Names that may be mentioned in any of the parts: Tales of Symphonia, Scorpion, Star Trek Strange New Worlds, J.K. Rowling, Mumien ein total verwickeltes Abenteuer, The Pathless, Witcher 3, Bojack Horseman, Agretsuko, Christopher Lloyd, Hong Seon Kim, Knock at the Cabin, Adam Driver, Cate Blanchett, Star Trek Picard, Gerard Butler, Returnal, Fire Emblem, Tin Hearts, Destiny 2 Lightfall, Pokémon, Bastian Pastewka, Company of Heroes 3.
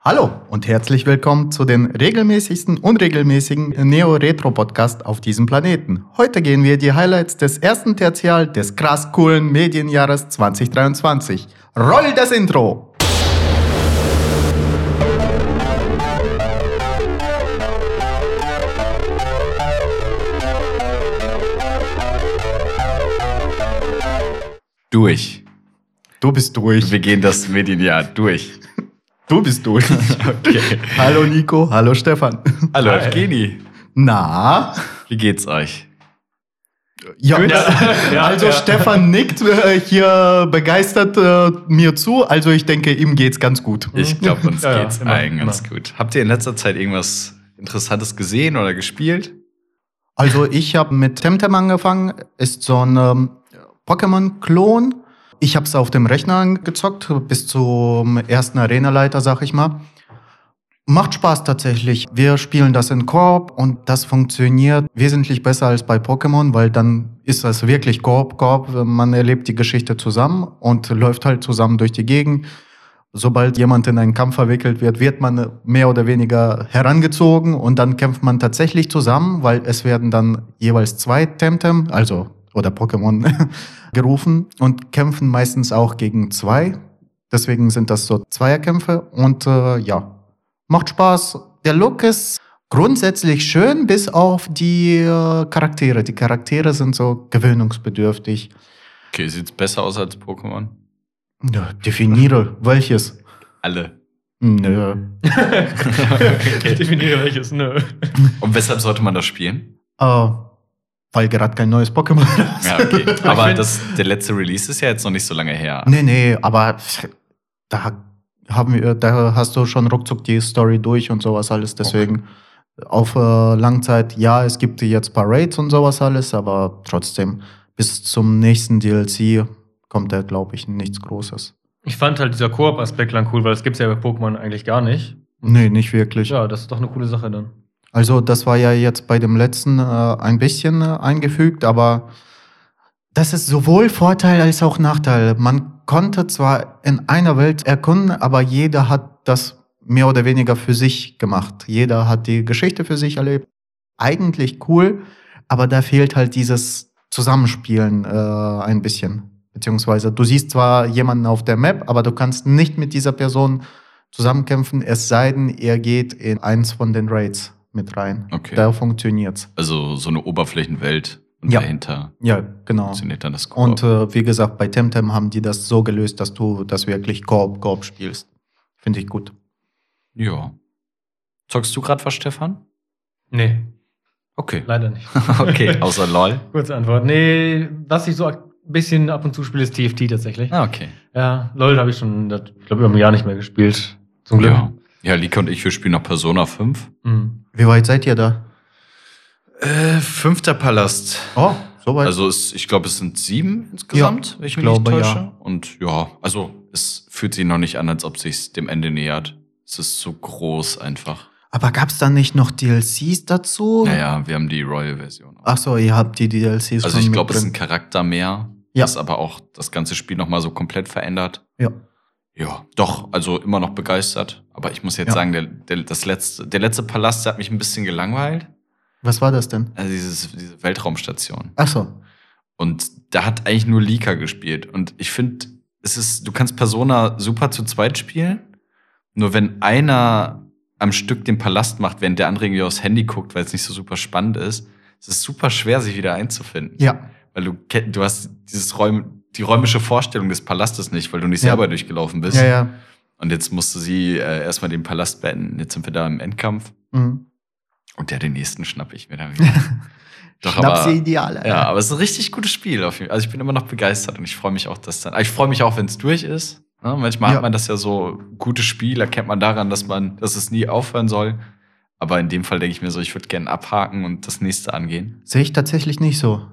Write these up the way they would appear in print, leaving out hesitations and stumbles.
Hallo und herzlich willkommen zu den regelmäßigsten und regelmäßigen Neo-Retro-Podcast auf diesem Planeten. Heute gehen wir die Highlights des ersten Tertial des krass coolen Medienjahres 2023. Roll das Intro! Durch. Du bist durch. Wir gehen das Medienjahr durch. Du bist durch. Okay. Hallo Nico, hallo Stefan. Hallo Evgeni. Na? Wie geht's euch? Ja, also Stefan nickt hier begeistert mir zu. Also ich denke, ihm geht's ganz gut. Ich glaube, uns geht's allen ganz gut. Habt ihr in letzter Zeit irgendwas Interessantes gesehen oder gespielt? Also ich habe mit Temtem angefangen. Ist so ein Pokémon-Klon. Ich habe es auf dem Rechner gezockt, bis zum ersten Arenaleiter, sag ich mal. Macht Spaß tatsächlich. Wir spielen das in Koop und das funktioniert wesentlich besser als bei Pokémon, weil dann ist das wirklich Koop. Man erlebt die Geschichte zusammen und läuft halt zusammen durch die Gegend. Sobald jemand in einen Kampf verwickelt wird, wird man mehr oder weniger herangezogen und dann kämpft man tatsächlich zusammen, weil es werden dann jeweils zwei Temtem, also oder Pokémon gerufen und kämpfen meistens auch gegen zwei. Deswegen sind das so Zweierkämpfe und macht Spaß. Der Look ist grundsätzlich schön, bis auf die Charaktere. Die Charaktere sind so gewöhnungsbedürftig. Okay, sieht's besser aus als Pokémon? Ja, definiere welches. Alle. Nö. Okay. Definiere welches, nö. Und weshalb sollte man das spielen? Weil gerade kein neues Pokémon ist. Ja, okay. Aber der letzte Release ist ja jetzt noch nicht so lange her. Nee, aber da hast du schon ruckzuck die Story durch und sowas alles. Deswegen okay. Auf Langzeit, ja, es gibt jetzt ein paar Raids und sowas alles, aber trotzdem, bis zum nächsten DLC kommt da, glaube ich, nichts Großes. Ich fand halt dieser Koop-Aspekt lang cool, weil das gibt's ja bei Pokémon eigentlich gar nicht. Nee, nicht wirklich. Ja, das ist doch eine coole Sache dann. Also das war ja jetzt bei dem letzten ein bisschen eingefügt, aber das ist sowohl Vorteil als auch Nachteil. Man konnte zwar in einer Welt erkunden, aber jeder hat das mehr oder weniger für sich gemacht. Jeder hat die Geschichte für sich erlebt. Eigentlich cool, aber da fehlt halt dieses Zusammenspielen ein bisschen. Beziehungsweise du siehst zwar jemanden auf der Map, aber du kannst nicht mit dieser Person zusammenkämpfen, es sei denn, er geht in eins von den Raids mit rein. Okay. Da funktioniert's. Also so eine Oberflächenwelt und dahinter. Ja, genau. Funktioniert dann das Koop. Und wie gesagt, bei Temtem haben die das so gelöst, dass du das wirklich Koop spielst. Finde ich gut. Ja. Zockst du gerade was, Stefan? Nee. Okay. Leider nicht. Okay, außer LOL. Kurze Antwort. Nee, was ich so ein bisschen ab und zu spiele, ist TFT tatsächlich. Ah, okay. Ja, LOL habe ich schon, ich glaube, über ein Jahr nicht mehr gespielt. Zum Glück. Ja, Lika und ich, wir spielen noch Persona 5. Mhm. Wie weit seid ihr da? 5. Palast. Oh, so weit. Also ich glaube, es sind 7 insgesamt, wenn ich mich nicht täusche. Ja. Und es fühlt sich noch nicht an, als ob sich's dem Ende nähert. Es ist so groß einfach. Aber gab's da nicht noch DLCs dazu? Naja, wir haben die Royal-Version. Ach so, ihr habt die DLCs. Also ich glaube, es ist ein Charakter mehr, das aber auch das ganze Spiel nochmal so komplett verändert. Ja. Ja, doch, also immer noch begeistert. Aber ich muss jetzt sagen, der letzte Palast, der hat mich ein bisschen gelangweilt. Was war das denn? Also diese Weltraumstation. Ach so. Und da hat eigentlich nur Lika gespielt. Und ich finde, du kannst Persona super zu zweit spielen. Nur wenn einer am Stück den Palast macht, während der andere irgendwie aufs Handy guckt, weil es nicht so super spannend ist, es ist super schwer, sich wieder einzufinden. Ja. Weil du hast die räumische Vorstellung des Palastes nicht, weil du nicht selber durchgelaufen bist. Ja. Und jetzt musste sie erstmal den Palast beenden. Jetzt sind wir da im Endkampf. Mhm. Und den nächsten schnapp ich mir dann wieder. Schnapp sie ideal. Alter. Ja, aber es ist ein richtig gutes Spiel. Also ich bin immer noch begeistert und ich freue mich auch, ich freue mich auch, wenn es durch ist. Ne? Manchmal hat man das ja so, gutes Spiel erkennt man daran, dass es nie aufhören soll. Aber in dem Fall denke ich mir so, ich würde gerne abhaken und das nächste angehen. Sehe ich tatsächlich nicht so.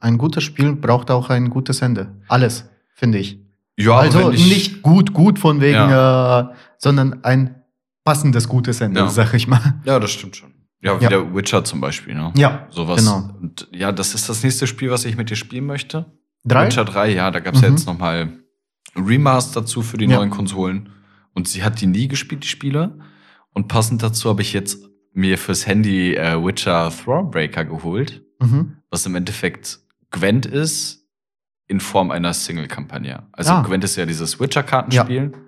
Ein gutes Spiel braucht auch ein gutes Ende. Alles, finde ich. Ja, also nicht gut von wegen, sondern ein passendes gutes Ende, sag ich mal. Ja, das stimmt schon. Ja, wie der Witcher zum Beispiel. Ne? Ja, sowas. Genau. Und ja, das ist das nächste Spiel, was ich mit dir spielen möchte. Witcher 3, ja, da gab es ja jetzt nochmal Remaster dazu für die neuen Konsolen. Und sie hat die nie gespielt, die Spiele. Und passend dazu habe ich jetzt mir fürs Handy Witcher Thronebreaker geholt, was im Endeffekt Gwent ist in Form einer Single-Kampagne. Also Gwent ist ja dieses Witcher-Kartenspiel. Ja.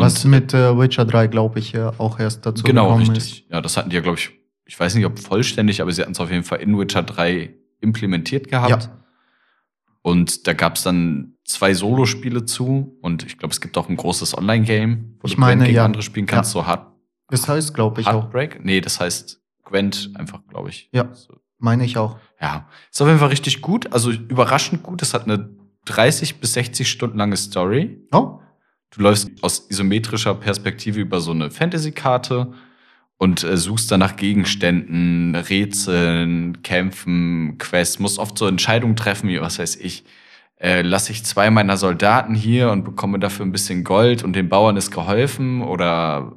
Was mit Witcher 3, glaube ich, auch erst dazu gekommen richtig. Ist. Ja, das hatten die ja, glaube ich, ich weiß nicht, ob vollständig, aber sie hatten es auf jeden Fall in Witcher 3 implementiert gehabt. Ja. Und da gab es dann 2 Solo-Spiele zu. Und ich glaube, es gibt auch ein großes Online-Game, wo du gegen andere spielen kannst. Ja. So hart. Das heißt, glaube ich, Heartbreak? Auch. Nee, das heißt Gwent einfach, glaube ich. Ja, so. Meine ich auch. Ja, ist auf jeden Fall richtig gut. Also überraschend gut. Es hat eine 30 bis 60 Stunden lange Story. Oh. Du läufst aus isometrischer Perspektive über so eine Fantasy-Karte und suchst dann nach Gegenständen, Rätseln, Kämpfen, Quests. Musst oft so Entscheidungen treffen, wie, was weiß ich, lasse ich 2 meiner Soldaten hier und bekomme dafür ein bisschen Gold und den Bauern ist geholfen, oder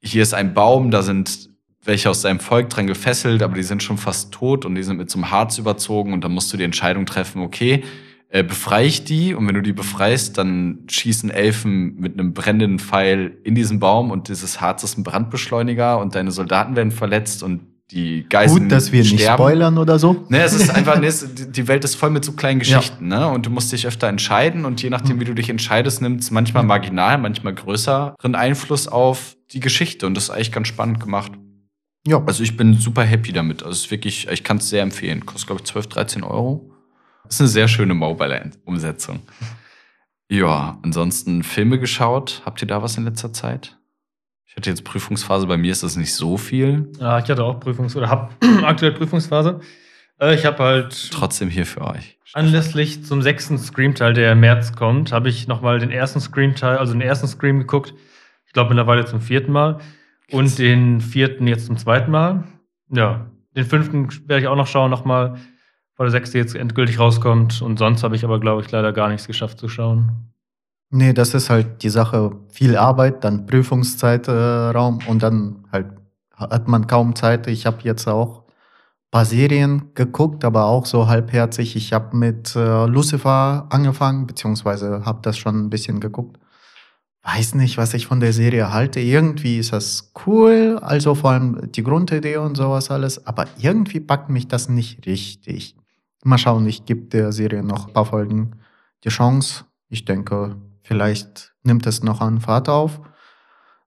hier ist ein Baum, da sind welche aus seinem Volk dran gefesselt, aber die sind schon fast tot und die sind mit so einem Harz überzogen, und dann musst du die Entscheidung treffen, okay, befreie ich die, und wenn du die befreist, dann schießen Elfen mit einem brennenden Pfeil in diesen Baum und dieses Harz ist ein Brandbeschleuniger und deine Soldaten werden verletzt und die Geiseln sterben. Gut, dass wir nicht spoilern oder so. Ne, es ist einfach, die Welt ist voll mit so kleinen Geschichten, ne? Und du musst dich öfter entscheiden, und je nachdem, wie du dich entscheidest, nimmt es manchmal marginal, manchmal größeren Einfluss auf die Geschichte, und das ist eigentlich ganz spannend gemacht. Ja. Also ich bin super happy damit. Also es ist wirklich, ich kann es sehr empfehlen. Kostet, glaube ich, 12, 13 Euro. Ist eine sehr schöne Mobile-Umsetzung. Ja, ansonsten Filme geschaut. Habt ihr da was in letzter Zeit? Ich hatte jetzt Prüfungsphase, bei mir ist das nicht so viel. Ja, ich hatte auch habe aktuell Prüfungsphase. Ich habe halt trotzdem hier für euch. Anlässlich zum 6. Scream-Teil, der im März kommt, habe ich nochmal den ersten Scream-Teil, also den ersten Scream geguckt. Ich glaube mittlerweile zum 4. Mal. Und den 4. jetzt zum 2. Mal. Ja, den 5. werde ich auch noch schauen, nochmal. Weil der 6. jetzt endgültig rauskommt. Und sonst habe ich aber, glaube ich, leider gar nichts geschafft zu schauen. Nee, das ist halt die Sache. Viel Arbeit, dann Prüfungszeitraum und dann halt hat man kaum Zeit. Ich habe jetzt auch ein paar Serien geguckt, aber auch so halbherzig. Ich habe mit Lucifer angefangen, beziehungsweise habe das schon ein bisschen geguckt. Weiß nicht, was ich von der Serie halte. Irgendwie ist das cool, also vor allem die Grundidee und sowas alles. Aber irgendwie packt mich das nicht richtig. Mal schauen, ich gebe der Serie noch ein paar Folgen die Chance. Ich denke, vielleicht nimmt es noch an Fahrt auf.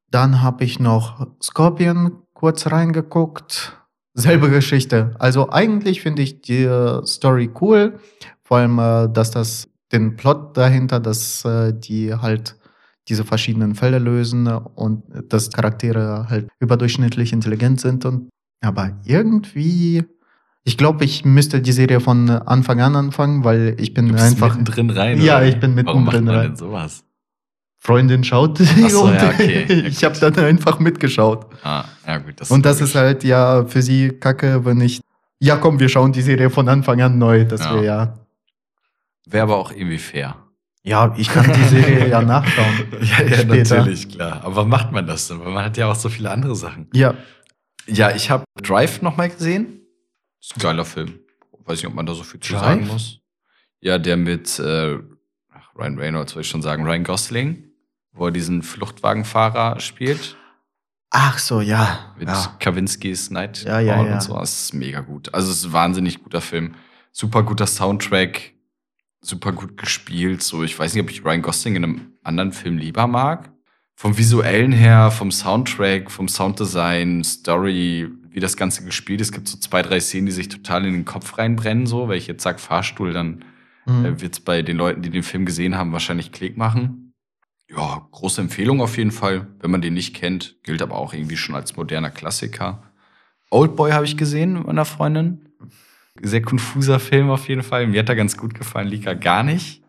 Dann habe ich noch Scorpion kurz reingeguckt. Selbe Geschichte. Also eigentlich finde ich die Story cool. Vor allem, dass das den Plot dahinter, dass die halt diese verschiedenen Fälle lösen und dass Charaktere halt überdurchschnittlich intelligent sind. Und aber irgendwie, ich glaube, ich müsste die Serie von Anfang an anfangen, weil ich bin einfach mittendrin rein. Ja, oder? Ich bin mittendrin rein. Warum macht man denn sowas? Freundin schaut. Achso, ja, okay. Ja, ich habe dann einfach mitgeschaut. Ah, ja gut. Das und das ist halt ja für sie Kacke, wenn ich, ja komm, wir schauen die Serie von Anfang an neu. Das wäre ja. Wäre aber auch irgendwie fair. Ja, ich kann die Serie ja nachschauen. Ja, natürlich, klar. Aber macht man das denn? Weil man hat ja auch so viele andere Sachen. Ja. Ja, ich habe Drive nochmal gesehen. Ist ein geiler Film. Weiß nicht, ob man da so viel zu sagen muss. Ja, der mit Ryan Reynolds, wollte ich schon sagen, Ryan Gosling, wo er diesen Fluchtwagenfahrer spielt. Ach so, ja. Mit Kawinskis Nightcrawler und so. Das ist mega gut. Also, es ist ein wahnsinnig guter Film. Super guter Soundtrack. Super gut gespielt. So, ich weiß nicht, ob ich Ryan Gosling in einem anderen Film lieber mag. Vom Visuellen her, vom Soundtrack, vom Sounddesign, Story, wie das Ganze gespielt ist. Es gibt so 2, 3 Szenen, die sich total in den Kopf reinbrennen. So, wenn ich jetzt sage Fahrstuhl, dann wird's bei den Leuten, die den Film gesehen haben, wahrscheinlich Klick machen. Ja, große Empfehlung auf jeden Fall. Wenn man den nicht kennt, gilt aber auch irgendwie schon als moderner Klassiker. Oldboy habe ich gesehen mit meiner Freundin. Sehr konfuser Film auf jeden Fall. Mir hat er ganz gut gefallen, Lika gar nicht.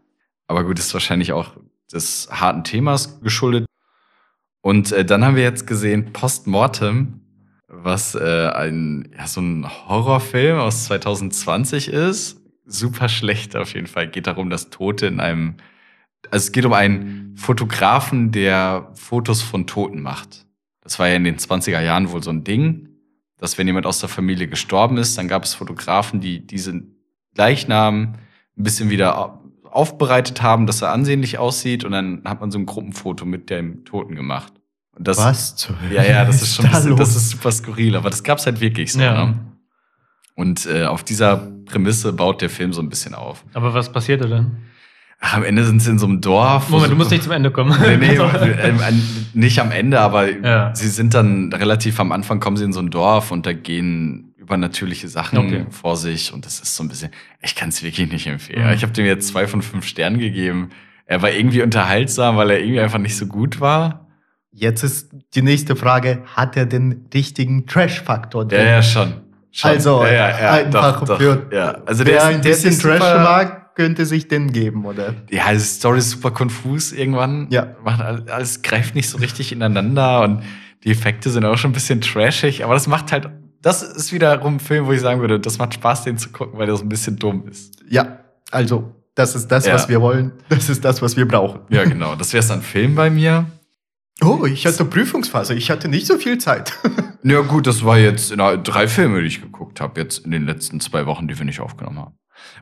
Aber gut, ist wahrscheinlich auch des harten Themas geschuldet. Und dann haben wir jetzt gesehen Postmortem, was so ein Horrorfilm aus 2020 ist. Super schlecht auf jeden Fall. Geht darum, dass Tote in einem... Also es geht um einen Fotografen, der Fotos von Toten macht. Das war ja in den 20er Jahren wohl so ein Ding, dass wenn jemand aus der Familie gestorben ist, dann gab es Fotografen, die diesen Leichnam ein bisschen wieder aufbereitet haben, dass er ansehnlich aussieht. Und dann hat man so ein Gruppenfoto mit dem Toten gemacht. Und das, was zur Hölle? Ja, das ist schon ein bisschen, das ist super skurril. Aber das gab's halt wirklich so. Ja. Ne? Und auf dieser Prämisse baut der Film so ein bisschen auf. Aber was passierte dann? Ach, am Ende sind sie in so einem Dorf. Moment, du musst nicht zum Ende kommen. Nee, nicht am Ende, aber ja. Sie sind dann relativ am Anfang, kommen sie in so ein Dorf und da gehen übernatürliche Sachen vor sich. Und das ist so ein bisschen, ich kann es wirklich nicht empfehlen. Mhm. Ich habe dem jetzt 2 von 5 Sternen gegeben. Er war irgendwie unterhaltsam, weil er irgendwie einfach nicht so gut war. Jetzt ist die nächste Frage, hat er den richtigen Trash-Faktor drin? Ja, schon. Also, einfach doch. Für ja. Also wer ein bisschen Trash mag, könnte sich denn geben, oder? Ja, die Story ist super konfus irgendwann. Ja. Alles greift nicht so richtig ineinander und die Effekte sind auch schon ein bisschen trashig. Aber das macht halt, das ist wiederum ein Film, wo ich sagen würde, das macht Spaß, den zu gucken, weil der so ein bisschen dumm ist. Ja, also, das ist das, was wir wollen. Das ist das, was wir brauchen. Ja, genau. Das wäre dann Film bei mir. Oh, ich hatte Prüfungsphase. Ich hatte nicht so viel Zeit. Ja gut, das war jetzt 3 Filme, die ich geguckt habe, jetzt in den letzten 2 Wochen, die wir nicht aufgenommen haben.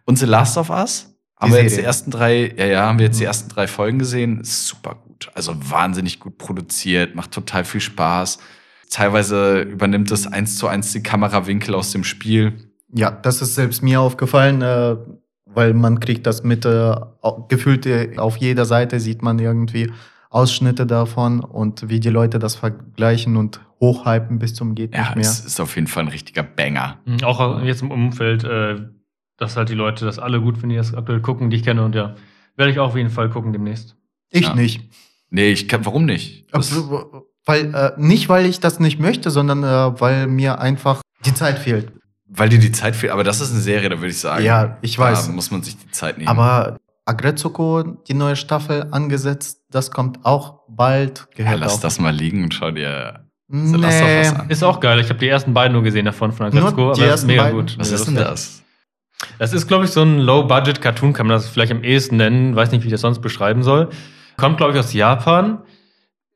Und The Last of Us haben wir jetzt die ersten 3 Folgen gesehen. Ist super gut. Also wahnsinnig gut produziert, macht total viel Spaß. Teilweise übernimmt es 1:1 die Kamerawinkel aus dem Spiel. Ja, das ist selbst mir aufgefallen, weil man kriegt das mit gefühlt auf jeder Seite sieht man irgendwie Ausschnitte davon und wie die Leute das vergleichen und hochhypen bis zum geht nicht mehr. Ja, es ist auf jeden Fall ein richtiger Banger. Auch jetzt im Umfeld, dass halt die Leute das alle gut finden, die das aktuell gucken, die ich kenne. Und ja, werde ich auch auf jeden Fall gucken demnächst. Ich nicht. Nee, warum nicht? Nicht, weil ich das nicht möchte, sondern weil mir einfach die Zeit fehlt. Weil dir die Zeit fehlt? Aber das ist eine Serie, da würde ich sagen. Ja, ich weiß. Da muss man sich die Zeit nehmen. Aber Agretsuko, die neue Staffel angesetzt, das kommt auch bald. Lass das mal liegen und schau dir The Last of Us an. Ist auch geil. Ich habe die ersten beiden nur gesehen davon von Agretsuko, aber das ist mega gut. Was ist denn das? Das ist, glaube ich, so ein Low-Budget-Cartoon, kann man das vielleicht am ehesten nennen. Weiß nicht, wie ich das sonst beschreiben soll. Kommt, glaube ich, aus Japan.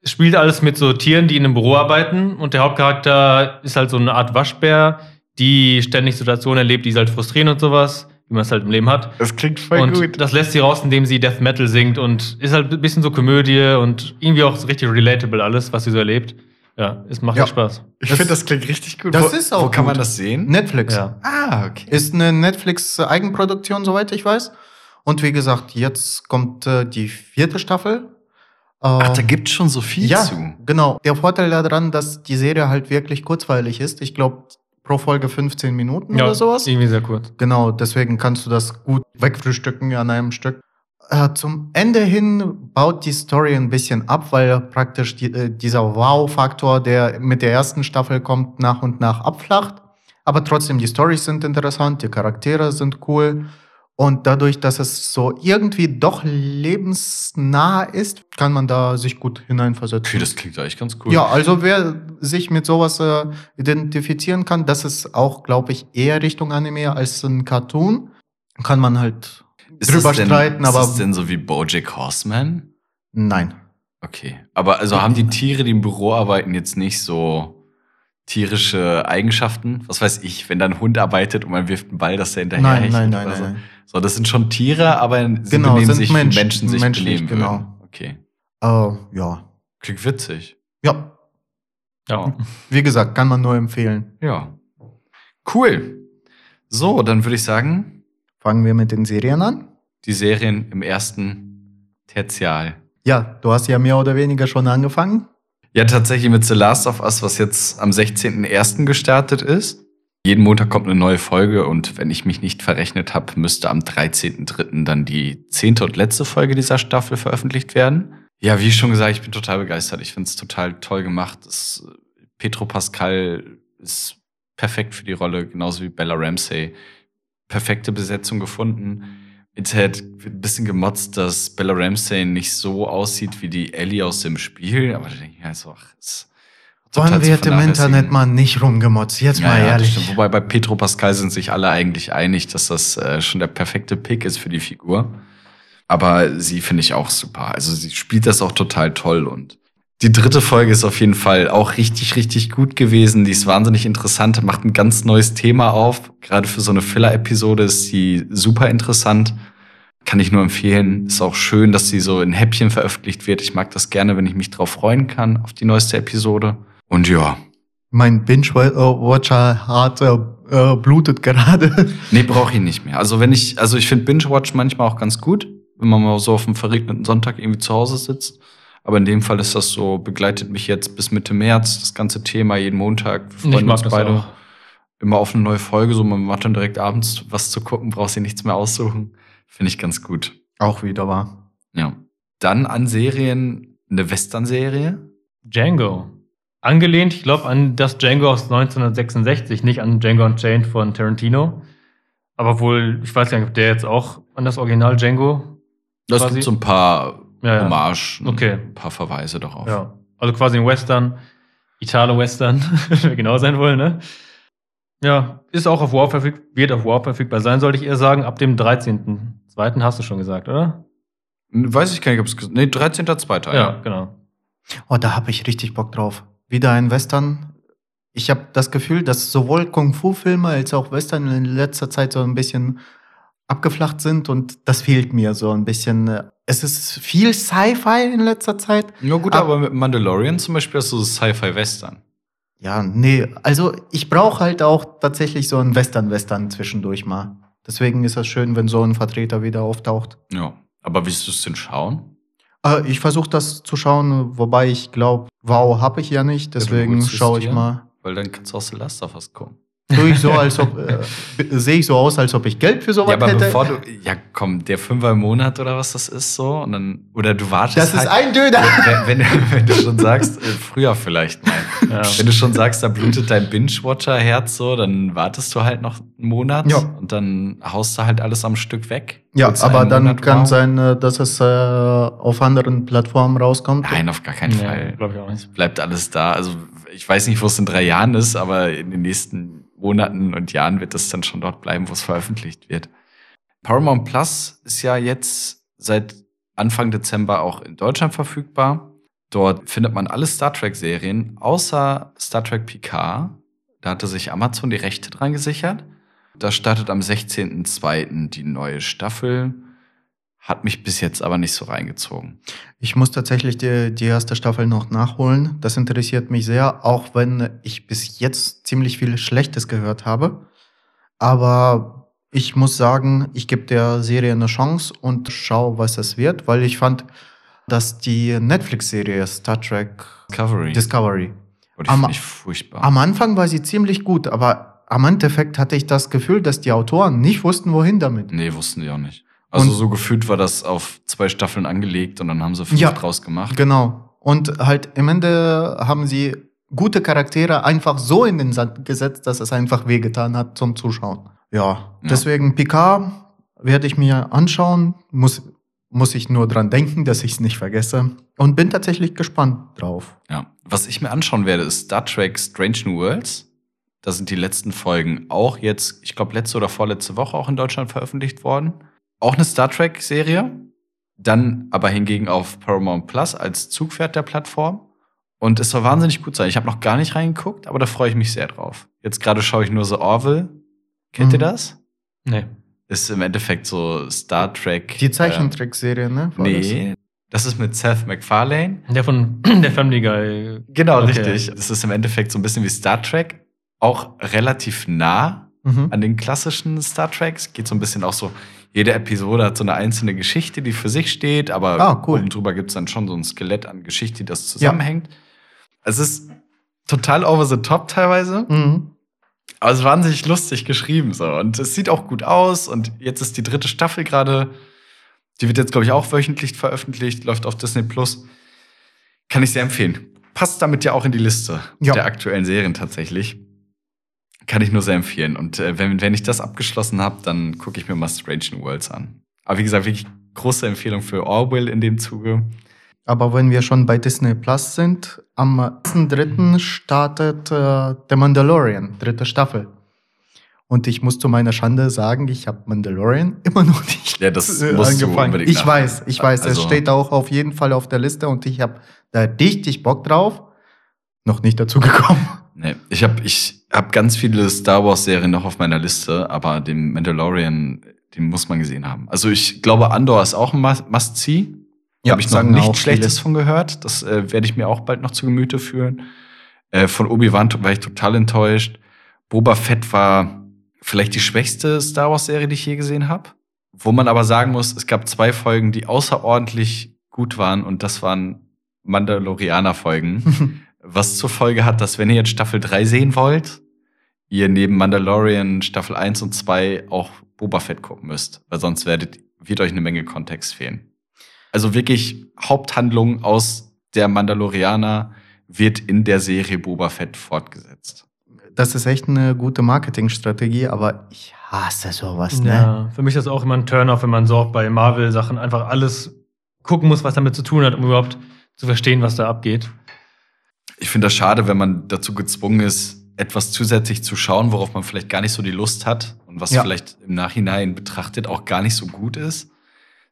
Spielt alles mit so Tieren, die in einem Büro arbeiten. Und der Hauptcharakter ist halt so eine Art Waschbär, die ständig Situationen erlebt, die sie halt frustrieren und sowas, wie man es halt im Leben hat. Das klingt voll und gut. Das lässt sie raus, indem sie Death Metal singt. Und ist halt ein bisschen so Komödie und irgendwie auch so richtig relatable alles, was sie so erlebt. Ja, es macht Spaß. Ich finde, das klingt richtig gut. Das ist auch Wo kann man das sehen? Netflix. Ja. Ah, okay. Ist eine Netflix-Eigenproduktion, soweit ich weiß. Und wie gesagt, jetzt kommt die 4. Staffel. Ach, da gibt's schon so viel zu. Ja, genau. Der Vorteil daran, dass die Serie halt wirklich kurzweilig ist. Ich glaube, pro Folge 15 Minuten oder sowas. Irgendwie sehr kurz. Genau, deswegen kannst du das gut wegfrühstücken an einem Stück. Zum Ende hin baut die Story ein bisschen ab, weil praktisch dieser Wow-Faktor, der mit der ersten Staffel kommt, nach und nach abflacht. Aber trotzdem, die Storys sind interessant, die Charaktere sind cool. Und dadurch, dass es so irgendwie doch lebensnah ist, kann man da sich gut hineinversetzen. Okay, das klingt eigentlich ganz cool. Ja, also wer sich mit sowas identifizieren kann, das ist auch, glaube ich, eher Richtung Anime als ein Cartoon, kann man halt drüber streiten, aber. Ist das denn so wie BoJack Horseman? Nein. Okay. Aber also haben die Tiere, die im Büro arbeiten, jetzt nicht so tierische Eigenschaften? Was weiß ich, wenn da ein Hund arbeitet und man wirft einen Ball, dass der hinterher hechtet? Nein. So, das sind schon Tiere, aber sie benehmen sich, wie Menschen sich benehmen würden. Okay. Ja. Klingt witzig. Ja. Wie gesagt, kann man nur empfehlen. Ja. Cool. So, dann würde ich sagen, fangen wir mit den Serien an? Die Serien im ersten Tertial. Ja, du hast ja mehr oder weniger schon angefangen. Ja, tatsächlich mit The Last of Us, was jetzt am 16.01. gestartet ist. Jeden Montag kommt eine neue Folge und wenn ich mich nicht verrechnet habe, müsste am 13.03. dann die 10. und letzte Folge dieser Staffel veröffentlicht werden. Ja, wie schon gesagt, ich bin total begeistert. Ich finde es total toll gemacht. Pedro Pascal ist perfekt für die Rolle, genauso wie Bella Ramsey. Perfekte Besetzung gefunden. Es hat ein bisschen gemotzt, dass Bella Ramsey nicht so aussieht wie die Ellie aus dem Spiel. Aber da denke ich, ist total zu vernachlässigen. Wann wird im Internet mal nicht rumgemotzt? Jetzt mal ehrlich. Wobei bei Pedro Pascal sind sich alle eigentlich einig, dass das schon der perfekte Pick ist für die Figur. Aber sie finde ich auch super. Also sie spielt das auch total toll. Und die 3. Folge ist auf jeden Fall auch richtig, richtig gut gewesen. Die ist wahnsinnig interessant, macht ein ganz neues Thema auf. Gerade für so eine Filler-Episode ist sie super interessant. Kann ich nur empfehlen. Ist auch schön, dass die so in Häppchen veröffentlicht wird. Ich mag das gerne, wenn ich mich drauf freuen kann, auf die neueste Episode. Und ja. Mein Binge-Watcher-Hart blutet gerade. Nee, brauche ich nicht mehr. Also wenn ich, ich finde Binge-Watch manchmal auch ganz gut, wenn man mal so auf einem verregneten Sonntag irgendwie zu Hause sitzt. Aber in dem Fall ist das so, begleitet mich jetzt bis Mitte März, das ganze Thema jeden Montag. Wir freuen uns beide auch immer auf eine neue Folge. So, man macht dann direkt abends was zu gucken, braucht sich nichts mehr aussuchen. Finde ich ganz gut. Auch wieder wahr. Ja. Dann an Serien, eine Western-Serie. Django. Angelehnt, ich glaube, an das Django aus 1966, nicht an Django Unchained von Tarantino. Aber wohl, ich weiß gar nicht, ob der jetzt auch an das Original Django quasi. Das gibt so ein paar Hommage, okay. Ein paar Verweise darauf. Ja. Also quasi ein Western, Italo-Western, wenn wir genau sein wollen, ne? Ja, ist auch auf Wow verfügbar, wird auf Wow verfügbar sein, sollte ich eher sagen, ab dem 13.2. hast du schon gesagt, oder? Weiß ich gar nicht, ob es gesagt. Nee, 13.2. Ja, genau. Oh, da habe ich richtig Bock drauf. Wieder ein Western. Ich habe das Gefühl, dass sowohl Kung-Fu-Filme als auch Western in letzter Zeit so ein bisschen abgeflacht sind und das fehlt mir so ein bisschen. Es ist viel Sci-Fi in letzter Zeit. Ja gut, aber mit Mandalorian zum Beispiel hast du so Sci-Fi-Western. Ja, nee, also ich brauche halt auch tatsächlich so einen Western-Western zwischendurch mal. Deswegen ist das schön, wenn so ein Vertreter wieder auftaucht. Ja, aber willst du es denn schauen? Ich versuche das zu schauen, wobei ich glaube, wow, habe ich ja nicht, deswegen schaue ich mal. Weil dann kannst du aus The Last of Us kommen. Sehe ich so aus, als ob ich Geld für sowas hätte. Ja, aber bevor du, der Fünfer im Monat oder was das ist so, und dann, oder du wartest das halt. Das ist ein Döner! Wenn du schon sagst, früher vielleicht mal. Ja. Wenn du schon sagst, da blutet dein Binge-Watcher-Herz so, dann wartest du halt noch einen Monat und dann haust du halt alles am Stück weg. Ja, aber dann Monat kann sein, dass es auf anderen Plattformen rauskommt. Nein, auf gar keinen Fall. Glaub ich auch nicht. Bleibt alles da. Also ich weiß nicht, wo es in 3 Jahren ist, aber in den nächsten Monaten und Jahren wird das dann schon dort bleiben, wo es veröffentlicht wird. Paramount Plus ist ja jetzt seit Anfang Dezember auch in Deutschland verfügbar. Dort findet man alle Star Trek-Serien, außer Star Trek Picard. Da hatte sich Amazon die Rechte dran gesichert. Da startet am 16.02. die neue Staffel. Hat mich bis jetzt aber nicht so reingezogen. Ich muss tatsächlich die erste Staffel noch nachholen. Das interessiert mich sehr, auch wenn ich bis jetzt ziemlich viel Schlechtes gehört habe. Aber ich muss sagen, ich gebe der Serie eine Chance und schaue, was es wird. Weil ich fand, dass die Netflix-Serie Star Trek Discovery. Und die finde ich furchtbar. Am Anfang war sie ziemlich gut, aber am Endeffekt hatte ich das Gefühl, dass die Autoren nicht wussten, wohin damit. Nee, wussten die auch nicht. Also und so gefühlt war das auf 2 Staffeln angelegt und dann haben sie 5 draus gemacht. Genau. Und halt im Ende haben sie gute Charaktere einfach so in den Sand gesetzt, dass es einfach wehgetan hat zum Zuschauen. Ja. Deswegen Picard werde ich mir anschauen. Muss ich nur dran denken, dass ich es nicht vergesse. Und bin tatsächlich gespannt drauf. Ja. Was ich mir anschauen werde, ist Star Trek Strange New Worlds. Da sind die letzten Folgen auch jetzt, ich glaube, letzte oder vorletzte Woche auch in Deutschland veröffentlicht worden. Auch eine Star Trek-Serie, dann aber hingegen auf Paramount Plus als Zugpferd der Plattform. Und es soll wahnsinnig gut sein. Ich habe noch gar nicht reingeguckt, aber da freue ich mich sehr drauf. Jetzt gerade schaue ich nur so Orville. Kennt ihr das? Nee. Ist im Endeffekt so Star Trek. Die Zeichentrickserie, ne? Nee, das ist mit Seth MacFarlane. Der von der Family Guy. Genau, okay. Richtig. Es ist im Endeffekt so ein bisschen wie Star Trek. Auch relativ nah an den klassischen Star Treks. Geht so ein bisschen auch so. Jede Episode hat so eine einzelne Geschichte, die für sich steht, aber oben drüber gibt es dann schon so ein Skelett an Geschichte, die das zusammenhängt. Ja. Es ist total over the top teilweise, aber es ist wahnsinnig lustig geschrieben so. Und es sieht auch gut aus und jetzt ist die 3. Staffel gerade, die wird jetzt, glaube ich, auch wöchentlich veröffentlicht, läuft auf Disney+. Kann ich sehr empfehlen. Passt damit ja auch in die Liste der aktuellen Serien tatsächlich. Kann ich nur sehr empfehlen. Und wenn ich das abgeschlossen habe, dann gucke ich mir mal Strange New Worlds an. Aber wie gesagt, wirklich große Empfehlung für Orwell in dem Zuge. Aber wenn wir schon bei Disney Plus sind, am 1.3. startet The Mandalorian, 3. Staffel. Und ich muss zu meiner Schande sagen, ich habe Mandalorian immer noch nicht angefangen. Ich weiß, also, es steht auch auf jeden Fall auf der Liste und ich habe da richtig Bock drauf. Noch nicht dazu gekommen. Nee, ich hab ganz viele Star Wars-Serien noch auf meiner Liste, aber den Mandalorian, Den muss man gesehen haben. Also ich glaube, Andor ist auch ein Must-See. Ja, habe ich noch nichts Schlechtes von gehört. Das werde ich mir auch bald noch zu Gemüte führen. Von Obi-Wan war ich total enttäuscht. Boba Fett war vielleicht die schwächste Star Wars-Serie, die ich je gesehen habe. Wo man aber sagen muss, es gab 2 Folgen, die außerordentlich gut waren. Und das waren Mandalorianer-Folgen. Was zur Folge hat, dass wenn ihr jetzt Staffel 3 sehen wollt, ihr neben Mandalorian Staffel 1 und 2 auch Boba Fett gucken müsst. Weil sonst wird euch eine Menge Kontext fehlen. Also wirklich Haupthandlung aus der Mandalorianer wird in der Serie Boba Fett fortgesetzt. Das ist echt eine gute Marketingstrategie, aber ich hasse sowas, ne? Ja, für mich ist das auch immer ein Turn-off, wenn man so auch bei Marvel-Sachen einfach alles gucken muss, was damit zu tun hat, um überhaupt zu verstehen, was da abgeht. Ich finde das schade, wenn man dazu gezwungen ist, etwas zusätzlich zu schauen, worauf man vielleicht gar nicht so die Lust hat und was vielleicht im Nachhinein betrachtet auch gar nicht so gut ist.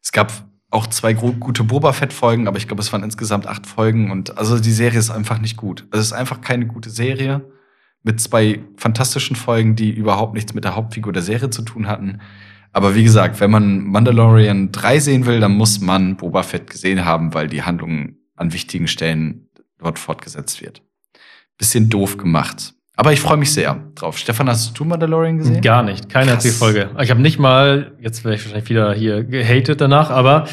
Es gab auch 2 gute Boba Fett-Folgen, aber ich glaube, es waren insgesamt 8 Folgen. Und also die Serie ist einfach nicht gut. Also es ist einfach keine gute Serie mit 2 fantastischen Folgen, die überhaupt nichts mit der Hauptfigur der Serie zu tun hatten. Aber wie gesagt, wenn man Mandalorian 3 sehen will, dann muss man Boba Fett gesehen haben, weil die Handlung an wichtigen Stellen dort fortgesetzt wird. Bisschen doof gemacht. Aber ich freue mich sehr drauf. Stefan, hast du Mandalorian gesehen? Gar nicht. Keine einzige Folge. Ich habe nicht mal, jetzt werde ich wahrscheinlich wieder hier gehatet danach, aber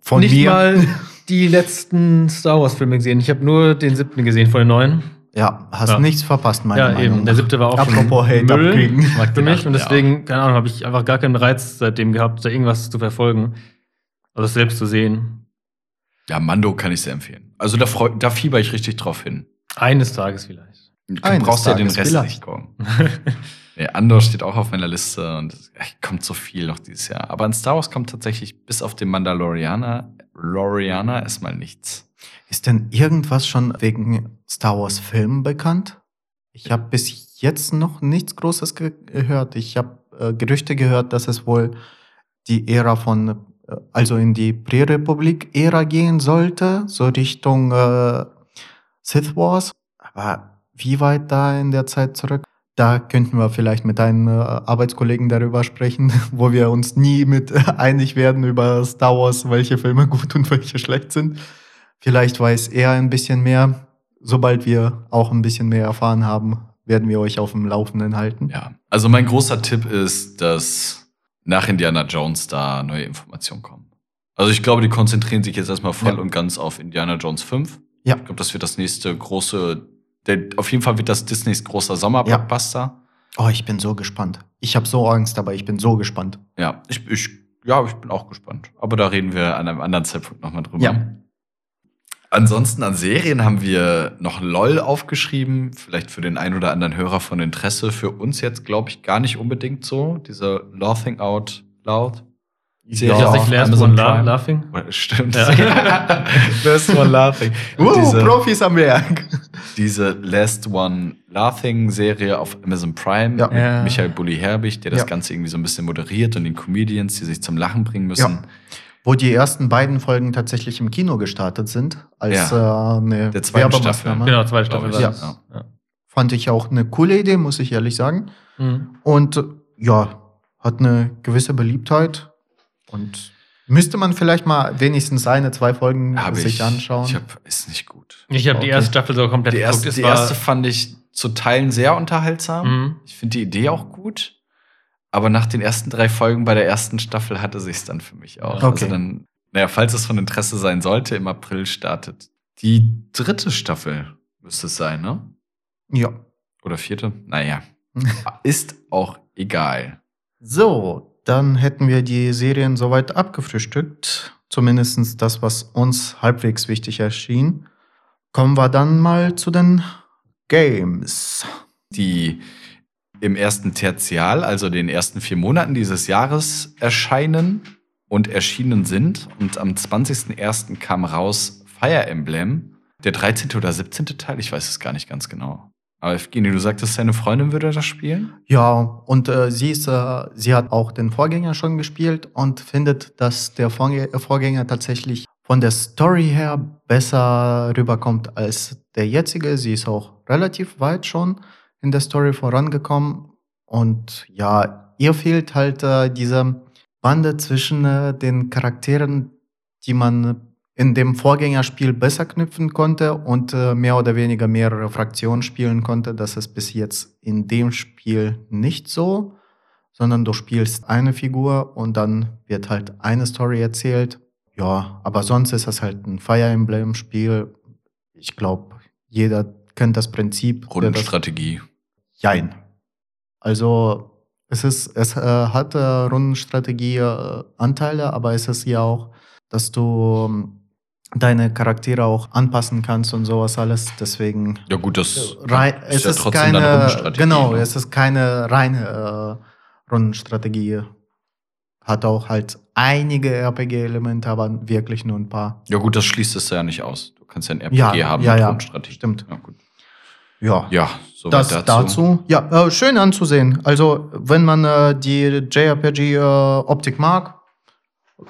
von nicht mir mal die letzten Star Wars-Filme gesehen. Ich habe nur den 7. gesehen von den 9. Ja, hast nichts verpasst, meine Meinung. Ja, eben. Der 7. war auch apropos schon Hate Müll für mich. Und deswegen, keine Ahnung, habe ich einfach gar keinen Reiz seitdem gehabt, da irgendwas zu verfolgen. Also das selbst zu sehen. Ja, Mando kann ich sehr empfehlen. Also da fieber ich richtig drauf hin. Eines Tages vielleicht. Du brauchst ja den Rest nicht gucken. Nee, Andor steht auch auf meiner Liste und kommt so viel noch dieses Jahr. Aber an Star Wars kommt tatsächlich bis auf den Mandalorianer erstmal nichts. Ist denn irgendwas schon wegen Star Wars Filmen bekannt? Ich habe bis jetzt noch nichts Großes gehört. Ich habe Gerüchte gehört, dass es wohl die Ära also in die Prä-Republik-Ära gehen sollte, so Richtung Sith Wars. Aber wie weit da in der Zeit zurück? Da könnten wir vielleicht mit einem Arbeitskollegen darüber sprechen, wo wir uns nie mit einig werden über Star Wars, welche Filme gut und welche schlecht sind. Vielleicht weiß er ein bisschen mehr. Sobald wir auch ein bisschen mehr erfahren haben, werden wir euch auf dem Laufenden halten. Ja, also mein großer Tipp ist, dass nach Indiana Jones da neue Informationen kommen. Also ich glaube, die konzentrieren sich jetzt erstmal voll und ganz auf Indiana Jones 5. Ja. Ich glaube, das wird das nächste große. Auf jeden Fall wird das Disneys großer Sommerblockbuster. Ja. Oh, ich bin so gespannt. Ich habe so Angst, aber ich bin so gespannt. Ja, ich bin auch gespannt. Aber da reden wir an einem anderen Zeitpunkt nochmal drüber. Ja. Ansonsten an Serien haben wir noch LOL aufgeschrieben. Vielleicht für den einen oder anderen Hörer von Interesse. Für uns jetzt, glaube ich, gar nicht unbedingt so. Diese Laughing Out Loud. Ich lerne von Laughing. Stimmt. Ja. Last One Laughing. Profis am Werk. Diese Last One Laughing-Serie auf Amazon Prime mit Michael Bulli-Herbig, der das Ganze irgendwie so ein bisschen moderiert und den Comedians, die sich zum Lachen bringen müssen. Ja. Wo die ersten beiden Folgen tatsächlich im Kino gestartet sind. Als eine Werbemaßnahme. Genau, 2. Staffel war das. Ja. Fand ich auch eine coole Idee, muss ich ehrlich sagen. Mhm. Und hat eine gewisse Beliebtheit. Und müsste man vielleicht mal wenigstens 2 Folgen sich anschauen? Ist nicht gut. Ich habe die erste Staffel so komplett geguckt. Die erste fand ich zu Teilen sehr unterhaltsam. Mhm. Ich finde die Idee auch gut. Aber nach den ersten 3 Folgen bei der ersten Staffel hatte sich's dann für mich auch. Okay. Also dann, falls es von Interesse sein sollte, im April startet die 3. Staffel, müsste es sein, ne? Ja. Oder 4. Naja. Ist auch egal. So. Dann hätten wir die Serien soweit abgefrühstückt. Zumindest das, was uns halbwegs wichtig erschien. Kommen wir dann mal zu den Games. Die im ersten Tertial, also den ersten 4 Monaten dieses Jahres, erscheinen und erschienen sind. Und am 20.01. kam raus Fire Emblem. Der 13. oder 17. Teil, ich weiß es gar nicht ganz genau. Aber Evgeny, du sagtest, deine Freundin würde das spielen? Ja, und sie hat auch den Vorgänger schon gespielt und findet, dass der Vorgänger tatsächlich von der Story her besser rüberkommt als der jetzige. Sie ist auch relativ weit schon in der Story vorangekommen. Und ja, ihr fehlt halt diese wandert zwischen den Charakteren, die man in dem Vorgängerspiel besser knüpfen konnte und mehr oder weniger mehrere Fraktionen spielen konnte. Das ist bis jetzt in dem Spiel nicht so, sondern du spielst eine Figur und dann wird halt eine Story erzählt. Ja, aber sonst ist das halt ein Fire Emblem Spiel. Ich glaube, jeder kennt das Prinzip. Rundenstrategie. Jein. Also es hat Rundenstrategie-Anteile, aber es ist ja auch, dass du deine Charaktere auch anpassen kannst und sowas alles. Deswegen. Ja gut, das ist ja trotzdem keine, dann Rundenstrategie. Genau, ne? Es ist keine reine Rundenstrategie. Hat auch halt einige RPG-Elemente, aber wirklich nur ein paar. Ja gut, das schließt es ja nicht aus. Du kannst ja ein RPG haben mit Rundenstrategie. Stimmt. Ja, gut. Ja, so das dazu. Ja, schön anzusehen. Also, wenn man die JRPG-Optik mag,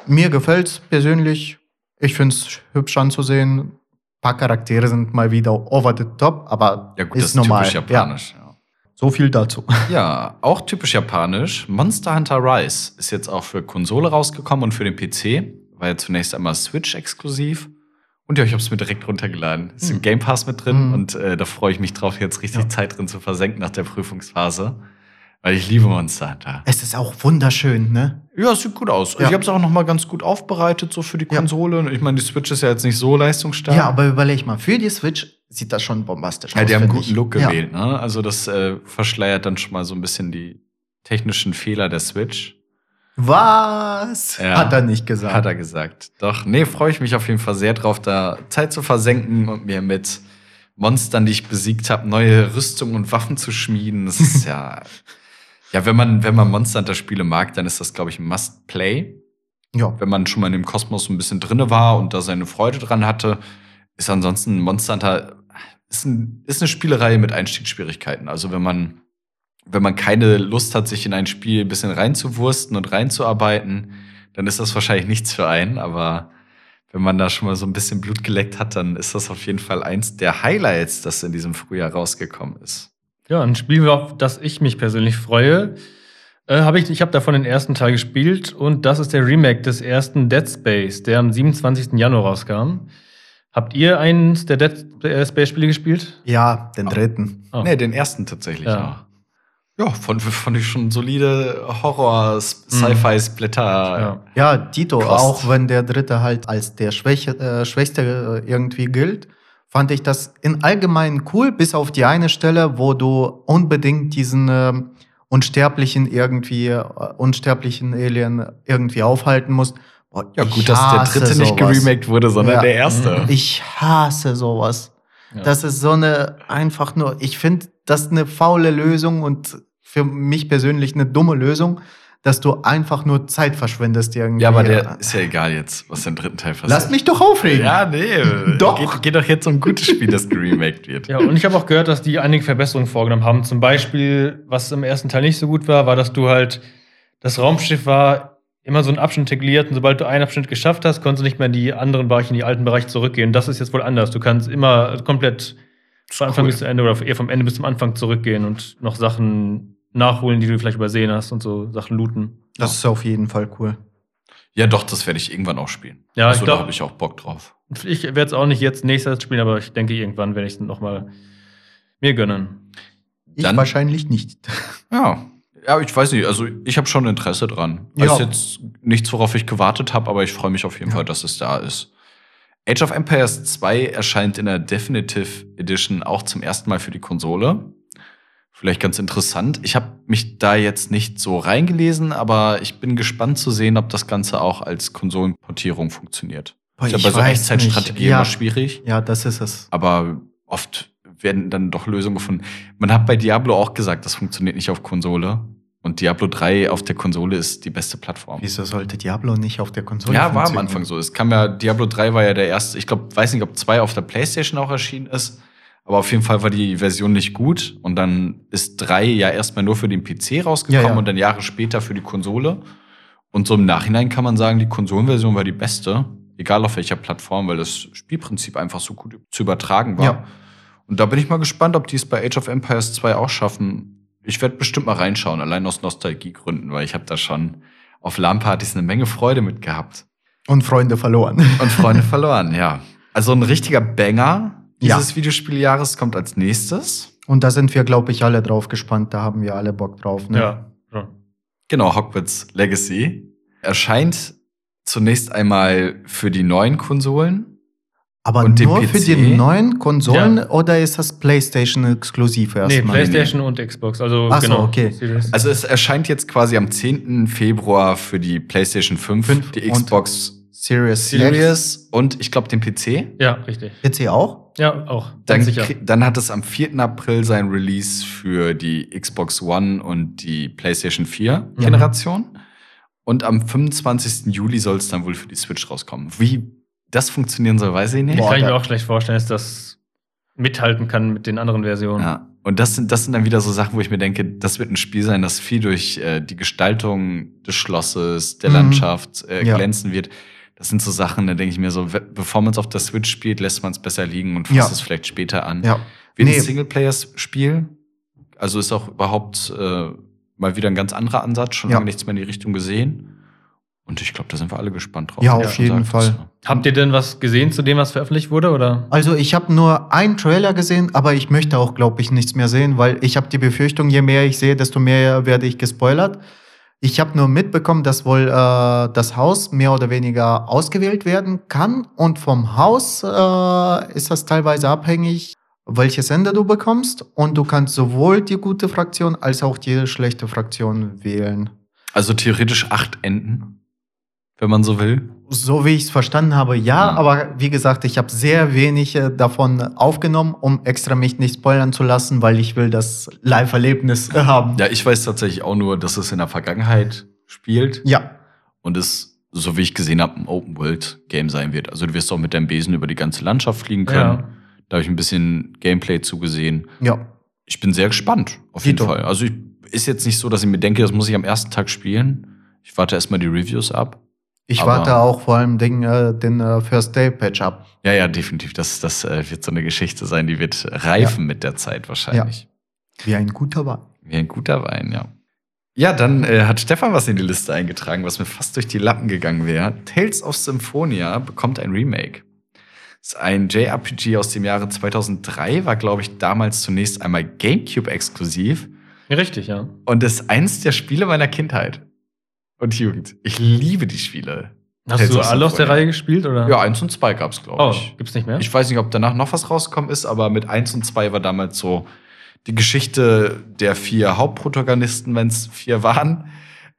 mir gefällt's persönlich. Ich find's hübsch anzusehen. Ein paar Charaktere sind mal wieder over the top, aber ja, gut, ist das normal. Typisch japanisch. Ja. Ja. So viel dazu. Ja, auch typisch japanisch. Monster Hunter Rise ist jetzt auch für Konsole rausgekommen und für den PC. War ja zunächst einmal Switch-exklusiv. Und ja, ich habe es mir direkt runtergeladen. Ist im Game Pass mit drin und da freue ich mich drauf, jetzt richtig Zeit drin zu versenken nach der Prüfungsphase. Weil ich liebe Monster Hunter. Es ist auch wunderschön, ne? Ja, es sieht gut aus. Ja. Ich habe es auch noch mal ganz gut aufbereitet, so für die Konsole. Ja. Ich meine, die Switch ist ja jetzt nicht so leistungsstark. Ja, aber überleg mal, für die Switch sieht das schon bombastisch aus. Ja, die haben einen guten Look gewählt, ne? Also das verschleiert dann schon mal so ein bisschen die technischen Fehler der Switch. Was? Ja, hat er nicht gesagt. Hat er gesagt. Doch, nee, freue ich mich auf jeden Fall sehr drauf, da Zeit zu versenken und mir mit Monstern, die ich besiegt habe, neue Rüstungen und Waffen zu schmieden. Das ist ja, wenn man Monster Hunter Spiele mag, dann ist das, glaube ich, ein Must-Play. Ja. Wenn man schon mal in dem Kosmos so ein bisschen drinne war und da seine Freude dran hatte, ist ansonsten Monster Hunter ist eine Spielereihe mit Einstiegsschwierigkeiten. Also wenn man keine Lust hat, sich in ein Spiel ein bisschen reinzuwursten und reinzuarbeiten, dann ist das wahrscheinlich nichts für einen. Aber wenn man da schon mal so ein bisschen Blut geleckt hat, dann ist das auf jeden Fall eins der Highlights, das in diesem Frühjahr rausgekommen ist. Ja, ein Spiel, auf das ich mich persönlich freue. Ich habe davon den ersten Teil gespielt und das ist der Remake des ersten Dead Space, der am 27. Januar rauskam. Habt ihr eins der Dead Space-Spiele gespielt? Ja, den dritten. Oh. Nee, den ersten tatsächlich auch. Ja, fand ich schon solide Horror-Sci-Fi-Splatter. Ja, Dito, auch wenn der dritte halt als der Schwächste irgendwie gilt, fand ich das in allgemein cool, bis auf die eine Stelle, wo du unbedingt diesen unsterblichen Alien irgendwie aufhalten musst. Boah, ja gut, dass der dritte sowas nicht geremaked wurde, sondern der erste. Ich hasse sowas. Ja. Das ist so eine einfach nur, ich finde das eine faule Lösung und für mich persönlich eine dumme Lösung, dass du einfach nur Zeit verschwendest irgendwie. Ja, aber der ist ja egal jetzt, was im dritten Teil passiert. Lass mich doch aufregen. Ja, nee. Doch. Geht doch jetzt um ein gutes Spiel, das geremaked wird. Ja, und ich habe auch gehört, dass die einige Verbesserungen vorgenommen haben. Zum Beispiel, was im ersten Teil nicht so gut war, dass du halt, das Raumschiff war immer so ein Abschnitt integriert und sobald du einen Abschnitt geschafft hast, konntest du nicht mehr in die anderen Bereiche, in die alten Bereiche zurückgehen. Das ist jetzt wohl anders. Du kannst immer komplett von Anfang bis zum Ende oder eher vom Ende bis zum Anfang zurückgehen und noch Sachen nachholen, die du vielleicht übersehen hast und so Sachen looten. Das ist auf jeden Fall cool. Ja, doch, das werde ich irgendwann auch spielen. Ja, also, da habe ich auch Bock drauf. Ich werde es auch nicht jetzt nächstes spielen, aber ich denke, irgendwann werde ich es nochmal mir gönnen. Dann wahrscheinlich nicht. Ja, ich weiß nicht, also ich habe schon Interesse dran. Das ist jetzt nichts, worauf ich gewartet habe, aber ich freue mich auf jeden Fall, dass es da ist. Age of Empires 2 erscheint in der Definitive Edition auch zum ersten Mal für die Konsole. Vielleicht ganz interessant. Ich habe mich da jetzt nicht so reingelesen, aber ich bin gespannt zu sehen, ob das Ganze auch als Konsolenportierung funktioniert. Boah, ich weiß nicht. Bei so Echtzeitstrategie immer schwierig. Ja, das ist es. Aber oft werden dann doch Lösungen gefunden. Man hat bei Diablo auch gesagt, das funktioniert nicht auf Konsole. Und Diablo 3 auf der Konsole ist die beste Plattform. Wieso sollte Diablo nicht auf der Konsole funktionieren? Ja, war am Anfang so. Es kam ja, Diablo 3 war ja der erste, ich glaube, weiß nicht, ob 2 auf der PlayStation auch erschienen ist, aber auf jeden Fall war die Version nicht gut. Und dann ist 3 ja erstmal nur für den PC rausgekommen und dann Jahre später für die Konsole. Und so im Nachhinein kann man sagen, die Konsolenversion war die beste, egal auf welcher Plattform, weil das Spielprinzip einfach so gut zu übertragen war. Ja. Und da bin ich mal gespannt, ob die es bei Age of Empires 2 auch schaffen. Ich werde bestimmt mal reinschauen, allein aus Nostalgiegründen, weil ich habe da schon auf LAN-Partys eine Menge Freude mit gehabt. Und Freunde verloren. Und Freunde verloren, ja. Also ein richtiger Banger dieses Videospieljahres kommt als nächstes. Und da sind wir, glaube ich, alle drauf gespannt. Da haben wir alle Bock drauf, ne? Ja. Genau, Hogwarts Legacy erscheint zunächst einmal für die neuen Konsolen. Aber und nur den PC. Für die neuen Konsolen oder ist das PlayStation-exklusiv erstmal? Nee, PlayStation und Xbox. Also, okay. Also es erscheint jetzt quasi am 10. Februar für die PlayStation 5, die Xbox und Series und ich glaube den PC. Ja, richtig. PC auch? Ja, auch. Dann hat es am 4. April sein Release für die Xbox One und die PlayStation 4-Generation. Ja. Und am 25. Juli soll es dann wohl für die Switch rauskommen. Wie das funktionieren soll, weiß ich nicht. Das kann ich mir auch schlecht vorstellen, dass das mithalten kann mit den anderen Versionen. Ja. Und das sind dann wieder so Sachen, wo ich mir denke, das wird ein Spiel sein, das viel durch die Gestaltung des Schlosses, der Landschaft glänzen wird. Das sind so Sachen, da denke ich mir so, bevor man es auf der Switch spielt, lässt man es besser liegen und fasst es vielleicht später an. Ja. Wird ein Singleplayer-Spiel. Also ist auch überhaupt mal wieder ein ganz anderer Ansatz. Schon lange nichts mehr in die Richtung gesehen. Und ich glaube, da sind wir alle gespannt drauf. Ja, auf jeden Fall. Habt ihr denn was gesehen zu dem, was veröffentlicht wurde, oder? Also ich habe nur einen Trailer gesehen, aber ich möchte auch, glaube ich, nichts mehr sehen, weil ich habe die Befürchtung, je mehr ich sehe, desto mehr werde ich gespoilert. Ich habe nur mitbekommen, dass wohl das Haus mehr oder weniger ausgewählt werden kann. Und vom Haus ist das teilweise abhängig, welches Ende du bekommst. Und du kannst sowohl die gute Fraktion als auch die schlechte Fraktion wählen. Also theoretisch 8 Enden, wenn man so will? So wie ich es verstanden habe, ja. Aber wie gesagt, ich habe sehr wenig davon aufgenommen, um extra mich nicht spoilern zu lassen, weil ich will das Live-Erlebnis haben. Ja, ich weiß tatsächlich auch nur, dass es in der Vergangenheit spielt. Ja. Und es, so wie ich gesehen habe, ein Open-World-Game sein wird. Also du wirst auch mit deinem Besen über die ganze Landschaft fliegen können. Ja. Da habe ich ein bisschen Gameplay zugesehen. Ja. Ich bin sehr gespannt, auf jeden Fall. Also ist jetzt nicht so, dass ich mir denke, das muss ich am ersten Tag spielen. Ich warte erstmal die Reviews ab. Ich warte auch vor allem den First-Day-Patch ab. Ja, definitiv. Das wird so eine Geschichte sein, die wird reifen mit der Zeit wahrscheinlich. Ja. Wie ein guter Wein. Wie ein guter Wein, ja. Ja, dann hat Stefan was in die Liste eingetragen, was mir fast durch die Lappen gegangen wäre. Tales of Symphonia bekommt ein Remake. Das ist ein JRPG aus dem Jahre 2003, war, glaube ich, damals zunächst einmal GameCube-exklusiv. Richtig, ja. Und ist eins der Spiele meiner Kindheit und Jugend. Ich liebe die Spiele. Hast du alle aus der Reihe gespielt, oder? Ja, 1 und 2 gab's, glaube ich. Oh, gibt's nicht mehr? Ich weiß nicht, ob danach noch was rausgekommen ist, aber mit 1 und 2 war damals so die Geschichte der 4 Hauptprotagonisten, wenn es 4 waren,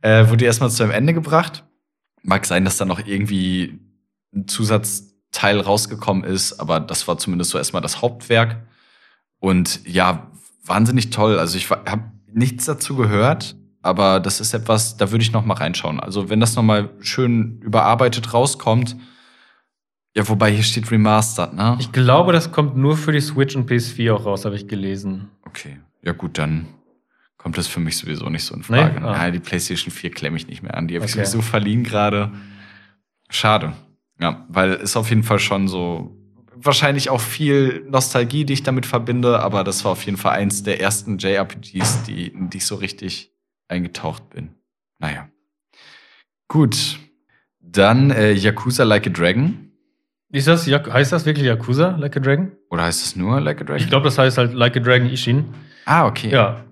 wurde erstmal zu einem Ende gebracht. Mag sein, dass da noch irgendwie ein Zusatzteil rausgekommen ist, aber das war zumindest so erstmal das Hauptwerk. Und ja, wahnsinnig toll. Also ich habe nichts dazu gehört. Aber das ist etwas, da würde ich noch mal reinschauen. Also wenn das noch mal schön überarbeitet rauskommt, ja, wobei hier steht Remastered, ne? Ich glaube, das kommt nur für die Switch und PS4 auch raus, habe ich gelesen. Okay, ja gut, dann kommt das für mich sowieso nicht so in Frage. Nee? Ah. Ja, die PlayStation 4 klemme ich nicht mehr an, die habe ich sowieso verliehen gerade. Schade, ja, weil es auf jeden Fall schon so, wahrscheinlich auch viel Nostalgie, die ich damit verbinde, aber das war auf jeden Fall eins der ersten JRPGs, die ich so richtig eingetaucht bin. Naja. Gut. Dann Yakuza Like a Dragon. Heißt das wirklich Yakuza Like a Dragon? Oder heißt es nur Like a Dragon? Ich glaube, das heißt halt Like a Dragon Ishin. Ah, okay. Ja.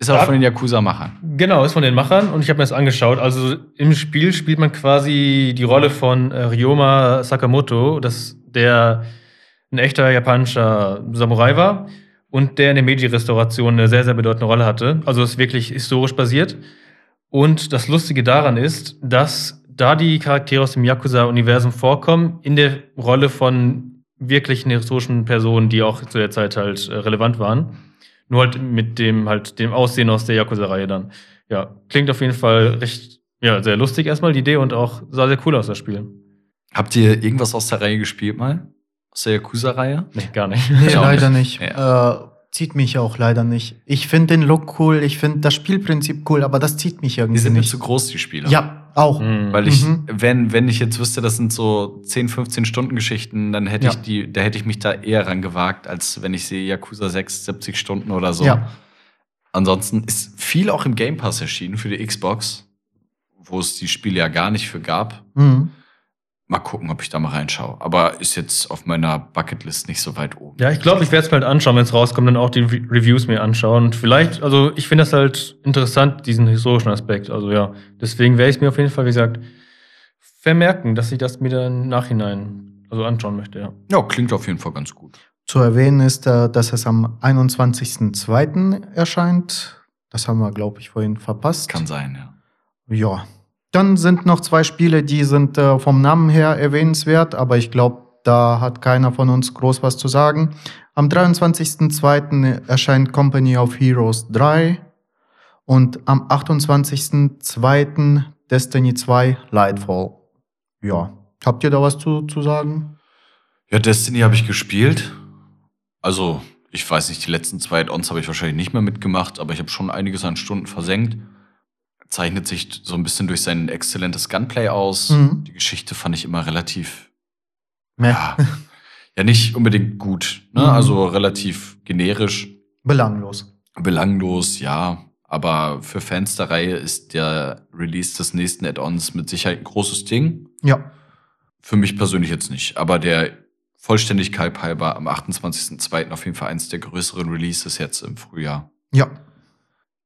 Ist auch von den Yakuza-Machern. Genau, ist von den Machern und ich habe mir das angeschaut. Also im Spiel spielt man quasi die Rolle von Ryoma Sakamoto, der ein echter japanischer Samurai war. Und der in der Meiji-Restauration eine sehr, sehr bedeutende Rolle hatte. Also ist wirklich historisch basiert. Und das Lustige daran ist, dass da die Charaktere aus dem Yakuza-Universum vorkommen, in der Rolle von wirklichen historischen Personen, die auch zu der Zeit halt relevant waren. Nur halt mit dem Aussehen aus der Yakuza-Reihe dann. Ja, klingt auf jeden Fall sehr lustig erstmal, die Idee, und auch sah sehr cool aus, das Spiel. Habt ihr irgendwas aus der Reihe gespielt mal? Aus der Yakuza-Reihe? Nee, gar nicht. Nee, leider nicht. Ja. Zieht mich auch leider nicht. Ich finde den Look cool, ich finde das Spielprinzip cool, aber das zieht mich irgendwie nicht. Die sind nicht zu groß, die Spiele. Ja, auch. Mhm. Weil ich, wenn ich jetzt wüsste, das sind so 10, 15 Stunden Geschichten, dann hätte hätte ich mich da eher ran gewagt, als wenn ich sehe Yakuza 6, 70 Stunden oder so. Ja. Ansonsten ist viel auch im Game Pass erschienen für die Xbox, wo es die Spiele ja gar nicht für gab. Mhm. Mal gucken, ob ich da mal reinschaue. Aber ist jetzt auf meiner Bucketlist nicht so weit oben. Ja, ich glaube, ich werde es mir halt anschauen, wenn es rauskommt, dann auch die Reviews mir anschauen. Und vielleicht, also ich finde das halt interessant, diesen historischen Aspekt. Also ja, deswegen werde ich es mir auf jeden Fall, wie gesagt, vermerken, dass ich das mir dann im Nachhinein also anschauen möchte. Ja. Ja, klingt auf jeden Fall ganz gut. Zu erwähnen ist, dass es am 21.02. erscheint. Das haben wir, glaube ich, vorhin verpasst. Kann sein, ja. Ja. Dann sind noch zwei Spiele, die sind vom Namen her erwähnenswert, aber ich glaube, da hat keiner von uns groß was zu sagen. Am 23.02. erscheint Company of Heroes 3 und am 28.02. Destiny 2 Lightfall. Ja, habt ihr da was zu sagen? Ja, Destiny habe ich gespielt. Also, ich weiß nicht, die letzten zwei Add-ons habe ich wahrscheinlich nicht mehr mitgemacht, aber ich habe schon einiges an Stunden versenkt. Zeichnet sich so ein bisschen durch sein exzellentes Gunplay aus. Mhm. Die Geschichte fand ich immer relativ, ja nicht unbedingt gut, ne? Mhm. Also relativ generisch. Belanglos, ja. Aber für Fans der Reihe ist der Release des nächsten Add-ons mit Sicherheit ein großes Ding. Ja. Für mich persönlich jetzt nicht. Aber der Vollständigkeit halber am 28.02. auf jeden Fall eins der größeren Releases jetzt im Frühjahr. Ja.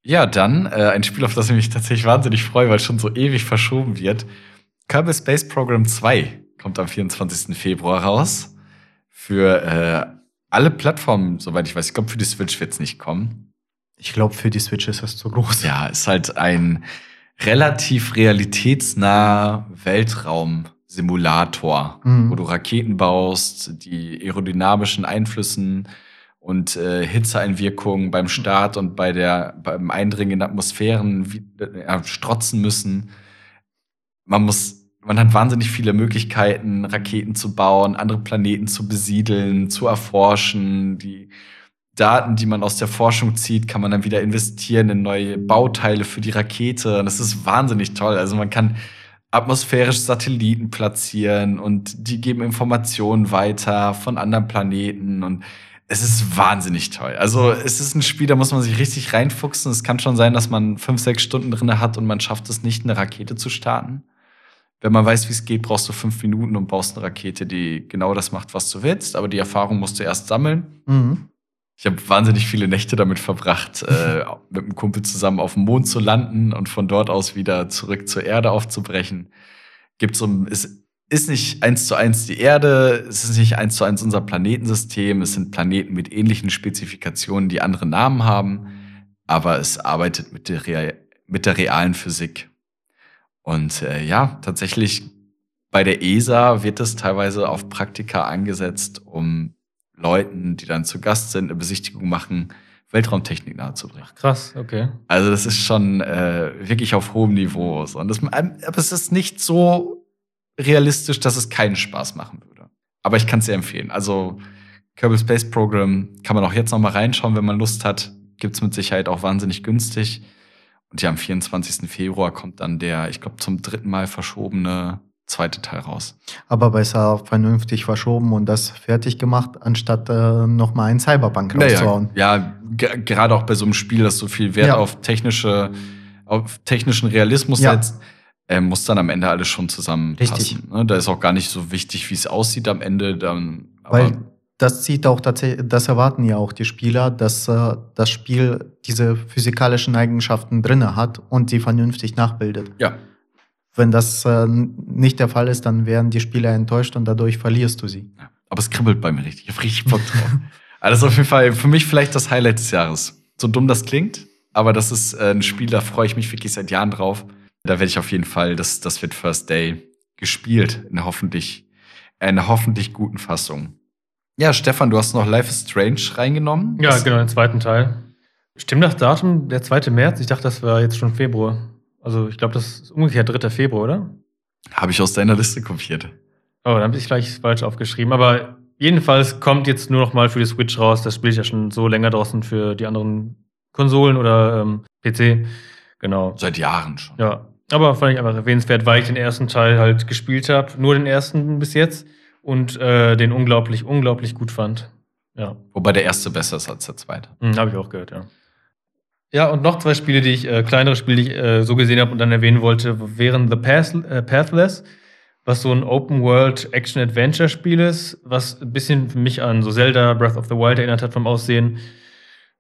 Ja, dann ein Spiel, auf das ich mich tatsächlich wahnsinnig freue, weil es schon so ewig verschoben wird. Kerbal Space Program 2 kommt am 24. Februar raus. Für alle Plattformen, soweit ich weiß. Ich glaube, für die Switch wird es nicht kommen. Ich glaube, für die Switch ist das zu groß. Ja, ist halt ein relativ realitätsnaher Weltraum-Simulator, wo du Raketen baust, die aerodynamischen Einflüssen und Hitzeeinwirkungen beim Start und beim Eindringen in Atmosphären strotzen müssen. Man hat wahnsinnig viele Möglichkeiten, Raketen zu bauen, andere Planeten zu besiedeln, zu erforschen. Die Daten, die man aus der Forschung zieht, kann man dann wieder investieren in neue Bauteile für die Rakete. Das ist wahnsinnig toll. Also man kann atmosphärisch Satelliten platzieren und die geben Informationen weiter von anderen Planeten und es ist wahnsinnig toll. Also es ist ein Spiel, da muss man sich richtig reinfuchsen. Es kann schon sein, dass man 5-6 Stunden drin hat und man schafft es nicht, eine Rakete zu starten. Wenn man weiß, wie es geht, brauchst du 5 Minuten und baust eine Rakete, die genau das macht, was du willst. Aber die Erfahrung musst du erst sammeln. Mhm. Ich habe wahnsinnig viele Nächte damit verbracht, mit einem Kumpel zusammen auf dem Mond zu landen und von dort aus wieder zurück zur Erde aufzubrechen. Es ist nicht 1:1 die Erde, es ist nicht 1:1 unser Planetensystem, es sind Planeten mit ähnlichen Spezifikationen, die andere Namen haben, aber es arbeitet mit der realen Physik. Und ja, tatsächlich bei der ESA wird es teilweise auf Praktika angesetzt, um Leuten, die dann zu Gast sind, eine Besichtigung machen, Weltraumtechnik nahezubringen. Ach, krass, okay. Also das ist schon wirklich auf hohem Niveau. Aber es ist nicht so realistisch, dass es keinen Spaß machen würde. Aber ich kann es sehr empfehlen. Also Kerbal Space Program kann man auch jetzt noch mal reinschauen, wenn man Lust hat. Gibt's mit Sicherheit auch wahnsinnig günstig. Und ja, am 24. Februar kommt dann der, ich glaube, zum 3. Mal verschobene zweite Teil raus. Aber besser vernünftig verschoben und das fertig gemacht, anstatt noch mal einen Cyberpunk rauszuhauen. Ja, gerade auch bei so einem Spiel, das so viel Wert auf technischen Realismus setzt, muss dann am Ende alles schon zusammenpassen. Richtig. Ne? Da ist auch gar nicht so wichtig, wie es aussieht am Ende. Weil das zieht auch tatsächlich, das erwarten ja auch die Spieler, dass das Spiel diese physikalischen Eigenschaften drin hat und die vernünftig nachbildet. Ja. Wenn das nicht der Fall ist, dann werden die Spieler enttäuscht und dadurch verlierst du sie. Ja. Aber es kribbelt bei mir richtig. Ich hab richtig Bock drauf. Also auf jeden Fall für mich vielleicht das Highlight des Jahres. So dumm das klingt, aber das ist ein Spiel, da freue ich mich wirklich seit Jahren drauf. Da werde ich auf jeden Fall, das wird First Day gespielt, in einer hoffentlich guten Fassung. Ja, Stefan, du hast noch Life is Strange reingenommen. Ja, genau, den zweiten Teil. Stimmt das Datum, der 2. März? Ich dachte, das war jetzt schon Februar. Also ich glaube, das ist umgekehrt 3. Februar, oder? Habe ich aus deiner Liste kopiert. Oh, dann habe ich gleich falsch aufgeschrieben. Aber jedenfalls kommt jetzt nur noch mal für die Switch raus. Das spiele ich ja schon so länger draußen für die anderen Konsolen oder PC. Genau. Seit Jahren schon. Ja. Aber fand ich einfach erwähnenswert, weil ich den ersten Teil halt gespielt habe, nur den ersten bis jetzt und den unglaublich, unglaublich gut fand. Ja. Wobei der erste besser ist als der zweite. Habe ich auch gehört, ja. Ja, und noch zwei Spiele, kleinere Spiele, die ich so gesehen habe und dann erwähnen wollte, wären The Pathless, was so ein Open-World-Action-Adventure-Spiel ist, was ein bisschen für mich an so Zelda Breath of the Wild erinnert hat vom Aussehen.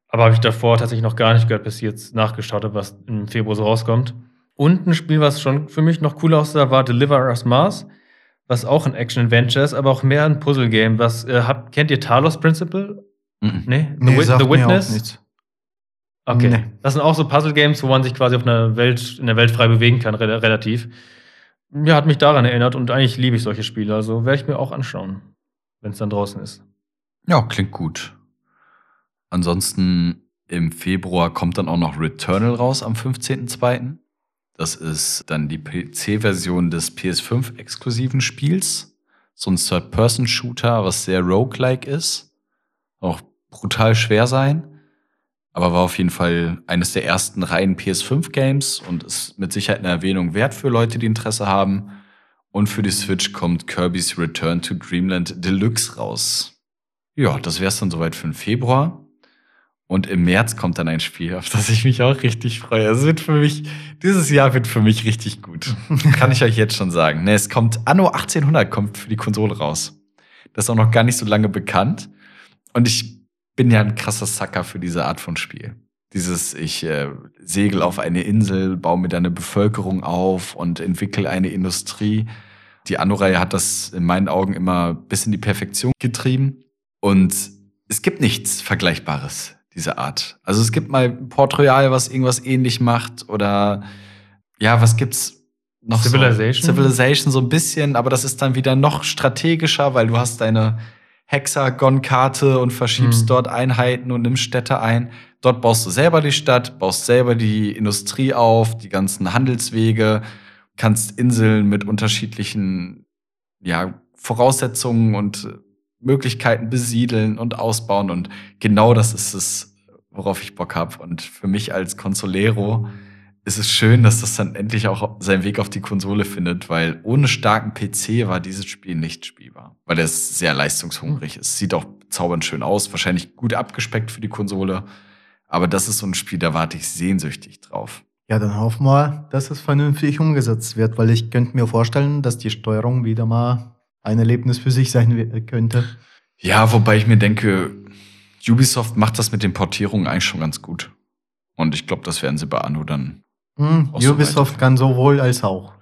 Aber habe ich davor tatsächlich noch gar nicht gehört, bis ich jetzt nachgeschaut habe, was im Februar so rauskommt. Und ein Spiel, was schon für mich noch cool aussah, war Deliver Us Mars, was auch ein Action-Adventure ist, aber auch mehr ein Puzzle-Game. Kennt ihr Talos Principle? Mhm. Nee, sagt The Witness? Mir auch nichts. Okay, nee. Das sind auch so Puzzle-Games, wo man sich quasi auf einer Welt, in der Welt frei bewegen kann, relativ. Ja, hat mich daran erinnert und eigentlich liebe ich solche Spiele, also werde ich mir auch anschauen, wenn es dann draußen ist. Ja, klingt gut. Ansonsten im Februar kommt dann auch noch Returnal raus am 15.02. Das ist dann die PC-Version des PS5-exklusiven Spiels. So ein Third-Person-Shooter, was sehr roguelike ist. Auch brutal schwer sein. Aber war auf jeden Fall eines der ersten reinen PS5-Games und ist mit Sicherheit eine Erwähnung wert für Leute, die Interesse haben. Und für die Switch kommt Kirby's Return to Dreamland Deluxe raus. Ja, das wär's dann soweit für den Februar. Und im März kommt dann ein Spiel, auf das ich mich auch richtig freue. Dieses Jahr wird für mich richtig gut. Kann ich euch jetzt schon sagen. Ne, es kommt, Anno 1800 kommt für die Konsole raus. Das ist auch noch gar nicht so lange bekannt. Und ich bin ja ein krasser Sucker für diese Art von Spiel. Ich segel auf eine Insel, baue mir da eine Bevölkerung auf und entwickle eine Industrie. Die Anno-Reihe hat das in meinen Augen immer bis in die Perfektion getrieben. Und es gibt nichts Vergleichbares dieser Art. Also es gibt mal Port Royal, was irgendwas ähnlich macht oder ja, was gibt's noch? Civilization so ein bisschen, aber das ist dann wieder noch strategischer, weil du hast deine Hexagon-Karte und verschiebst dort Einheiten und nimmst Städte ein. Dort baust du selber die Stadt, baust selber die Industrie auf, die ganzen Handelswege, kannst Inseln mit unterschiedlichen Voraussetzungen und Möglichkeiten besiedeln und ausbauen. Und genau das ist es, worauf ich Bock habe. Und für mich als Consolero ist es schön, dass das dann endlich auch seinen Weg auf die Konsole findet, weil ohne starken PC war dieses Spiel nicht spielbar, weil es sehr leistungshungrig ist. Sieht auch bezaubernd schön aus, wahrscheinlich gut abgespeckt für die Konsole, aber das ist so ein Spiel, da warte ich sehnsüchtig drauf. Ja, dann hoffen wir, dass es vernünftig umgesetzt wird, weil ich könnte mir vorstellen, dass die Steuerung wieder mal ein Erlebnis für sich sein könnte. Ja, wobei ich mir denke, Ubisoft macht das mit den Portierungen eigentlich schon ganz gut. Und ich glaube, das werden sie bei Anno dann Ubisoft kann sowohl als auch.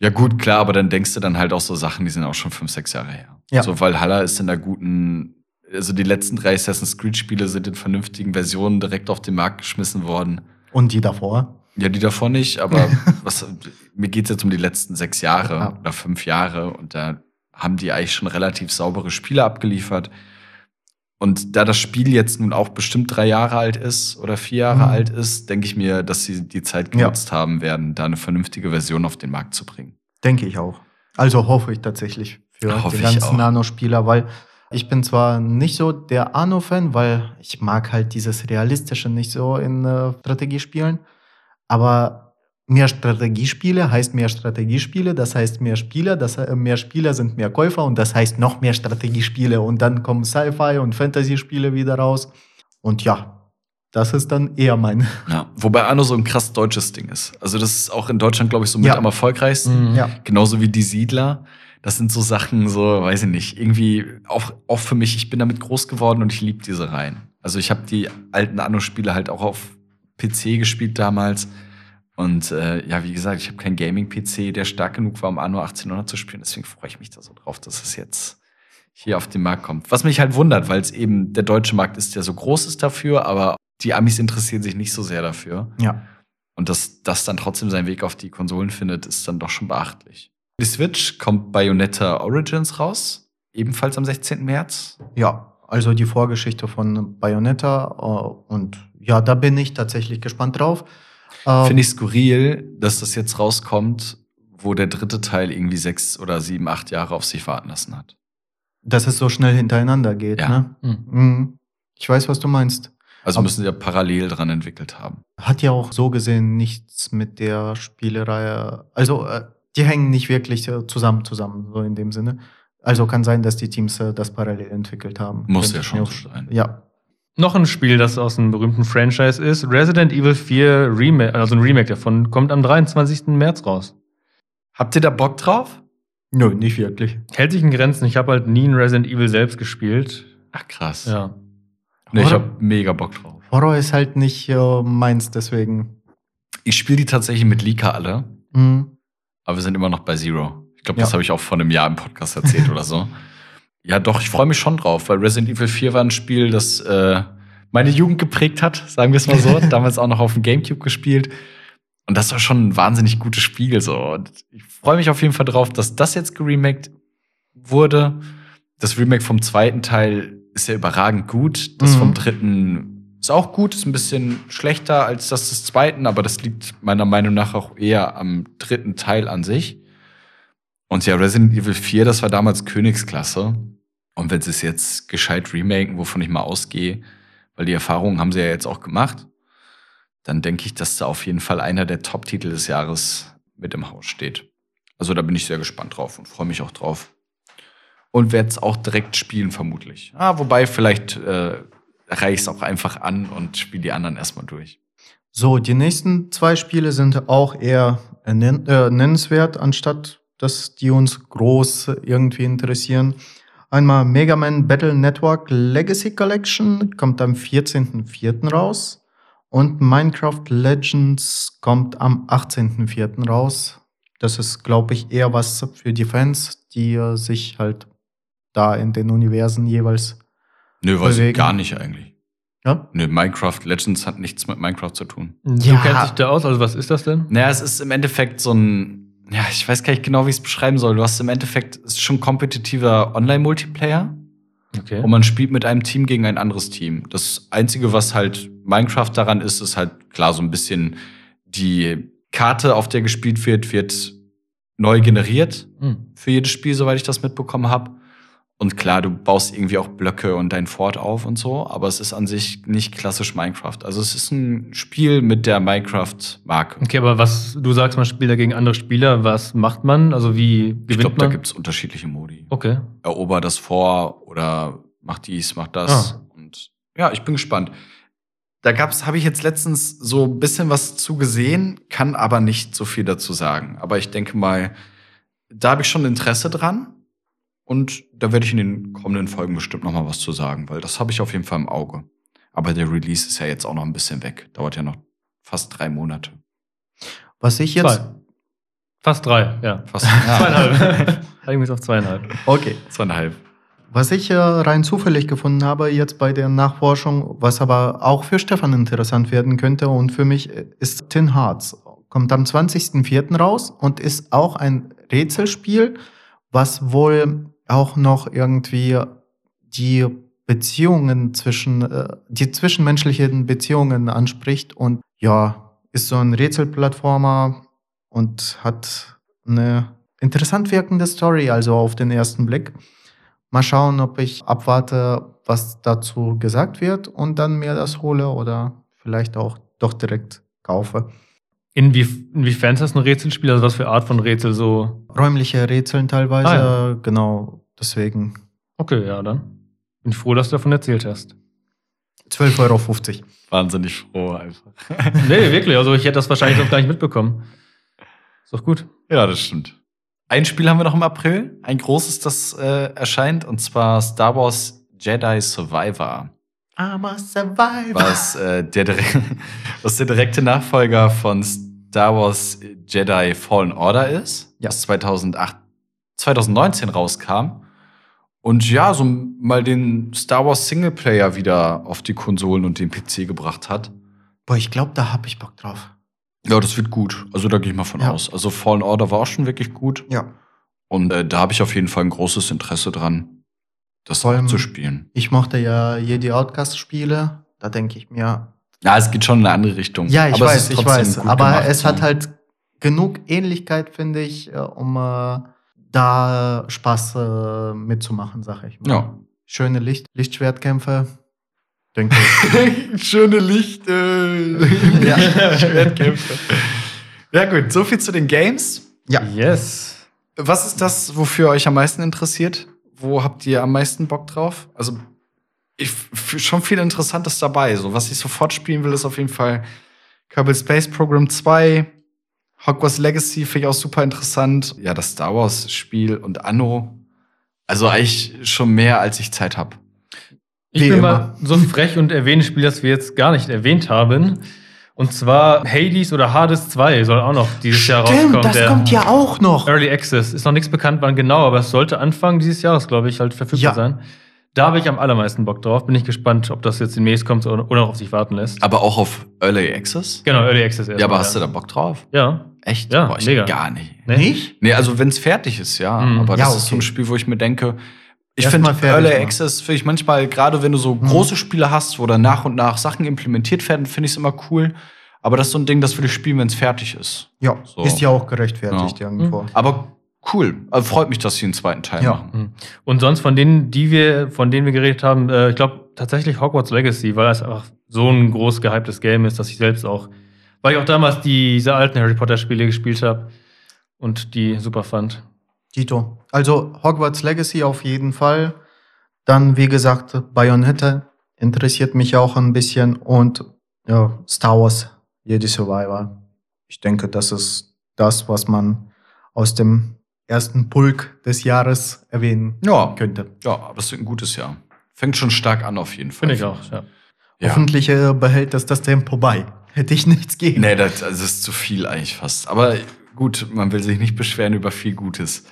Ja gut, klar, aber dann denkst du dann halt auch so Sachen, die sind auch schon 5-6 Jahre her. Ja. So Valhalla ist in der guten, also die letzten 3 Assassin's Creed-Spiele sind in vernünftigen Versionen direkt auf den Markt geschmissen worden. Und die davor? Ja, die davor nicht, aber mir geht's jetzt um die letzten 6 Jahre oder 5 Jahre und da haben die eigentlich schon relativ saubere Spiele abgeliefert. Und da das Spiel jetzt nun auch bestimmt 3 Jahre alt ist oder 4 Jahre alt ist, denke ich mir, dass sie die Zeit genutzt haben werden, da eine vernünftige Version auf den Markt zu bringen. Denke ich auch. Also hoffe ich tatsächlich für die ganzen Anno-Spieler, weil ich bin zwar nicht so der Anno-Fan, weil ich mag halt dieses Realistische nicht so in Strategiespielen, aber mehr Strategiespiele heißt mehr Strategiespiele, das heißt mehr Spieler, mehr Spieler sind mehr Käufer und das heißt noch mehr Strategiespiele und dann kommen Sci-Fi und Fantasy-Spiele wieder raus und ja, das ist dann eher mein. Ja, wobei Anno so ein krass deutsches Ding ist. Also das ist auch in Deutschland, glaube ich, so mit am erfolgreichsten, genauso wie die Siedler. Das sind so Sachen, so, weiß ich nicht, irgendwie auch für mich, ich bin damit groß geworden und ich liebe diese Reihen. Also ich habe die alten Anno-Spiele halt auch auf PC gespielt damals. Und wie gesagt, ich habe keinen Gaming-PC, der stark genug war, um Anno 1800 zu spielen. Deswegen freue ich mich da so drauf, dass es jetzt hier auf den Markt kommt. Was mich halt wundert, weil es eben der deutsche Markt ist, der so groß ist dafür, aber die Amis interessieren sich nicht so sehr dafür. Ja. Und dass das dann trotzdem seinen Weg auf die Konsolen findet, ist dann doch schon beachtlich. Die Switch kommt Bayonetta Origins raus, ebenfalls am 16. März. Ja, also die Vorgeschichte von Bayonetta. Und ja, da bin ich tatsächlich gespannt drauf. Finde ich skurril, dass das jetzt rauskommt, wo der dritte Teil irgendwie 6 oder 7, 8 Jahre auf sich warten lassen hat. Dass es so schnell hintereinander geht, ne? Mhm. Ich weiß, was du meinst. Also aber müssen sie ja parallel dran entwickelt haben. Hat ja auch so gesehen nichts mit der Spielereihe. Also, die hängen nicht wirklich zusammen, so in dem Sinne. Also kann sein, dass die Teams das parallel entwickelt haben. Muss ja schon so sein. Ja. Noch ein Spiel, das aus einem berühmten Franchise ist. Resident Evil 4 Remake, also ein Remake davon, kommt am 23. März raus. Habt ihr da Bock drauf? Nö, nicht wirklich. Hält sich in Grenzen. Ich habe halt nie ein Resident Evil selbst gespielt. Ach, krass. Ja. Nee, ich hab mega Bock drauf. Horror ist halt nicht meins, deswegen. Ich spiele die tatsächlich mit Lika alle. Mhm. Aber wir sind immer noch bei Zero. Ich glaube, das habe ich auch vor einem Jahr im Podcast erzählt oder so. Ja, doch, ich freue mich schon drauf, weil Resident Evil 4 war ein Spiel, das meine Jugend geprägt hat, sagen wir es mal so. Damals auch noch auf dem Gamecube gespielt. Und das war schon ein wahnsinnig gutes Spiel. So. Und ich freue mich auf jeden Fall drauf, dass das jetzt geremaked wurde. Das Remake vom zweiten Teil ist ja überragend gut. Das vom dritten ist auch gut, ist ein bisschen schlechter als das des zweiten, aber das liegt meiner Meinung nach auch eher am dritten Teil an sich. Und ja, Resident Evil 4, das war damals Königsklasse. Und wenn sie es jetzt gescheit remaken, wovon ich mal ausgehe, weil die Erfahrungen haben sie ja jetzt auch gemacht, dann denke ich, dass da auf jeden Fall einer der Top-Titel des Jahres mit im Haus steht. Also da bin ich sehr gespannt drauf und freue mich auch drauf. Und werde es auch direkt spielen, vermutlich. Ah, wobei, vielleicht reiche ich es auch einfach an und spiele die anderen erstmal durch. So, die nächsten zwei Spiele sind auch eher nennenswert, anstatt dass die uns groß irgendwie interessieren. Einmal Mega Man Battle Network Legacy Collection kommt am 14.04. raus und Minecraft Legends kommt am 18.04. raus. Das ist, glaube ich, eher was für die Fans, die sich halt da in den Universen jeweils bewegen. Weiß ich gar nicht eigentlich. Ja? Nö, Minecraft Legends hat nichts mit Minecraft zu tun. Ja. Du kennst dich da aus, also was ist das denn? Naja, es ist im Endeffekt so ein ja, ich weiß gar nicht genau, wie ich es beschreiben soll. Du hast im Endeffekt, es ist schon kompetitiver Online-Multiplayer. Okay. Und man spielt mit einem Team gegen ein anderes Team. Das Einzige, was halt Minecraft daran ist, ist halt klar so ein bisschen die Karte, auf der gespielt wird, neu generiert für jedes Spiel, soweit ich das mitbekommen habe. Und klar, du baust irgendwie auch Blöcke und dein Fort auf und so, aber es ist an sich nicht klassisch Minecraft. Also es ist ein Spiel mit der Minecraft-Marke. Okay, aber was, du sagst, man spielt gegen andere Spieler, was macht man? Also wie gewinnt man? Ich glaube, da gibt es unterschiedliche Modi. Okay. Erober das Fort oder mach dies, mach das. Ah. Und ja, ich bin gespannt. Da habe ich jetzt letztens so ein bisschen was zu gesehen, kann aber nicht so viel dazu sagen. Aber ich denke mal, da habe ich schon Interesse dran. Und da werde ich in den kommenden Folgen bestimmt noch mal was zu sagen, weil das habe ich auf jeden Fall im Auge. Aber der Release ist ja jetzt auch noch ein bisschen weg. Dauert ja noch fast 3 Monate. Was ich jetzt... 2. Fast 3, ja. Fast 2,5. Eigentlich auf 2,5. Okay. 2,5. Was ich rein zufällig gefunden habe jetzt bei der Nachforschung, was aber auch für Stefan interessant werden könnte und für mich, ist Tin Hearts. Kommt am 20.04. raus und ist auch ein Rätselspiel, was wohl auch noch irgendwie die Beziehungen die zwischenmenschlichen Beziehungen anspricht und ja, ist so ein Rätselplattformer und hat eine interessant wirkende Story, also auf den ersten Blick. Mal schauen, ob ich abwarte, was dazu gesagt wird und dann mir das hole oder vielleicht auch doch direkt kaufe. Inwiefern ist das ein Rätselspiel? Also was für Art von Rätsel so? Räumliche Rätseln teilweise, genau, deswegen. Okay, ja, dann bin ich froh, dass du davon erzählt hast. 12,50 Euro. Wahnsinnig froh einfach. Nee, wirklich, also ich hätte das wahrscheinlich noch gar nicht mitbekommen. Ist doch gut. Ja, das stimmt. Ein Spiel haben wir noch im April, ein großes, das erscheint, und zwar Star Wars Jedi Survivor. I'm a Survivor. Was der direkte Nachfolger von Star Wars Jedi Fallen Order ist, das 2019 rauskam. Und ja, so mal den Star Wars Singleplayer wieder auf die Konsolen und den PC gebracht hat. Boah, ich glaube, da hab ich Bock drauf. Ja, das wird gut. Also da gehe ich mal von aus. Also Fallen Order war auch schon wirklich gut. Ja. Und da habe ich auf jeden Fall ein großes Interesse dran, das zu spielen. Ich mochte ja Jedi Outcast-Spiele. Da denke ich mir... Ja, es geht schon in eine andere Richtung. Ja, ich weiß. Aber es hat halt genug Ähnlichkeit, finde ich, um da Spaß mitzumachen, sage ich mal. Ja. Schöne Lichtschwertkämpfe. Denke ich. Schöne Lichtschwertkämpfe. Ja gut, so viel zu den Games. Ja. Yes. Was ist das, wofür euch am meisten interessiert? Wo habt ihr am meisten Bock drauf? Also, schon viel Interessantes dabei. So, was ich sofort spielen will, ist auf jeden Fall Kerbal Space Program 2. Hogwarts Legacy finde ich auch super interessant. Ja, das Star Wars-Spiel und Anno. Also eigentlich schon mehr, als ich Zeit habe. Ich bin mal so frech und erwähne ein Spiel, das wir jetzt gar nicht erwähnt haben. Und zwar Hades oder Hades 2 soll auch noch dieses Jahr rauskommen. Das kommt ja auch noch. Early Access. Ist noch nichts bekannt, wann genau, aber es sollte Anfang dieses Jahres, glaube ich, halt verfügbar sein. Da habe ich am allermeisten Bock drauf. Bin ich gespannt, ob das jetzt demnächst kommt oder noch auf sich warten lässt. Aber auch auf Early Access? Genau, Early Access erst. Ja, aber hast du da Bock drauf? Ja. Echt? Ja, boah, ich mega. Gar nicht. Nee? Nicht? Nee, also wenn es fertig ist, ja. Mhm. Aber das ist so ein Spiel, wo ich mir denke, ich finde Early Access, finde ich manchmal, gerade wenn du so große Spiele hast, wo dann nach und nach Sachen implementiert werden, finde ich es immer cool. Aber das ist so ein Ding, das will ich spielen, wenn es fertig ist. Ja, so. Ist ja auch gerechtfertigt irgendwo. Mhm. Aber cool. Also freut mich, dass sie einen zweiten Teil machen. Und sonst von denen wir geredet haben, ich glaube tatsächlich Hogwarts Legacy, weil es einfach so ein groß gehyptes Game ist, dass ich selbst auch, weil ich auch damals diese alten Harry Potter Spiele gespielt habe und die super fand. Tito. Also Hogwarts Legacy auf jeden Fall. Dann, wie gesagt, Bayonetta interessiert mich auch ein bisschen und ja, Star Wars Jedi Survivor. Ich denke, das ist das, was man aus dem ersten Pulk des Jahres erwähnen könnte. Ja, aber es wird ein gutes Jahr. Fängt schon stark an auf jeden Fall. Finde ich auch, ja. Hoffentlich behält das Tempo bei. Hätte ich nichts gegen. Nee, das ist zu viel eigentlich fast. Aber gut, man will sich nicht beschweren über viel Gutes.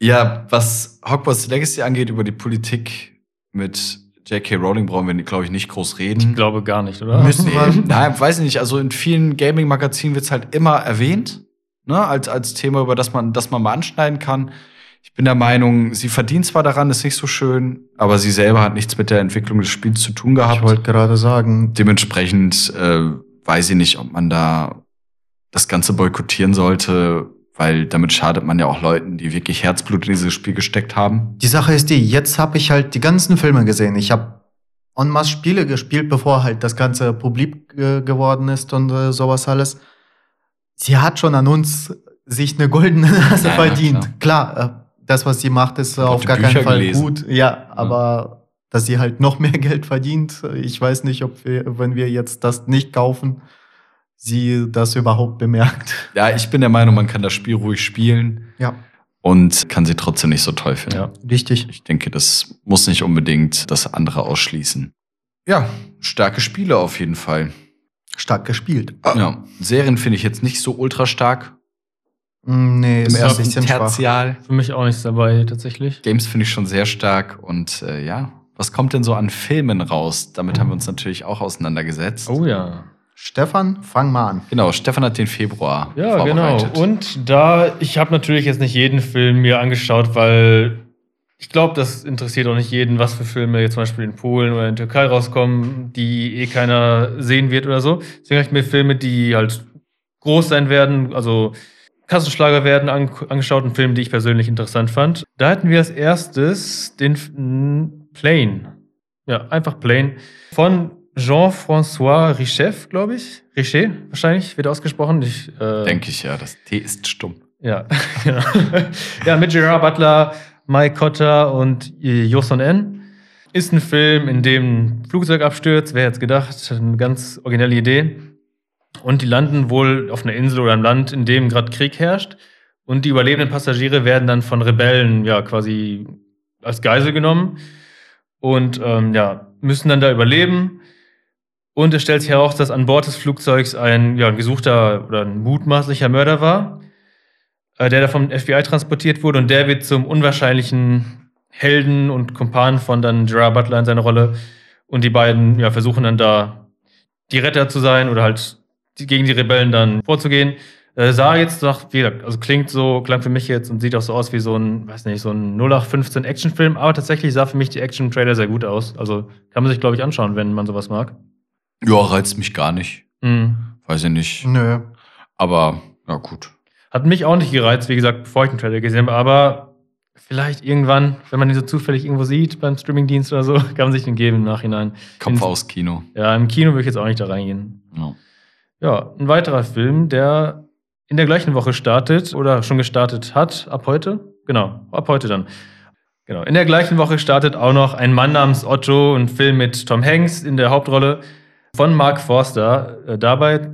Ja, was Hogwarts Legacy angeht, über die Politik mit J.K. Rowling brauchen wir, glaube ich, nicht groß reden. Ich glaube gar nicht, oder? Müssen wir? Nein, weiß ich nicht. Also in vielen Gaming-Magazinen wird es halt immer erwähnt, ne, als Thema, über das man mal anschneiden kann. Ich bin der Meinung, sie verdient zwar daran, ist nicht so schön, aber sie selber hat nichts mit der Entwicklung des Spiels zu tun gehabt. Ich wollte gerade sagen. Dementsprechend weiß ich nicht, ob man da das Ganze boykottieren sollte, weil damit schadet man ja auch Leuten, die wirklich Herzblut in dieses Spiel gesteckt haben. Die Sache ist die, jetzt habe ich halt die ganzen Filme gesehen. Ich habe en masse Spiele gespielt, bevor halt das Ganze publik geworden ist und sowas alles. Sie hat schon an uns sich eine goldene Nase verdient. Klar, das, was sie macht, ist auf gar keinen Fall gut. Ja, aber dass sie halt noch mehr Geld verdient, ich weiß nicht, ob wir, wenn wir jetzt das nicht kaufen, sie das überhaupt bemerkt. Ja, ich bin der Meinung, man kann das Spiel ruhig spielen. Ja. Und kann sie trotzdem nicht so toll finden. Ja, richtig. Ich denke, das muss nicht unbedingt das andere ausschließen. Ja, starke Spiele auf jeden Fall. Stark gespielt. Ja. Serien finde ich jetzt nicht so ultra stark. Nee, im ersten Tertial. Für mich auch nichts dabei, tatsächlich. Games finde ich schon sehr stark. Und was kommt denn so an Filmen raus? Damit haben wir uns natürlich auch auseinandergesetzt. Oh ja. Stefan, fang mal an. Genau, Stefan hat den Februar vorbereitet. Genau. Und ich habe natürlich jetzt nicht jeden Film mir angeschaut, weil ich glaube, das interessiert auch nicht jeden, was für Filme jetzt zum Beispiel in Polen oder in der Türkei rauskommen, die eh keiner sehen wird oder so. Deswegen habe ich mir Filme, die halt groß sein werden, also Kassenschlager werden, angeschaut, einen Film, die ich persönlich interessant fand. Da hatten wir als erstes den Plane. Ja, einfach Plane. Von Jean-François Richet, glaube ich. Richet, wahrscheinlich, wird ausgesprochen. Denke ich, ja. Das T ist stumm. Ja, genau. Ja, mit Gerard Butler, Mike Cotter und Joseon N. Ist ein Film, in dem ein Flugzeug abstürzt. Wer hätte es gedacht? Eine ganz originelle Idee. Und die landen wohl auf einer Insel oder einem Land, in dem gerade Krieg herrscht. Und die überlebenden Passagiere werden dann von Rebellen quasi als Geisel genommen. Und müssen dann da überleben. Und es stellt sich heraus, dass an Bord des Flugzeugs ein gesuchter oder ein mutmaßlicher Mörder war, der da vom FBI transportiert wurde. Und der wird zum unwahrscheinlichen Helden und Kumpan von dann Gerard Butler in seiner Rolle. Und die beiden versuchen dann da die Retter zu sein oder halt gegen die Rebellen dann vorzugehen. Sah jetzt nach, wie gesagt, also klang für mich jetzt und sieht auch so aus wie so ein 0815 Actionfilm. Aber tatsächlich sah für mich die Action-Trailer sehr gut aus. Also kann man sich, glaube ich, anschauen, wenn man sowas mag. Ja, reizt mich gar nicht. Weiß ich nicht. Nö. Aber, na gut. Hat mich auch nicht gereizt, wie gesagt, bevor ich den Trailer gesehen habe. Aber vielleicht irgendwann, wenn man den so zufällig irgendwo sieht, beim Streamingdienst oder so, kann man sich den geben im Nachhinein. Kopf aus Kino. Ja, im Kino würde ich jetzt auch nicht da reingehen. No. Ja, ein weiterer Film, der in der gleichen Woche startet oder schon gestartet hat, ab heute. Genau, ab heute dann. Genau. In der gleichen Woche startet auch noch Ein Mann namens Otto, ein Film mit Tom Hanks in der Hauptrolle von Mark Forster. Dabei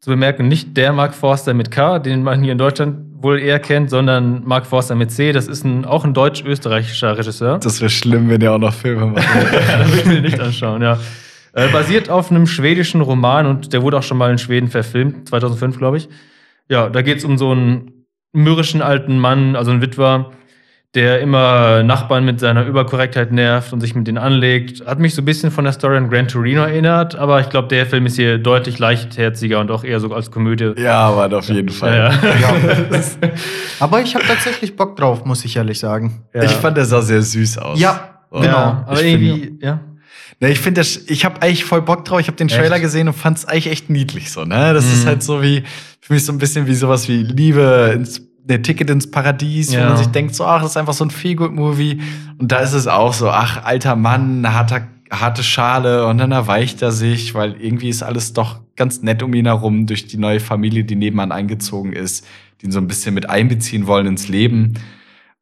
zu bemerken, nicht der Mark Forster mit K, den man hier in Deutschland wohl eher kennt, sondern Mark Forster mit C. Das ist auch ein deutsch-österreichischer Regisseur. Das wäre schlimm, wenn der auch noch Filme macht. Das will ich mir nicht anschauen, ja. Basiert auf einem schwedischen Roman und der wurde auch schon mal in Schweden verfilmt, 2005, glaube ich. Ja, da geht es um so einen mürrischen alten Mann, also einen Witwer, der immer Nachbarn mit seiner Überkorrektheit nervt und sich mit denen anlegt. Hat mich so ein bisschen von der Story in Gran Torino erinnert, aber ich glaube, der Film ist hier deutlich leichtherziger und auch eher so als Komödie. Ja, aber auf jeden Fall. Ja. Aber ich habe tatsächlich Bock drauf, muss ich ehrlich sagen. Ja. Ich fand, der sah sehr süß aus. Ja, genau. Ja, aber irgendwie. Ne, ich finde, ich habe eigentlich voll Bock drauf. Ich habe den Trailer gesehen und fand es eigentlich echt niedlich so. Ne, das ist halt so wie für mich so ein bisschen wie sowas wie Liebe ins Ticket ins Paradies, wo man sich denkt, so, ach, das ist einfach so ein Feel-Good-Movie. Und da ist es auch so, ach, alter Mann, harte Schale und dann erweicht er sich, weil irgendwie ist alles doch ganz nett um ihn herum durch die neue Familie, die nebenan eingezogen ist, die ihn so ein bisschen mit einbeziehen wollen ins Leben.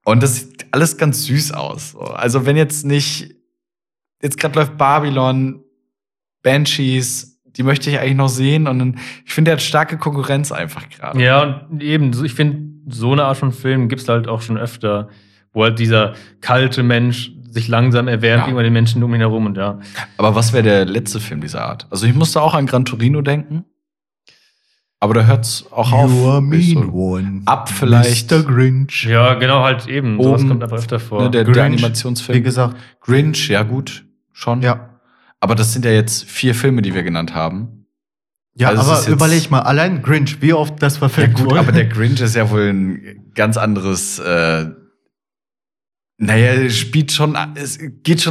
Und das sieht alles ganz süß aus. Also wenn jetzt gerade läuft Babylon, Banshees, die möchte ich eigentlich noch sehen und ich finde, er hat starke Konkurrenz einfach gerade. Ja, und eben, ich finde, so eine Art von Film gibt es halt auch schon öfter, wo halt dieser kalte Mensch sich langsam erwärmt über den Menschen um ihn herum und ja. Aber was wäre der letzte Film dieser Art? Also ich musste auch an Gran Torino denken, aber da hört's auch ab vielleicht. Mr. Grinch. Ja, genau, halt eben. Sowas kommt aber öfter vor. Ne, der Animationsfilm. Wie gesagt. Grinch, ja gut, schon. Ja. Aber das sind ja jetzt 4 Filme, die wir genannt haben. Ja, also aber überleg mal, allein Grinch, wie oft das verfilmt wurde. Ja gut, aber der Grinch ist ja wohl ein ganz anderes, geht schon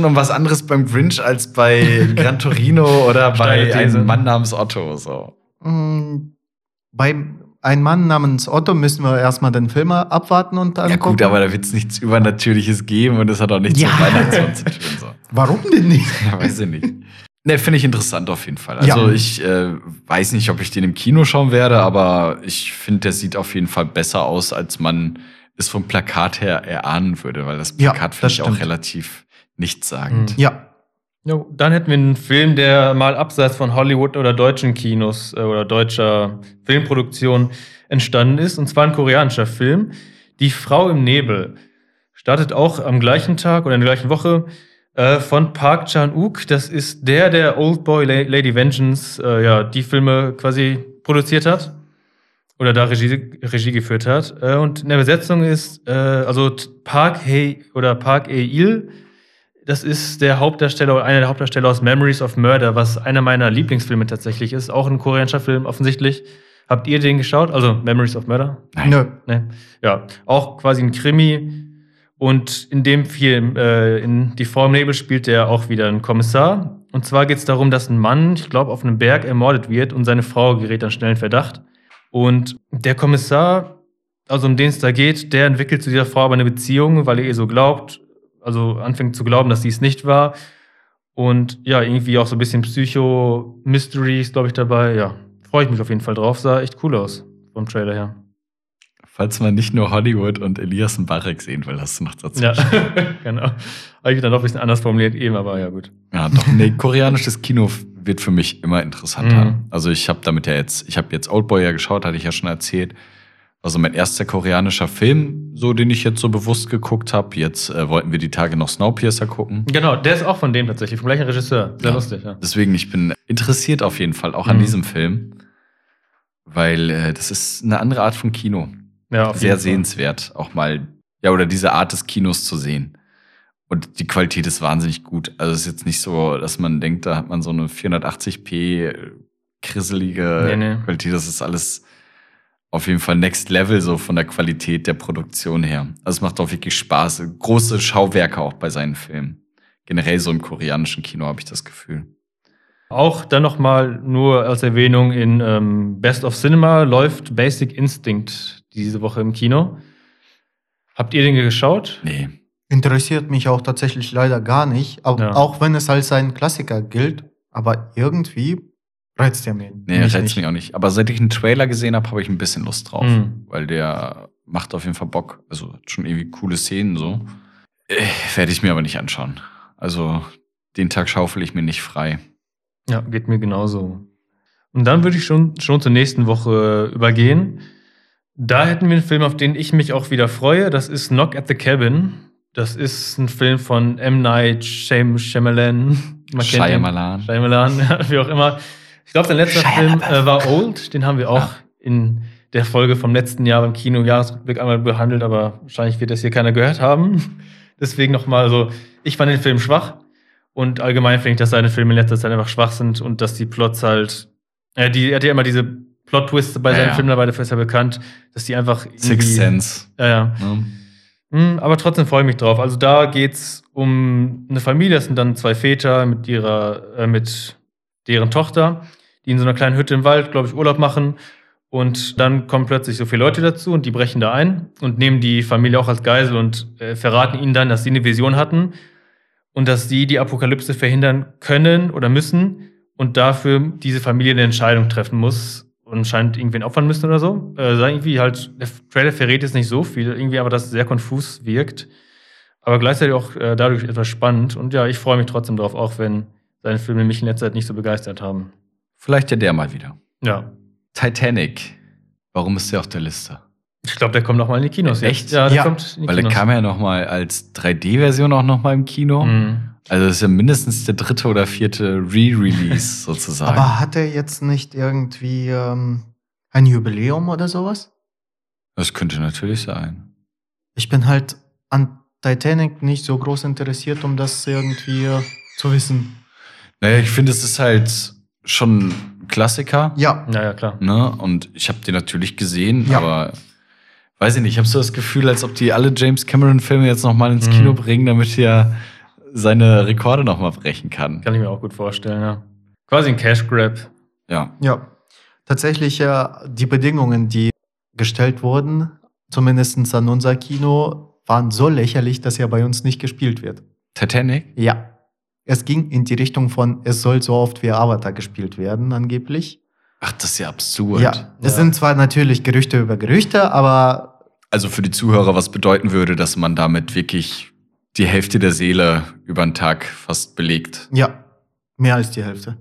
um was anderes beim Grinch als bei Gran Torino oder bei Ein Mann namens Otto. So. Beim Ein Mann namens Otto müssen wir erstmal den Film abwarten und dann. Ja, gut, aber da wird es nichts Übernatürliches geben und es hat auch nichts mit Weihnachten zu tun. So. Warum denn nicht? Ja, weiß ich nicht. Ne, finde ich interessant auf jeden Fall. Also ich weiß nicht, ob ich den im Kino schauen werde, aber ich finde, der sieht auf jeden Fall besser aus, als man es vom Plakat her erahnen würde, weil das Plakat finde ich auch relativ nichtssagend. Ja. Dann hätten wir einen Film, der mal abseits von Hollywood oder deutschen Kinos oder deutscher Filmproduktion entstanden ist, und zwar ein koreanischer Film. Die Frau im Nebel startet auch am gleichen Tag oder in der gleichen Woche von Park Chan-wook. Das ist der Oldboy, Lady Vengeance, die Filme quasi produziert hat oder da Regie geführt hat. Und in der Besetzung ist Park Hae-il. Das ist der Hauptdarsteller oder einer der Hauptdarsteller aus Memories of Murder, was einer meiner Lieblingsfilme tatsächlich ist. Auch ein koreanischer Film offensichtlich. Habt ihr den geschaut? Also Memories of Murder? Nein. Nee. Ja, auch quasi ein Krimi. Und in dem Film, in Die Frau im Nebel, spielt er auch wieder einen Kommissar. Und zwar geht es darum, dass ein Mann, ich glaube, auf einem Berg ermordet wird und seine Frau gerät an schnellen Verdacht. Und der Kommissar, also um den es da geht, der entwickelt zu dieser Frau aber eine Beziehung, weil er ihr so glaubt, also anfängt zu glauben, dass sie es nicht war. Und ja, irgendwie auch so ein bisschen Psycho-Mystery ist, glaube ich, dabei. Ja, freue ich mich auf jeden Fall drauf. Sah echt cool aus vom Trailer her. Falls man nicht nur Hollywood und Elias und Barek sehen will, hast du noch dazu. Ja, genau. Habe ich dann doch ein bisschen anders formuliert, eben, aber ja gut. Ja, doch. Nee, koreanisches Kino wird für mich immer interessanter. Also ich habe jetzt Oldboy ja geschaut, hatte ich ja schon erzählt. Also mein erster koreanischer Film, so den ich jetzt so bewusst geguckt habe. Jetzt wollten wir die Tage noch Snowpiercer gucken. Genau, der ist auch von dem tatsächlich, vom gleichen Regisseur. Sehr lustig, ja. Deswegen, ich bin interessiert auf jeden Fall auch an diesem Film, weil das ist eine andere Art von Kino. Ja, sehr sehenswert, auch mal, ja, oder diese Art des Kinos zu sehen. Und die Qualität ist wahnsinnig gut. Also es ist jetzt nicht so, dass man denkt, da hat man so eine 480p krisselige Qualität. Das ist alles auf jeden Fall next level so von der Qualität der Produktion her. Also es macht auch wirklich Spaß. Große Schauwerke auch bei seinen Filmen. Generell so im koreanischen Kino habe ich das Gefühl. Auch dann nochmal nur als Erwähnung in Best of Cinema läuft Basic Instinct diese Woche im Kino. Habt ihr den geschaut? Nee. Interessiert mich auch tatsächlich leider gar nicht. Auch wenn es als ein Klassiker gilt. Aber irgendwie reizt der mich nicht. Nee, reizt mich auch nicht. Aber seit ich einen Trailer gesehen habe, habe ich ein bisschen Lust drauf. Weil der macht auf jeden Fall Bock. Also hat schon irgendwie coole Szenen so. Werde ich mir aber nicht anschauen. Also den Tag schaufel ich mir nicht frei. Ja, geht mir genauso. Und dann würde ich schon zur nächsten Woche übergehen. Da hätten wir einen Film, auf den ich mich auch wieder freue. Das ist Knock at the Cabin. Das ist ein Film von M. Night Shyamalan, ja, wie auch immer. Ich glaube, sein letzter Film war Old. Den haben wir auch in der Folge vom letzten Jahr beim Kino-Jahresrückblick einmal behandelt, aber wahrscheinlich wird das hier keiner gehört haben. Deswegen nochmal so, ich fand den Film schwach und allgemein finde ich, dass seine Filme in letzter Zeit einfach schwach sind und dass die Plots halt, er hat ja immer diese Plot-Twists bei seinen Filmen dabei, dafür ist er bekannt, dass die einfach... Sixth Sense. Aber trotzdem freue ich mich drauf. Also da geht's um eine Familie, das sind dann zwei Väter mit deren Tochter, die in so einer kleinen Hütte im Wald, glaube ich, Urlaub machen. Und dann kommen plötzlich so viele Leute dazu und die brechen da ein und nehmen die Familie auch als Geisel und verraten ihnen dann, dass sie eine Vision hatten und dass sie die Apokalypse verhindern können oder müssen und dafür diese Familie eine Entscheidung treffen muss und scheint irgendwen opfern müssen oder so. Irgendwie halt, der Trailer verrät jetzt nicht so viel, irgendwie aber das sehr konfus wirkt, aber gleichzeitig auch dadurch etwas spannend. Und ja, ich freue mich trotzdem drauf, auch wenn seine Filme mich in letzter Zeit nicht so begeistert haben. Vielleicht ja der mal wieder. Ja. Titanic. Warum ist der auf der Liste? Ich glaube, der kommt noch mal in die Kinos. Echt? Ja, der kommt in die Kinos. Weil der kam ja noch mal als 3D-Version auch noch mal im Kino. Mhm. Also das ist ja mindestens der 3. oder 4. Re-Release sozusagen. Aber hat er jetzt nicht irgendwie ein Jubiläum oder sowas? Das könnte natürlich sein. Ich bin halt an Titanic nicht so groß interessiert, um das irgendwie zu wissen. Naja, ich finde, es ist halt schon... Klassiker. Ja. Naja, klar. Ne? Und ich habe den natürlich gesehen, aber weiß ich nicht, ich habe so das Gefühl, als ob die alle James Cameron-Filme jetzt nochmal ins Kino bringen, damit er seine Rekorde nochmal brechen kann. Kann ich mir auch gut vorstellen, ja. Quasi ein Cash-Grab. Ja. Ja. Tatsächlich, die Bedingungen, die gestellt wurden, zumindest an unser Kino, waren so lächerlich, dass er bei uns nicht gespielt wird. Titanic? Ja. Es ging in die Richtung von, es soll so oft wie Avatar gespielt werden, angeblich. Ach, das ist ja absurd. Ja, es sind zwar natürlich Gerüchte über Gerüchte, aber... Also für die Zuhörer, was bedeuten würde, dass man damit wirklich die Hälfte der Seele über den Tag fast belegt. Ja, mehr als die Hälfte.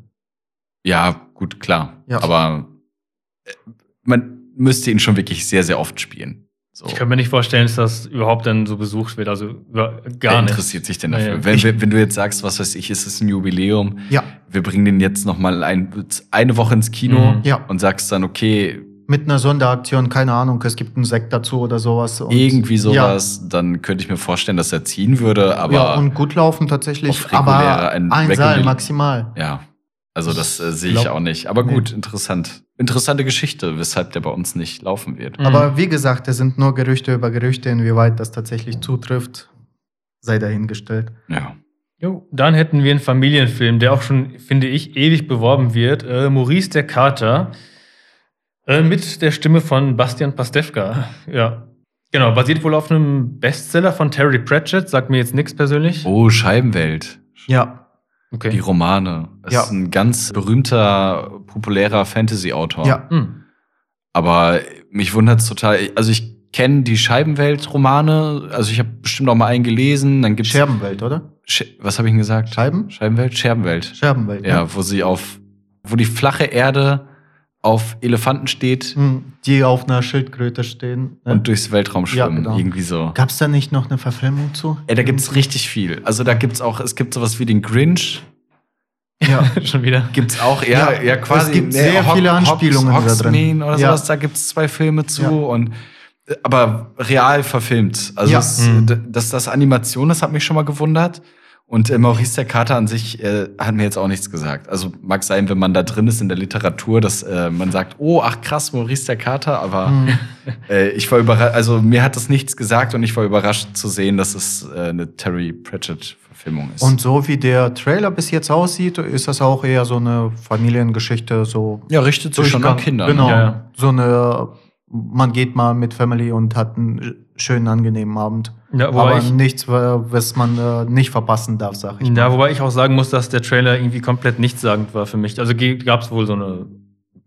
Ja, gut, klar. Ja. Aber man müsste ihn schon wirklich sehr, sehr oft spielen. So. Ich kann mir nicht vorstellen, dass das überhaupt dann so besucht wird. Also gar nicht. Wer interessiert sich denn dafür? Ja. Wenn du jetzt sagst, was weiß ich, ist es ein Jubiläum? Ja. Wir bringen den jetzt noch mal eine Woche ins Kino und sagst dann, okay. Mit einer Sonderaktion, keine Ahnung, es gibt einen Sekt dazu oder sowas. Und irgendwie sowas, dann könnte ich mir vorstellen, dass er ziehen würde. Aber ja, und gut laufen tatsächlich, aber ein Saal maximal. Ja, also das sehe ich auch nicht. Aber gut, interessant. Interessante Geschichte, weshalb der bei uns nicht laufen wird. Aber wie gesagt, es sind nur Gerüchte über Gerüchte, inwieweit das tatsächlich zutrifft, sei dahingestellt. Ja. Jo, dann hätten wir einen Familienfilm, der auch schon, finde ich, ewig beworben wird. Maurice der Kater mit der Stimme von Bastian Pastewka. Ja. Genau, basiert wohl auf einem Bestseller von Terry Pratchett, sagt mir jetzt nichts persönlich. Oh, Scheibenwelt. Ja. Okay. Die Romane. Das ist ein ganz berühmter, populärer Fantasy-Autor. Ja. Mhm. Aber mich wundert es total. Also ich kenne die Scheibenwelt-Romane. Also ich habe bestimmt auch mal einen gelesen. Dann gibt's Scherbenwelt, oder? Was habe ich denn gesagt? Scheibenwelt? Scherbenwelt. Ja, ja. Wo die flache Erde auf Elefanten steht. Mhm. Die auf einer Schildkröte stehen. Ne? Und durchs Weltraum schwimmen. Ja, genau. Irgendwie so. Gab's da nicht noch eine Verfilmung zu? Ja, da gibt's richtig viel. Also da gibt's auch, es gibt sowas wie den Grinch. Ja, schon wieder. Gibt's auch, ja quasi. Es gibt sehr viele Anspielungen da drin. Oder sowas, da gibt's 2 Filme zu und aber real verfilmt. Also dass das Animation ist, hat mich schon mal gewundert. Und Maurice der Kater an sich hat mir jetzt auch nichts gesagt. Also mag sein, wenn man da drin ist in der Literatur, dass man sagt, oh, ach krass, Maurice der Kater, aber ich war überrascht, also mir hat das nichts gesagt und ich war überrascht zu sehen, dass es eine Terry Pratchett-Verfilmung ist. Und so wie der Trailer bis jetzt aussieht, ist das auch eher so eine Familiengeschichte, so. Ja, richtet sich schon an Kinder. Genau, ja. So eine, man geht mal mit Family und hat einen schönen, angenehmen Abend. Ja, aber nichts, was man nicht verpassen darf, sag ich mal. Ja, wobei ich auch sagen muss, dass der Trailer irgendwie komplett nichtssagend war für mich. Also gab es wohl so eine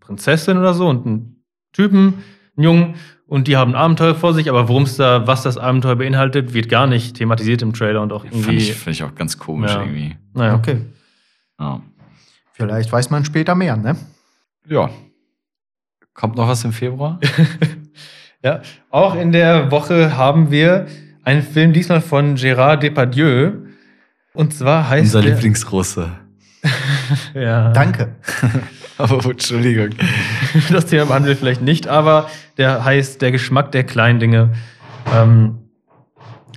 Prinzessin oder so und einen Typen, einen Jungen, und die haben ein Abenteuer vor sich, aber worum es da, was das Abenteuer beinhaltet, wird gar nicht thematisiert im Trailer und auch irgendwie. Finde ich auch ganz komisch irgendwie. Naja. Okay. Ja. Vielleicht weiß man später mehr, ne? Ja. Kommt noch was im Februar? Ja. Auch in der Woche haben wir einen Film, diesmal von Gérard Depardieu. Und zwar heißt er. Unser Lieblingsrusse. Ja. Danke. Aber Entschuldigung. Das Thema behandeln wir vielleicht nicht, aber der heißt Der Geschmack der kleinen Dinge.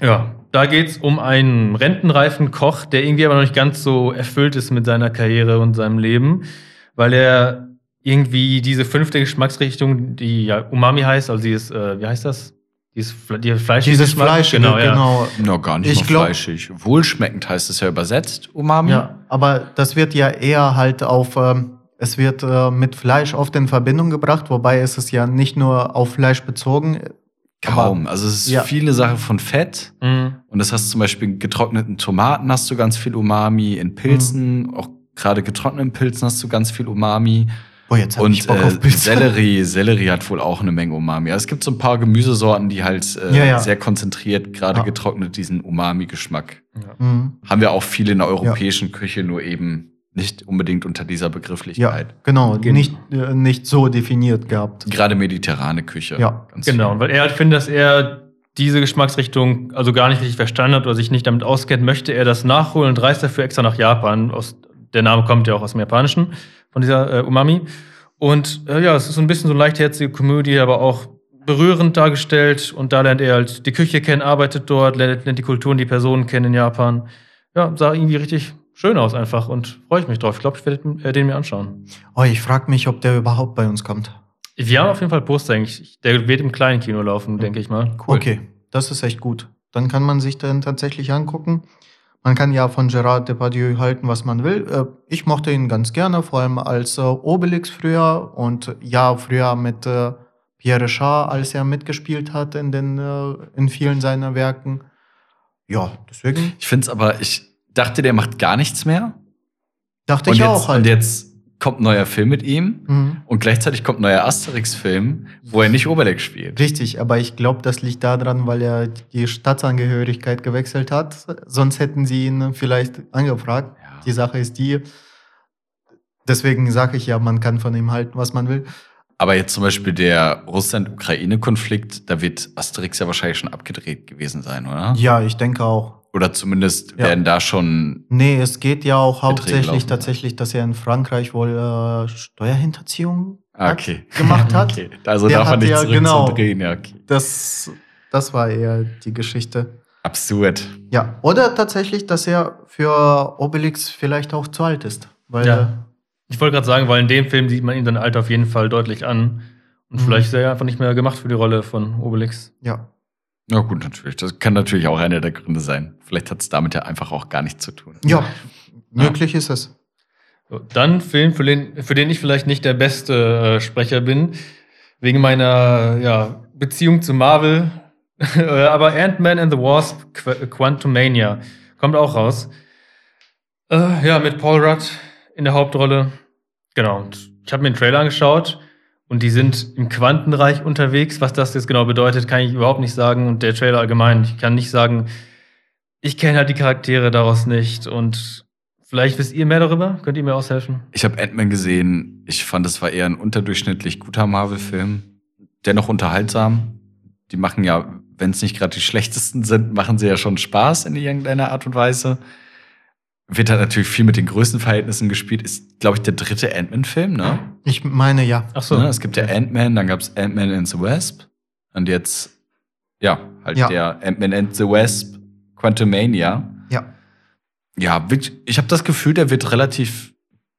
Ja, da geht's um einen rentenreifen Koch, der irgendwie aber noch nicht ganz so erfüllt ist mit seiner Karriere und seinem Leben, weil er irgendwie diese 5. Geschmacksrichtung, die ja Umami heißt, also die ist, wie heißt das? Dieses Fleischige, genau. No, gar nicht mal fleischig. Wohlschmeckend heißt es ja übersetzt, Umami. Ja, aber das wird ja eher halt auf, es wird mit Fleisch oft in Verbindung gebracht, wobei es ist ja nicht nur auf Fleisch bezogen. Kaum. Aber, also es ist viele Sachen von Fett. Mhm. Und das hast du zum Beispiel in getrockneten Tomaten hast du ganz viel Umami, in Pilzen, auch gerade getrockneten Pilzen hast du ganz viel Umami. Oh, jetzt hab ich Bock auf Pilze. Sellerie hat wohl auch eine Menge Umami. Also es gibt so ein paar Gemüsesorten, die halt sehr konzentriert, gerade getrocknet, diesen Umami-Geschmack. Ja. Mhm. Haben wir auch viele in der europäischen Küche, nur eben nicht unbedingt unter dieser Begrifflichkeit. Ja, genau, nicht so definiert gehabt. Gerade mediterrane Küche. Ja, genau. Und weil er halt findet, dass er diese Geschmacksrichtung also gar nicht richtig verstanden hat oder sich nicht damit auskennt, möchte er das nachholen und reist dafür extra nach Japan. Der Name kommt ja auch aus dem Japanischen, von dieser Umami. Und es ist so ein bisschen so eine leichtherzige Komödie, aber auch berührend dargestellt. Und da lernt er halt die Küche kennen, arbeitet dort, lernt die Kulturen, die Personen kennen in Japan. Ja, sah irgendwie richtig schön aus einfach und freue ich mich drauf. Ich glaube, ich werde den mir anschauen. Oh, ich frage mich, ob der überhaupt bei uns kommt. Wir haben auf jeden Fall Poster eigentlich. Der wird im kleinen Kino laufen, denke ich mal. Cool. Okay, das ist echt gut. Dann kann man sich den tatsächlich angucken. Man kann ja von Gérard Depardieu halten, was man will. Ich mochte ihn ganz gerne, vor allem als Obelix früher und früher mit Pierre Richard, als er mitgespielt hat in vielen seiner Werken. Ja, deswegen. Ich finde es aber, ich dachte, der macht gar nichts mehr. Dachte ich auch halt. Und jetzt kommt ein neuer Film mit ihm und gleichzeitig kommt ein neuer Asterix-Film, wo er nicht Obelix spielt. Richtig, aber ich glaube, das liegt daran, weil er die Staatsangehörigkeit gewechselt hat. Sonst hätten sie ihn vielleicht angefragt. Ja. Die Sache ist die, deswegen sage ich ja, man kann von ihm halten, was man will. Aber jetzt zum Beispiel der Russland-Ukraine-Konflikt, da wird Asterix ja wahrscheinlich schon abgedreht gewesen sein, oder? Ja, ich denke auch. Oder zumindest werden da schon. Nee, es geht ja auch hauptsächlich tatsächlich, dass er in Frankreich wohl Steuerhinterziehung gemacht hat. Okay. Also der darf man nicht zurückdrehen. Ja, okay. Das war eher die Geschichte. Absurd. Ja, oder tatsächlich, dass er für Obelix vielleicht auch zu alt ist. Weil ich wollte gerade sagen, weil in dem Film sieht man ihm sein Alter auf jeden Fall deutlich an. Und vielleicht ist er einfach nicht mehr gemacht für die Rolle von Obelix. Ja. Na gut, natürlich. Das kann natürlich auch einer der Gründe sein. Vielleicht hat es damit ja einfach auch gar nichts zu tun. Ja, möglich ist es. So, dann Film, für den ich vielleicht nicht der beste Sprecher bin, wegen meiner Beziehung zu Marvel. Aber Ant-Man and the Wasp Quantumania kommt auch raus. Mit Paul Rudd in der Hauptrolle. Genau. Und ich habe mir den Trailer angeschaut. Und die sind im Quantenreich unterwegs. Was das jetzt genau bedeutet, kann ich überhaupt nicht sagen. Und der Trailer allgemein, ich kann nicht sagen, ich kenne halt die Charaktere daraus nicht. Und vielleicht wisst ihr mehr darüber. Könnt ihr mir aushelfen? Ich habe Ant-Man gesehen. Ich fand, es war eher ein unterdurchschnittlich guter Marvel-Film. Dennoch unterhaltsam. Die machen ja, wenn es nicht gerade die schlechtesten sind, machen sie ja schon Spaß in irgendeiner Art und Weise. Wird halt natürlich viel mit den Größenverhältnissen gespielt. Ist, glaube ich, der dritte Ant-Man-Film, ne? Ich meine, ja. Ach so. Es gibt ja Ant-Man, dann gab es Ant-Man and the Wasp. Und jetzt, der Ant-Man and the Wasp Quantumania. Ja. Ja, ich habe das Gefühl, der wird relativ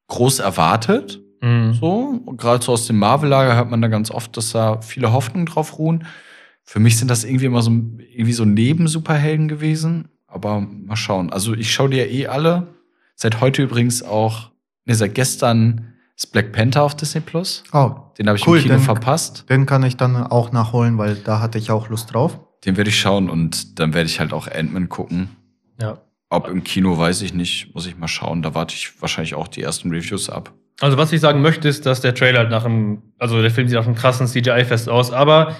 groß erwartet. Mhm. So. Gerade so aus dem Marvel-Lager hört man da ganz oft, dass da viele Hoffnungen drauf ruhen. Für mich sind das irgendwie immer so Neben-Superhelden gewesen. Aber mal schauen. Also ich schaue die ja alle. Seit heute übrigens auch, seit gestern ist Black Panther auf Disney+. Oh, den habe ich im Kino verpasst. Den kann ich dann auch nachholen, weil da hatte ich auch Lust drauf. Den werde ich schauen und dann werde ich halt auch Ant-Man gucken. Ja. Ob im Kino, weiß ich nicht. Muss ich mal schauen. Da warte ich wahrscheinlich auch die ersten Reviews ab. Also was ich sagen möchte, ist, dass der Trailer der Film sieht nach einem krassen CGI-Fest aus, aber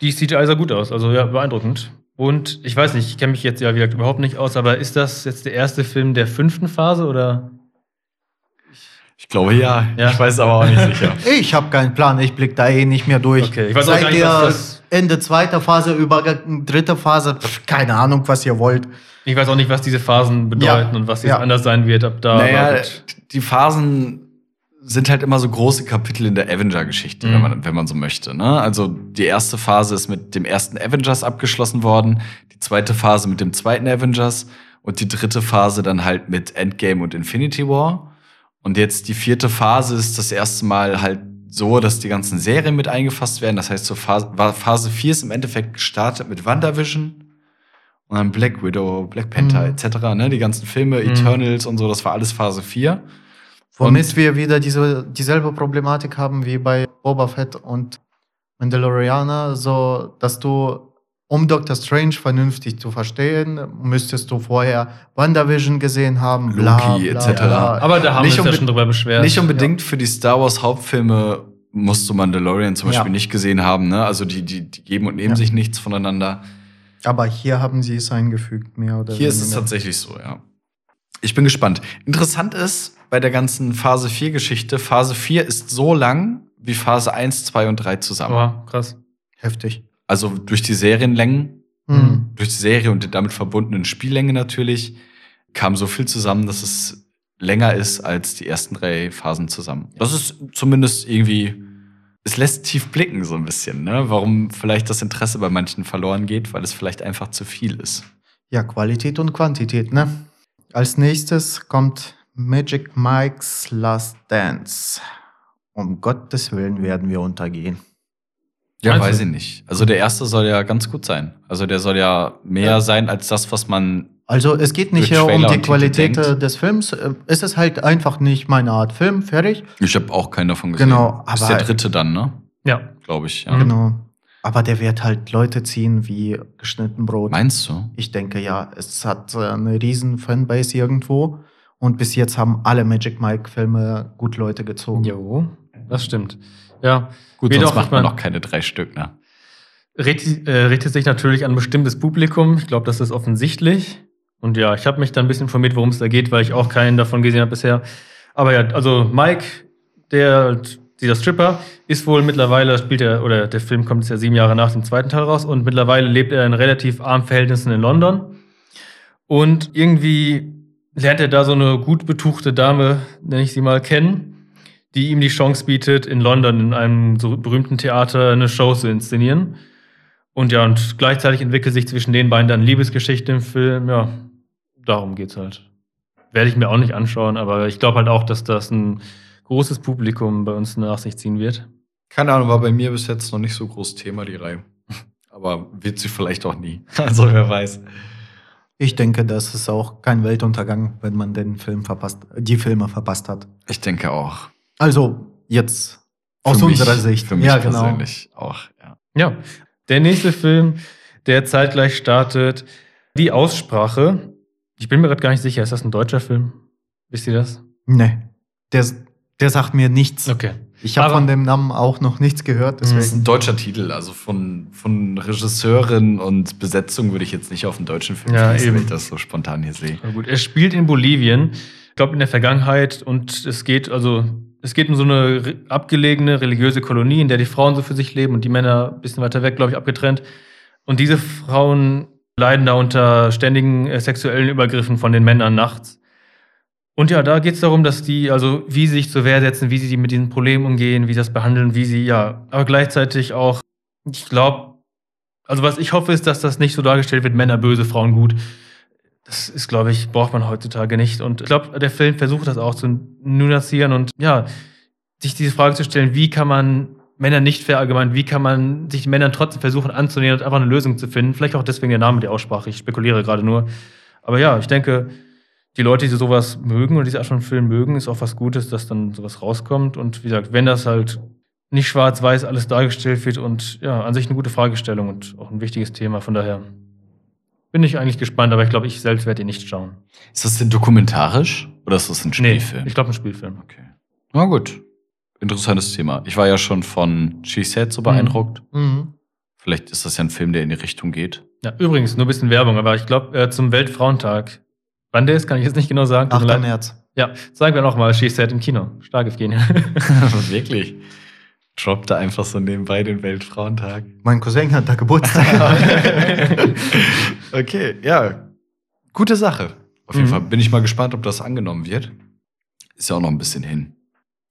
die CGI sah gut aus, also ja, beeindruckend. Und ich weiß nicht, ich kenne mich jetzt ja wie gesagt überhaupt nicht aus, aber ist das jetzt der erste Film der 5. Phase oder? Ich glaube ja. Ich weiß aber auch nicht sicher. Ich habe keinen Plan, ich blicke da nicht mehr durch. Okay, ich weiß auch gar nicht, was das Ende 2. Phase, Übergang 3. Phase, keine Ahnung, was ihr wollt. Ich weiß auch nicht, was diese Phasen bedeuten und was jetzt anders sein wird ab da. Naja, die Phasen sind halt immer so große Kapitel in der Avenger-Geschichte, wenn man so möchte. Ne? Also die erste Phase ist mit dem ersten Avengers abgeschlossen worden, die zweite Phase mit dem zweiten Avengers und die dritte Phase dann halt mit Endgame und Infinity War. Und jetzt die 4. Phase ist das erste Mal halt so, dass die ganzen Serien mit eingefasst werden. Das heißt, so Phase 4 ist im Endeffekt gestartet mit WandaVision und dann Black Widow, Black Panther etc. Ne? Die ganzen Filme, Eternals und so, das war alles Phase 4. Womit wir wieder dieselbe Problematik haben wie bei Boba Fett und Mandalorianer, so dass du, um Doctor Strange vernünftig zu verstehen, müsstest du vorher WandaVision gesehen haben, bla, Loki etc. Ja. Aber da haben wir uns ja schon drüber beschwert. Nicht unbedingt für die Star Wars Hauptfilme musst du Mandalorian zum Beispiel nicht gesehen haben, ne? Also die geben und nehmen sich nichts voneinander. Aber hier haben sie es eingefügt, mehr oder weniger. Hier ist es tatsächlich so, ja. Ich bin gespannt. Interessant ist bei der ganzen Phase 4 Geschichte, Phase 4 ist so lang wie Phase 1, 2 und 3 zusammen. Wow, krass. Heftig. Also durch die Serienlängen, durch die Serie und die damit verbundenen Spiellänge natürlich, kam so viel zusammen, dass es länger ist als die ersten 3 Phasen zusammen. Das ist zumindest irgendwie, es lässt tief blicken so ein bisschen, ne? Warum vielleicht das Interesse bei manchen verloren geht, weil es vielleicht einfach zu viel ist. Ja, Qualität und Quantität, ne? Als nächstes kommt Magic Mike's Last Dance. Um Gottes Willen werden wir untergehen. Ja, weiß ich nicht. Also der erste soll ja ganz gut sein. Also der soll ja mehr sein als das, was man. Also es geht nicht hier um die Qualität des Films. Es ist halt einfach nicht meine Art Film, fertig. Ich habe auch keinen davon gesehen. Genau, aber ist der 3. dann, ne? Ja. Glaube ich, ja. Genau. Aber der wird halt Leute ziehen wie geschnitten Brot. Meinst du? Ich denke, ja. Es hat eine riesen Fanbase irgendwo. Und bis jetzt haben alle Magic Mike-Filme gut Leute gezogen. Jo, das stimmt. Ja, gut, sonst macht man noch keine 3 Stück, ne? Richtet sich natürlich an ein bestimmtes Publikum. Ich glaube, das ist offensichtlich. Und ja, ich habe mich da ein bisschen informiert, worum es da geht, weil ich auch keinen davon gesehen habe bisher. Aber ja, also Mike, dieser Stripper, ist wohl mittlerweile, der Film kommt jetzt ja 7 Jahre nach dem 2. Teil raus, und mittlerweile lebt er in relativ armen Verhältnissen in London. Und irgendwie lernt er da so eine gut betuchte Dame, nenne ich sie mal, kennen, die ihm die Chance bietet, in London in einem so berühmten Theater eine Show zu inszenieren. Und ja, und gleichzeitig entwickelt sich zwischen den beiden dann Liebesgeschichte im Film. Ja, darum geht's halt. Werde ich mir auch nicht anschauen, aber ich glaube halt auch, dass das ein großes Publikum bei uns nach sich ziehen wird. Keine Ahnung, war bei mir bis jetzt noch nicht so groß Thema, die Reihe. Aber wird sie vielleicht auch nie. Also wer weiß. Ich denke, das ist auch kein Weltuntergang, wenn man die Filme verpasst hat. Ich denke auch. Also jetzt aus unserer Sicht. Für mich persönlich auch, ja. Ja, der nächste Film, der zeitgleich startet, Die Aussprache. Ich bin mir gerade gar nicht sicher, ist das ein deutscher Film? Wisst ihr das? Nee, der sagt mir nichts. Okay. Ich habe von dem Namen auch noch nichts gehört. Deswegen. Das ist ein deutscher Titel, also von Regisseurin und Besetzung würde ich jetzt nicht auf einen deutschen Film schließen, wenn ich das so spontan hier sehe. Na gut, er spielt in Bolivien, ich glaube in der Vergangenheit, und es geht um so eine abgelegene religiöse Kolonie, in der die Frauen so für sich leben und die Männer ein bisschen weiter weg, glaube ich, abgetrennt. Und diese Frauen leiden da unter ständigen sexuellen Übergriffen von den Männern nachts. Und ja, da geht es darum, dass die, also wie sie sich zur Wehr setzen, wie sie mit diesen Problemen umgehen, wie sie das behandeln, wie sie, aber gleichzeitig auch, ich glaube, also was ich hoffe ist, dass das nicht so dargestellt wird, Männer böse, Frauen gut. Das ist, glaube ich, braucht man heutzutage nicht. Und ich glaube, der Film versucht das auch zu nuancieren und ja, sich diese Frage zu stellen, wie kann man Männer nicht verallgemeinern, wie kann man sich Männern trotzdem versuchen anzunähern und einfach eine Lösung zu finden. Vielleicht auch deswegen der Name der Aussprache, ich spekuliere gerade nur. Aber ja, ich denke, die Leute, die sowas mögen oder diese Art von Film mögen, ist auch was Gutes, dass dann sowas rauskommt. Und wie gesagt, wenn das halt nicht schwarz-weiß alles dargestellt wird und ja, an sich eine gute Fragestellung und auch ein wichtiges Thema, von daher bin ich eigentlich gespannt, aber ich glaube, ich selbst werde ihn nicht schauen. Ist das denn dokumentarisch oder ist das ein Spielfilm? Nee, ich glaube, ein Spielfilm. Okay. Na gut. Interessantes Thema. Ich war ja schon von She-Said so beeindruckt. Mhm. Vielleicht ist das ja ein Film, der in die Richtung geht. Ja, übrigens, nur ein bisschen Werbung, aber ich glaube, zum Weltfrauentag. Wann der ist, kann ich jetzt nicht genau sagen. 8. März. Ja, sagen wir nochmal, She-Said im Kino. Stark auf Genial. Wirklich. Droppt da einfach so nebenbei den Weltfrauentag. Mein Cousin hat da Geburtstag. Okay, ja. Gute Sache. Auf jeden Fall bin ich mal gespannt, ob das angenommen wird. Ist ja auch noch ein bisschen hin.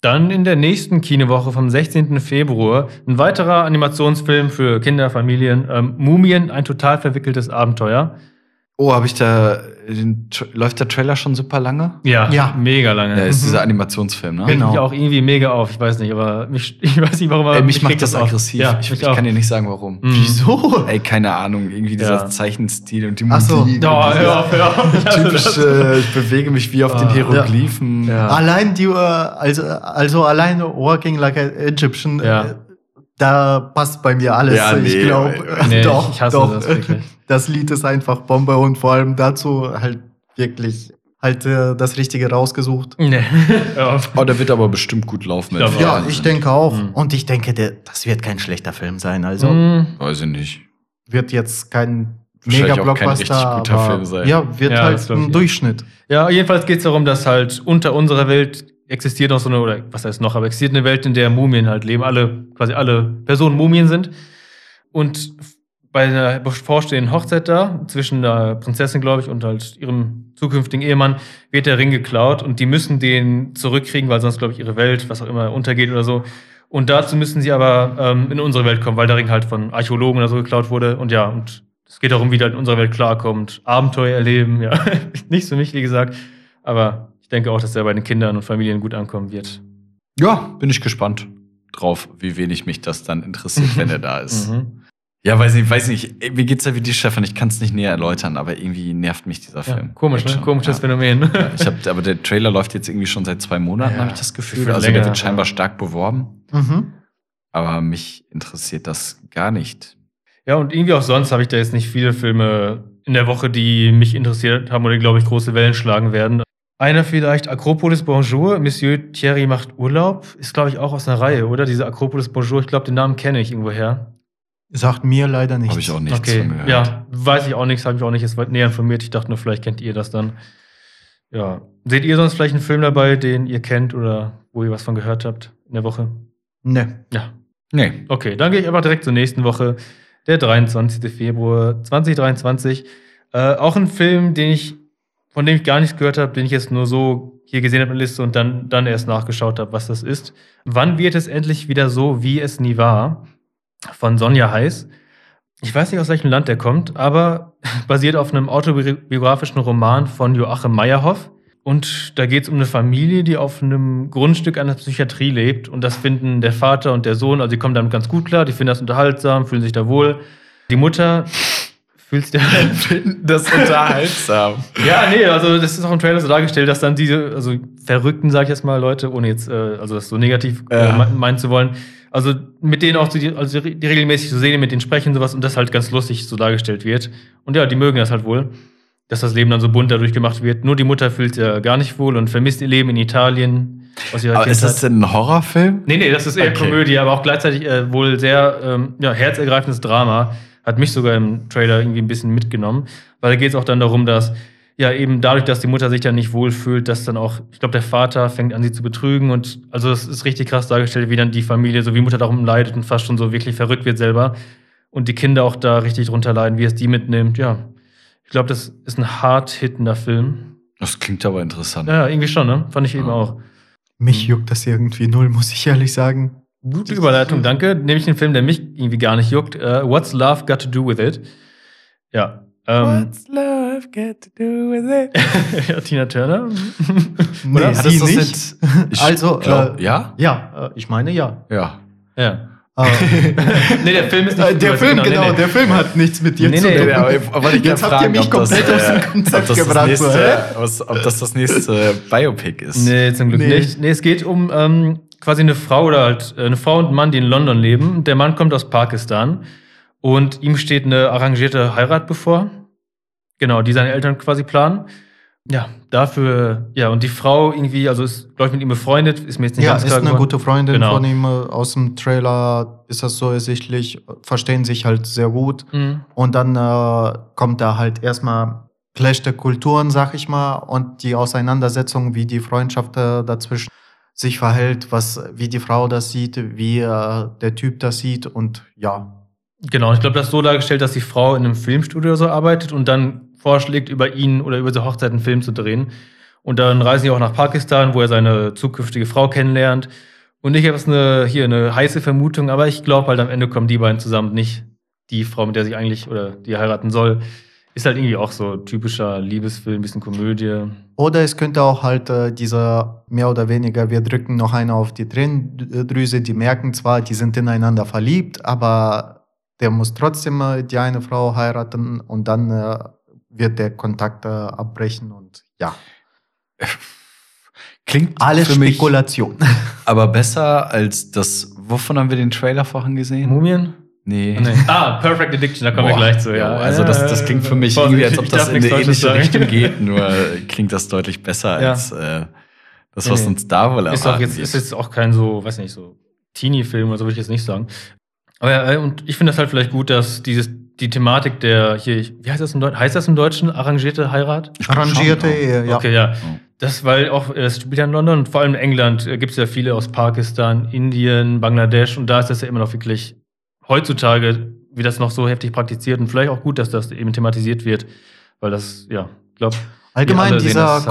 Dann in der nächsten Kinowoche vom 16. Februar ein weiterer Animationsfilm für Kinder, Familien. Mumien, ein total verwickeltes Abenteuer. Oh, habe ich da... läuft der Trailer schon super lange? Ja, mega lange. Ja, ist dieser Animationsfilm, ne? Genau. Mich auch irgendwie mega auf. Ich weiß nicht, aber ich weiß nicht, warum. Mich macht das aggressiv. Ja, ich kann dir nicht sagen, warum. Mhm. Wieso? Ey, keine Ahnung. Irgendwie dieser Zeichenstil und die Musik. Ach so. Ja, hör auf. Typisch, ich bewege mich wie auf den Hieroglyphen. Ja. Ja. Allein die, also alleine Walking Like an Egyptian, da passt bei mir alles. Ja, nee, ich glaube, doch. Ich hasse das wirklich. Das Lied ist einfach Bombe und vor allem dazu halt wirklich halt das Richtige rausgesucht. Nee. Oh, der wird aber bestimmt gut laufen. Ich denke auch. Mhm. Und ich denke, das wird kein schlechter Film sein. Also weiß ich nicht. Wird jetzt kein Mega-Blockbuster, guter Film sein. Ja, wird halt ein Durchschnitt. Ja, jedenfalls geht es darum, dass halt unter unserer Welt existiert noch so eine, oder was heißt noch, aber existiert eine Welt, in der Mumien halt leben. Quasi alle Personen Mumien sind. Und bei einer bevorstehenden Hochzeit da, zwischen der Prinzessin, glaube ich, und halt ihrem zukünftigen Ehemann, wird der Ring geklaut und die müssen den zurückkriegen, weil sonst, glaube ich, ihre Welt, was auch immer, untergeht oder so. Und dazu müssen sie aber in unsere Welt kommen, weil der Ring halt von Archäologen oder so geklaut wurde. Und ja, und es geht darum, wie der in unserer Welt klarkommt, Abenteuer erleben, ja. Nichts für mich, wie gesagt. Aber ich denke auch, dass der bei den Kindern und Familien gut ankommen wird. Ja, bin ich gespannt drauf, wie wenig mich das dann interessiert, wenn er da ist. Ja, weiß nicht. Mir geht's ja wie dir, Stefan. Ich kann es nicht näher erläutern, aber irgendwie nervt mich dieser Film. Ja, komisch, ne? Komisches Phänomen. Ja, aber der Trailer läuft jetzt irgendwie schon seit 2 Monaten, habe ich das Gefühl. Also der wird scheinbar stark beworben. Mhm. Aber mich interessiert das gar nicht. Ja, und irgendwie auch sonst habe ich da jetzt nicht viele Filme in der Woche, die mich interessiert haben oder, glaube ich, große Wellen schlagen werden. Einer vielleicht, Acropolis Bonjour, Monsieur Thierry macht Urlaub, ist, glaube ich, auch aus einer Reihe, oder? Diese Acropolis Bonjour, ich glaube, den Namen kenne ich irgendwoher. Sagt mir leider nichts. Habe ich auch nichts von gehört. Ja, weiß ich auch nichts, habe ich auch nicht jetzt näher informiert. Ich dachte nur, vielleicht kennt ihr das dann. Ja. Seht ihr sonst vielleicht einen Film dabei, den ihr kennt oder wo ihr was von gehört habt in der Woche? Nee. Ja. Nee. Okay, dann gehe ich einfach direkt zur nächsten Woche. Der 23. Februar 2023. Auch ein Film, von dem ich gar nichts gehört habe, den ich jetzt nur so hier gesehen habe in der Liste und dann erst nachgeschaut habe, was das ist. Wann wird es endlich wieder so, wie es nie war? Von Sonja Heiß. Ich weiß nicht, aus welchem Land der kommt, aber basiert auf einem autobiografischen Roman von Joachim Meyerhoff. Und da geht es um eine Familie, die auf einem Grundstück einer Psychiatrie lebt. Und das finden der Vater und der Sohn, also die kommen damit ganz gut klar, die finden das unterhaltsam, fühlen sich da wohl. Die Mutter fühlt sich da das unterhaltsam. Ja, nee, also das ist auch im Trailer so dargestellt, dass dann diese verrückten, sag ich jetzt mal, Leute, ohne jetzt das so negativ meinen zu wollen, also mit denen auch die regelmäßig zu sehen, mit denen sprechen und sowas und das halt ganz lustig so dargestellt wird. Und ja, die mögen das halt wohl, dass das Leben dann so bunt dadurch gemacht wird. Nur die Mutter fühlt ja gar nicht wohl und vermisst ihr Leben in Italien. Aber ist das denn ein Horrorfilm? Nee, das ist eher Komödie, aber auch gleichzeitig wohl sehr herzergreifendes Drama. Hat mich sogar im Trailer irgendwie ein bisschen mitgenommen. Weil da geht es auch dann darum, dass ja eben dadurch, dass die Mutter sich dann nicht wohlfühlt, dass dann auch, ich glaube, der Vater fängt an, sie zu betrügen und also es ist richtig krass dargestellt, wie dann die Familie, so wie Mutter darum leidet und fast schon so wirklich verrückt wird selber und die Kinder auch da richtig drunter leiden, wie es die mitnimmt, ja. Ich glaube, das ist ein hart hittender Film. Das klingt aber interessant. Ja, irgendwie schon, ne? Fand ich eben auch. Mich juckt das irgendwie null, muss ich ehrlich sagen. Gute Überleitung, danke. Nämlich den Film, der mich irgendwie gar nicht juckt. What's Love Got to Do with It? Ja. What's Love Got to Do with It? Ja, Tina Turner. Nee, oder? Sie das nicht. Ja? Ja, ich meine ja. Ja. Nee, der Film ist nicht der Film, genau. Der Film hat nichts mit dir zu tun. Aber jetzt habt ihr mich komplett aus dem Konzept gebracht. Ob das das nächste Biopic ist? Nee, zum Glück nicht. Nee, es geht um quasi eine Frau oder halt eine Frau und ein Mann, die in London leben. Der Mann kommt aus Pakistan und ihm steht eine arrangierte Heirat bevor. Genau, die seine Eltern quasi planen. Ja, dafür, ja, und die Frau irgendwie, also ist, glaube ich, mit ihm befreundet, ist mir jetzt nicht ganz klar geworden. Ja, ist eine gute Freundin von ihm, aus dem Trailer ist das so ersichtlich, verstehen sich halt sehr gut. Mhm. Und dann kommt da halt erstmal Clash der Kulturen, sag ich mal, und die Auseinandersetzung, wie die Freundschaft dazwischen sich verhält, wie die Frau das sieht, wie der Typ das sieht und ja. Genau, ich glaube, das ist so dargestellt, dass die Frau in einem Filmstudio so arbeitet und dann vorschlägt, über ihn oder über seine Hochzeit einen Film zu drehen. Und dann reisen die auch nach Pakistan, wo er seine zukünftige Frau kennenlernt. Und ich habe jetzt eine heiße Vermutung, aber ich glaube halt, am Ende kommen die beiden zusammen, nicht die Frau, mit der sie eigentlich, oder die heiraten soll. Ist halt irgendwie auch so typischer Liebesfilm, ein bisschen Komödie. Oder es könnte auch halt dieser mehr oder weniger, wir drücken noch einer auf die Tränendrüse, die merken zwar, die sind ineinander verliebt, aber der muss trotzdem die eine Frau heiraten und dann wird der Kontakt abbrechen und ja. Klingt alles für mich Spekulation. Aber besser als das, wovon haben wir den Trailer vorhin gesehen? Mumien? Nee. Ah, Perfect Addiction, da kommen wir gleich zu, ja. Also das klingt für mich irgendwie, als ob das in eine ähnliche Richtung geht, nur klingt das deutlich besser als das, was uns da wohl erwartet. Ist jetzt auch kein so, weiß nicht, so Teenie-Film oder so, würde ich jetzt nicht sagen. Aber ja, und ich finde das halt vielleicht gut, dass die Thematik der hier, wie heißt das im Deutschen? Heißt das im Deutschen arrangierte Heirat? Arrangierte Ehe, ja. Okay, ja. Das, weil auch, das spielt ja in London und vor allem in England gibt es ja viele aus Pakistan, Indien, Bangladesch und da ist das ja immer noch wirklich heutzutage, wie das noch so heftig praktiziert und vielleicht auch gut, dass das eben thematisiert wird, weil das, ja, ich glaube. Allgemein dieser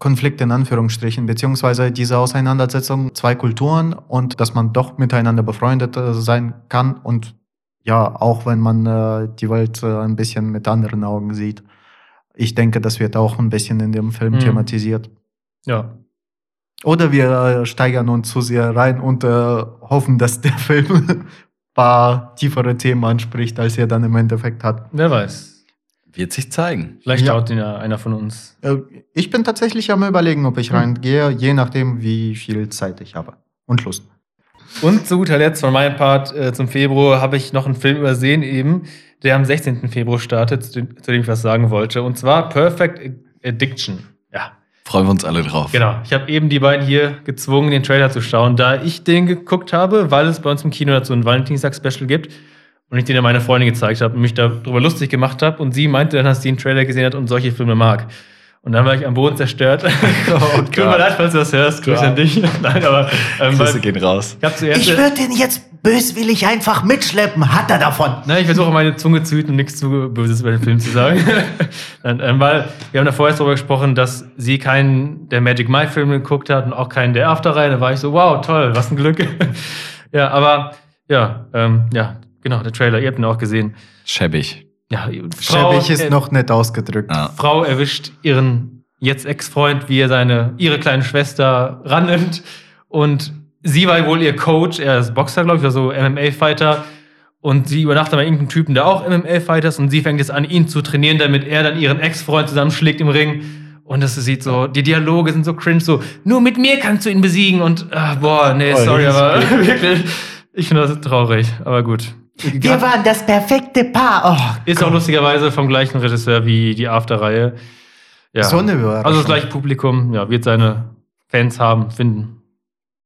Konflikt in Anführungsstrichen, beziehungsweise diese Auseinandersetzung zwei Kulturen und dass man doch miteinander befreundet sein kann und ja, auch wenn man die Welt ein bisschen mit anderen Augen sieht. Ich denke, das wird auch ein bisschen in dem Film thematisiert. Ja. Oder wir steigern uns zu sehr rein und hoffen, dass der Film ein paar tiefere Themen anspricht, als er dann im Endeffekt hat. Wer weiß. Wird sich zeigen. Vielleicht schaut ihn ja einer von uns. Ich bin tatsächlich am Überlegen, ob ich reingehe, je nachdem, wie viel Zeit ich habe und Lust. Und zu guter Letzt von meinem Part zum Februar habe ich noch einen Film übersehen eben, der am 16. Februar startet, zu dem ich was sagen wollte. Und zwar Perfect Addiction. Ja. Freuen wir uns alle drauf. Genau. Ich habe eben die beiden hier gezwungen, den Trailer zu schauen, da ich den geguckt habe, weil es bei uns im Kino dazu ein Valentinstag-Special gibt. Und ich den ja meiner Freundin gezeigt habe und mich darüber lustig gemacht habe. Und sie meinte dann, dass sie einen Trailer gesehen hat und solche Filme mag. Und dann war ich am Boden zerstört. Tut mir leid, falls du das hörst. Grüße an dich. Nein, aber Grüße gehen raus. Ich würde den jetzt böswillig einfach mitschleppen. Hat er davon? Nein, ich versuche meine Zunge zu hüten und nichts zu Böses über den Film zu sagen. Nein, weil wir haben da vorher darüber gesprochen, dass sie keinen der Magic Mike-Filme geguckt hat und auch keinen der After-Reihe. Da war ich so, wow, toll, was ein Glück. Ja, aber genau, der Trailer, ihr habt ihn auch gesehen. Schäbig. Ja, schäbig ist noch nett ausgedrückt. Ja. Frau erwischt ihren jetzt Ex-Freund, wie er ihre kleine Schwester rannimmt. Und sie war wohl ihr Coach, er ist Boxer, glaube ich, oder so MMA-Fighter. Und sie übernachtet bei irgendeinem Typen, der auch MMA-Fighter ist. Und sie fängt jetzt an, ihn zu trainieren, damit er dann ihren Ex-Freund zusammenschlägt im Ring. Und das sieht so, die Dialoge sind so cringe, so, nur mit mir kannst du ihn besiegen. Und, sorry, aber wirklich, ich finde das traurig, aber gut. Wir waren das perfekte Paar. Oh, ist auch lustigerweise vom gleichen Regisseur wie die After-Reihe. Ja. So eine Überraschung. Also das gleiche Publikum, ja, wird seine Fans haben, finden.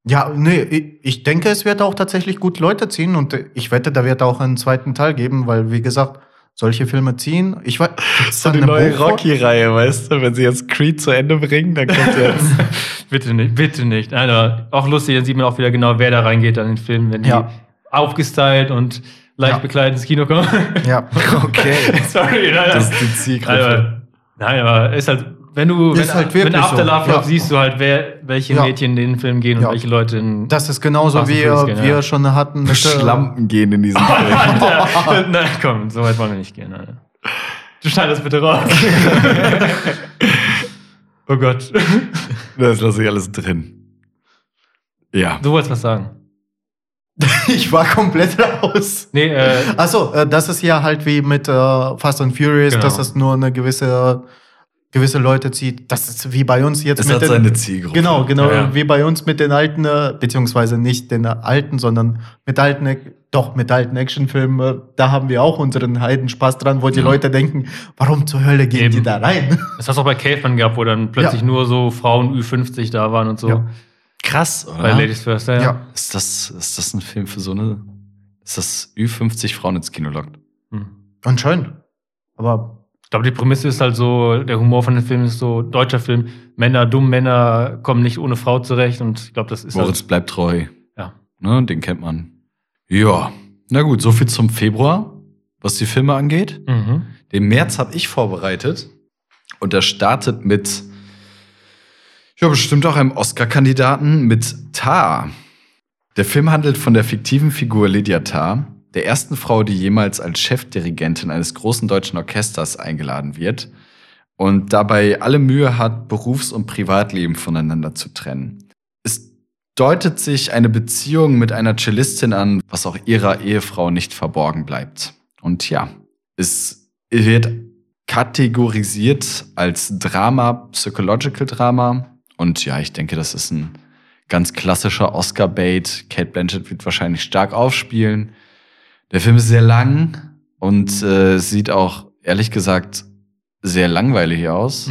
Ja, nee, ich denke, es wird auch tatsächlich gut Leute ziehen und ich wette, da wird auch einen zweiten Teil geben, weil, wie gesagt, solche Filme ziehen. Ich weiß, so eine neue Rocky-Reihe, weißt du? Wenn sie jetzt Creed zu Ende bringen, dann kommt jetzt. Bitte nicht. Nein, aber auch lustig, dann sieht man auch wieder genau, wer da reingeht an den Film, wenn die aufgestylt und leicht bekleidet ins Kino kommen. Ja, okay. Sorry, leider. Das ist die Zielgruppe. Nein, aber ist halt, wenn du Afterlove siehst du halt, welche Mädchen in den Film gehen und welche Leute in. Das ist genauso wie wir schon hatten. Schlampen gehen in diesem Film. Alter. Nein, komm, so weit wollen wir nicht gehen, Alter. Du schneidest das bitte raus. Oh Gott. Das lasse ich alles drin. Ja. Du wolltest was sagen. Ich war komplett raus. Nee, Achso, das ist ja halt wie mit Fast and Furious, dass es nur eine gewisse gewisse Leute zieht. Das ist wie bei uns jetzt. Es hat seine Zielgruppe. Genau. Ja. Wie bei uns mit den alten, beziehungsweise nicht den alten, sondern mit alten Actionfilmen. Da haben wir auch unseren Heidenspaß dran, wo die Leute denken, warum zur Hölle gehen die da rein? Das hast du auch bei Caveman gehabt, wo dann plötzlich nur so Frauen Ü50 da waren und so. Ja. Krass, oder? Bei Ladies First, ja. Ist das ein Film für so eine... Ist das Ü50 Frauen ins Kino lockt? Anscheinend. Aber... Ich glaube, die Prämisse ist halt so, der Humor von dem Film ist so, deutscher Film, dumme Männer kommen nicht ohne Frau zurecht und ich glaube, das ist Moritz halt, bleibt treu. Ja. Ne, den kennt man. Ja, na gut, so viel zum Februar, was die Filme angeht. Den März habe ich vorbereitet und der startet mit, ja, bestimmt auch einem Oscar-Kandidaten, mit Tar. Der Film handelt von der fiktiven Figur Lydia Tar, der ersten Frau, die jemals als Chefdirigentin eines großen deutschen Orchesters eingeladen wird und dabei alle Mühe hat, Berufs- und Privatleben voneinander zu trennen. Es deutet sich eine Beziehung mit einer Cellistin an, was auch ihrer Ehefrau nicht verborgen bleibt. Und ja, es wird kategorisiert als Drama, Psychological Drama. Und ja, ich denke, das ist ein ganz klassischer Oscar-Bait. Cate Blanchett wird wahrscheinlich stark aufspielen. Der Film ist sehr lang und sieht auch, ehrlich gesagt, sehr langweilig aus.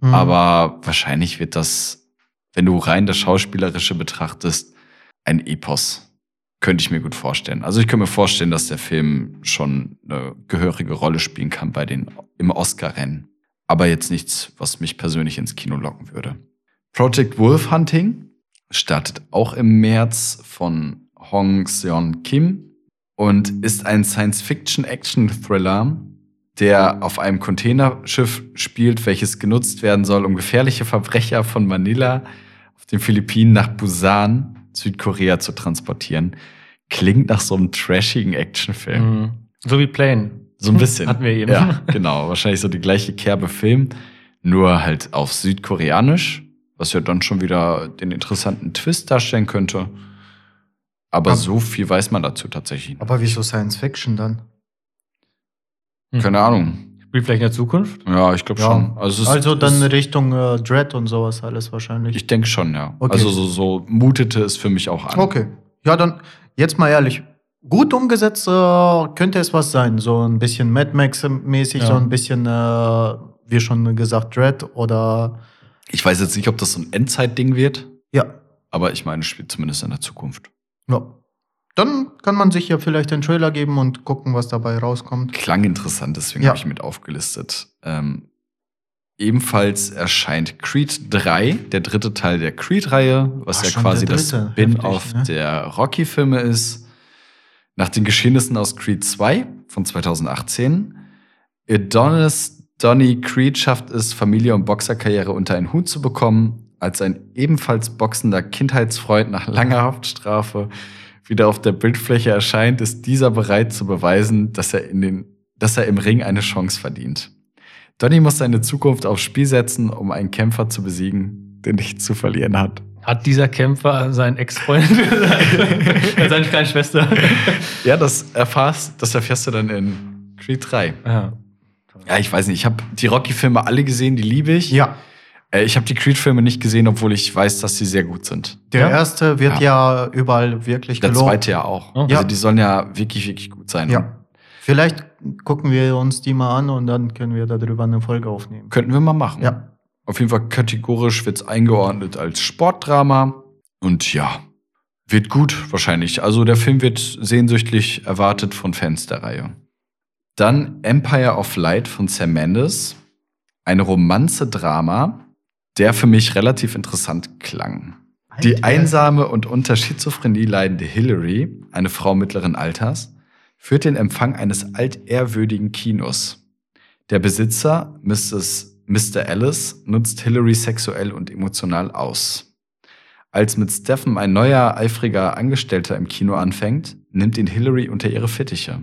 Aber wahrscheinlich wird das, wenn du rein das Schauspielerische betrachtest, ein Epos. Könnte ich mir gut vorstellen. Also ich könnte mir vorstellen, dass der Film schon eine gehörige Rolle spielen kann im Oscar-Rennen. Aber jetzt nichts, was mich persönlich ins Kino locken würde. Project Wolf Hunting startet auch im März von Hong Seon Kim. Und ist ein Science-Fiction-Action-Thriller, der auf einem Containerschiff spielt, welches genutzt werden soll, um gefährliche Verbrecher von Manila auf den Philippinen nach Busan, Südkorea, zu transportieren. Klingt nach so einem trashigen Actionfilm. So wie Plane. So ein bisschen. Hatten wir eben. Ja, genau. Wahrscheinlich so die gleiche Kerbe Film, nur halt auf südkoreanisch, was ja dann schon wieder den interessanten Twist darstellen könnte. Aber so viel weiß man dazu tatsächlich nicht. Aber wieso Science Fiction dann? Keine Ahnung. Spielt vielleicht in der Zukunft? Ja, ich glaube schon. Also dann Richtung Dread und sowas alles wahrscheinlich? Ich denke schon, ja. Okay. Also so mutete es für mich auch an. Okay. Ja, dann jetzt mal ehrlich. Gut umgesetzt könnte es was sein. So ein bisschen Mad Max-mäßig, so ein bisschen, wie schon gesagt, Dread oder... Ich weiß jetzt nicht, ob das so ein Endzeit-Ding wird. Ja. Aber ich meine, es spielt zumindest in der Zukunft. Ja. Dann kann man sich ja vielleicht einen Trailer geben und gucken, was dabei rauskommt. Klang interessant, deswegen habe ich mit aufgelistet. Ebenfalls erscheint Creed 3, der dritte Teil der Creed-Reihe, was ja quasi das Spin-off der Rocky-Filme ist. Nach den Geschehnissen aus Creed 2 von 2018. Adonis Donny Creed schafft es, Familie und Boxerkarriere unter einen Hut zu bekommen. Als ein ebenfalls boxender Kindheitsfreund nach langer Haftstrafe wieder auf der Bildfläche erscheint, ist dieser bereit zu beweisen, dass er im Ring eine Chance verdient. Donny muss seine Zukunft aufs Spiel setzen, um einen Kämpfer zu besiegen, der nichts zu verlieren hat. Hat dieser Kämpfer seinen Ex-Freund? Seine kleine Schwester? Ja, das erfährst du dann in Creed 3. Ja, ich weiß nicht, ich habe die Rocky-Filme alle gesehen, die liebe ich. Ja. Ich habe die Creed-Filme nicht gesehen, obwohl ich weiß, dass sie sehr gut sind. Der erste wird ja überall wirklich gelobt. Der zweite ja auch. Oh. Also die sollen ja wirklich, wirklich gut sein. Ja. Vielleicht gucken wir uns die mal an und dann können wir darüber eine Folge aufnehmen. Könnten wir mal machen. Ja. Auf jeden Fall kategorisch wird's eingeordnet als Sportdrama. Und ja, wird gut wahrscheinlich. Also der Film wird sehnsüchtig erwartet von Fans der Reihe. Dann Empire of Light von Sam Mendes. Ein Romanze-Drama, der für mich relativ interessant klang. Alter. Die einsame und unter Schizophrenie leidende Hillary, eine Frau mittleren Alters, führt den Empfang eines altehrwürdigen Kinos. Der Besitzer, Mr. Ellis, nutzt Hillary sexuell und emotional aus. Als mit Stephen ein neuer, eifriger Angestellter im Kino anfängt, nimmt ihn Hillary unter ihre Fittiche.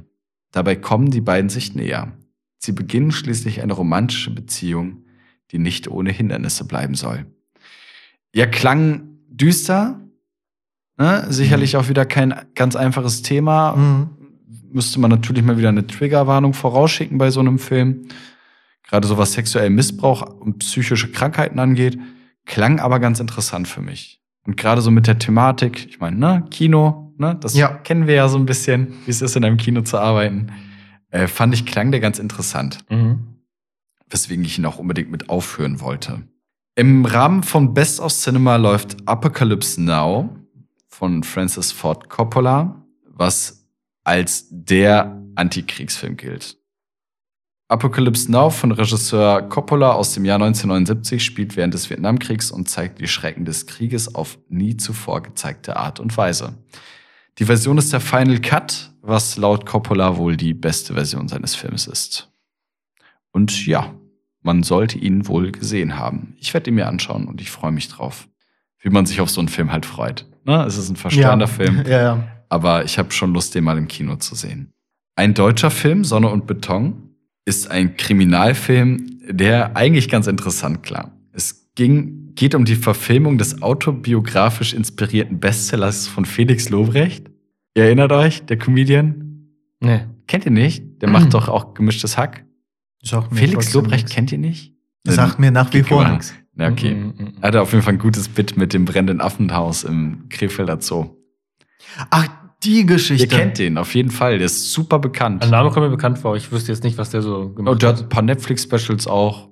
Dabei kommen die beiden sich näher. Sie beginnen schließlich eine romantische Beziehung, die nicht ohne Hindernisse bleiben soll. Ja, klang düster, ne? Sicherlich auch wieder kein ganz einfaches Thema. Müsste man natürlich mal wieder eine Triggerwarnung vorausschicken bei so einem Film. gerade so was sexuellen Missbrauch und psychische Krankheiten angeht, klang aber ganz interessant für mich. Und gerade so mit der Thematik, ich meine, ne, Kino, ne, das kennen wir ja so ein bisschen, wie es ist, in einem Kino zu arbeiten, fand ich, klang der ganz interessant. Mhm. Weswegen ich ihn auch unbedingt mit aufhören wollte. Im Rahmen von Best of Cinema läuft Apocalypse Now von Francis Ford Coppola, was als der Antikriegsfilm gilt. Apocalypse Now von Regisseur Coppola aus dem Jahr 1979 spielt während des Vietnamkriegs und zeigt die Schrecken des Krieges auf nie zuvor gezeigte Art und Weise. Die Version ist der Final Cut, was laut Coppola wohl die beste Version seines Films ist. Und ja, man sollte ihn wohl gesehen haben. Ich werde ihn mir anschauen und ich freue mich drauf. Wie man sich auf so einen Film halt freut. Ne? Es ist ein verstörender Film. Ja. Aber ich habe schon Lust, den mal im Kino zu sehen. Ein deutscher Film, Sonne und Beton, ist ein Kriminalfilm, der eigentlich ganz interessant klang. Es geht um die Verfilmung des autobiografisch inspirierten Bestsellers von Felix Lobrecht. Ihr erinnert euch, der Comedian? Nee. Kennt ihr nicht? Der macht doch auch Gemischtes Hack. Felix Lobrecht kennt ihr nicht? Sagt mir nach wie vor nichts. Na, okay. Er hatte auf jeden Fall ein gutes Bit mit dem brennenden Affenhaus im Krefelder Zoo. Ach, die Geschichte. Ihr kennt den, auf jeden Fall. Der ist super bekannt. Ein Name kommt mir bekannt vor. Ich wüsste jetzt nicht, was der so gemacht hat. Der hat ein paar Netflix-Specials auch.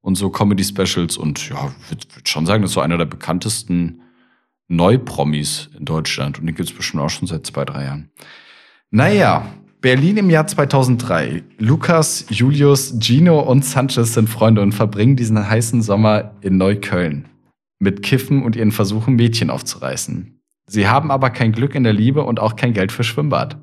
Und so Comedy-Specials. Und ja, ich würde schon sagen, das ist so einer der bekanntesten Neupromis in Deutschland. Und den gibt es bestimmt auch schon seit 2-3 Jahren. Naja, Berlin im Jahr 2003. Lukas, Julius, Gino und Sanchez sind Freunde und verbringen diesen heißen Sommer in Neukölln. Mit Kiffen und ihren Versuchen, Mädchen aufzureißen. Sie haben aber kein Glück in der Liebe und auch kein Geld für Schwimmbad.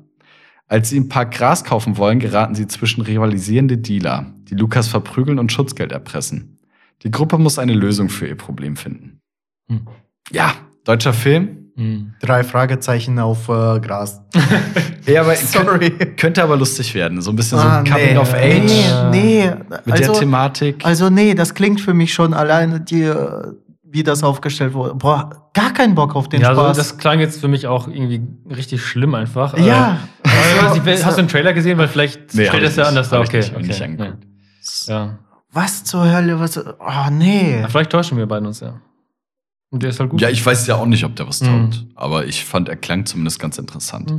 Als sie im Park Gras kaufen wollen, geraten sie zwischen rivalisierende Dealer, die Lukas verprügeln und Schutzgeld erpressen. Die Gruppe muss eine Lösung für ihr Problem finden. Hm. Ja, deutscher Film. Hm. 3 Fragezeichen auf Gras. Ja, aber sorry. Könnte aber lustig werden. So ein bisschen so Coming of Age. Nee. Mit der Thematik. Also nee, das klingt für mich schon alleine wie das aufgestellt wurde. Boah, gar keinen Bock auf den Spaß. Ja, also das klang jetzt für mich auch irgendwie richtig schlimm einfach. Ja. Hast du einen Trailer gesehen? Weil vielleicht stellt das ja anders dar. Okay. Ja. Was zur Hölle? Oh, nee. Na, vielleicht täuschen wir beiden uns, ja. Und der ist halt gut. Ja, ich weiß ja auch nicht, ob der was taugt. Aber ich fand, er klang zumindest ganz interessant.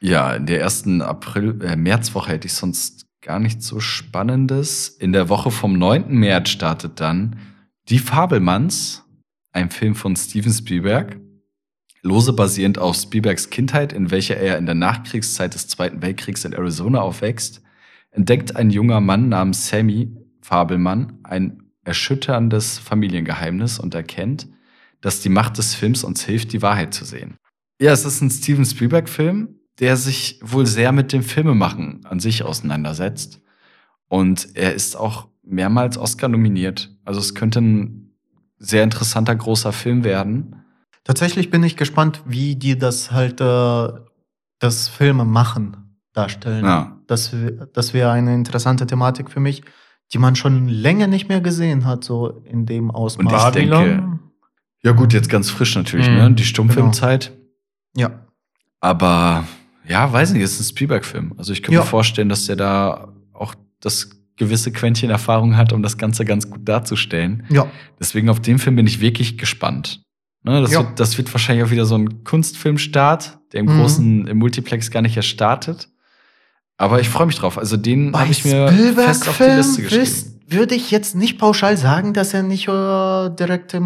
Ja, in der ersten Märzwoche hätte ich sonst gar nichts so Spannendes. In der Woche vom 9. März startet dann Die Fabelmanns, ein Film von Steven Spielberg, lose basierend auf Spielbergs Kindheit, in welcher er in der Nachkriegszeit des Zweiten Weltkriegs in Arizona aufwächst, entdeckt ein junger Mann namens Sammy Fabelmann ein erschütterndes Familiengeheimnis und erkennt, dass die Macht des Films uns hilft, die Wahrheit zu sehen. Ja, es ist ein Steven Spielberg-Film, der sich wohl sehr mit dem Filmemachen an sich auseinandersetzt. Und er ist auch mehrmals Oscar nominiert. Also es könnte ein sehr interessanter, großer Film werden. Tatsächlich bin ich gespannt, wie die das halt, das Filme machen, darstellen. Ja. Das wäre eine interessante Thematik für mich, die man schon länger nicht mehr gesehen hat, so in dem Ausmaß. Und ich denke, ja gut, jetzt ganz frisch natürlich, ne? Die Stummfilmzeit. Genau. Ja. Aber, ja, weiß nicht, es ist ein Spielberg-Film. Also ich könnte mir vorstellen, dass der da auch das gewisse Quäntchen Erfahrung hat, um das Ganze ganz gut darzustellen. Ja. Deswegen auf den Film bin ich wirklich gespannt. Ne, das wird wahrscheinlich auch wieder so ein Kunstfilmstart, der im Multiplex gar nicht erst startet. Aber ich freue mich drauf. Also den habe ich mir fest auf die Liste geschrieben. Würde ich jetzt nicht pauschal sagen, dass er nicht direkt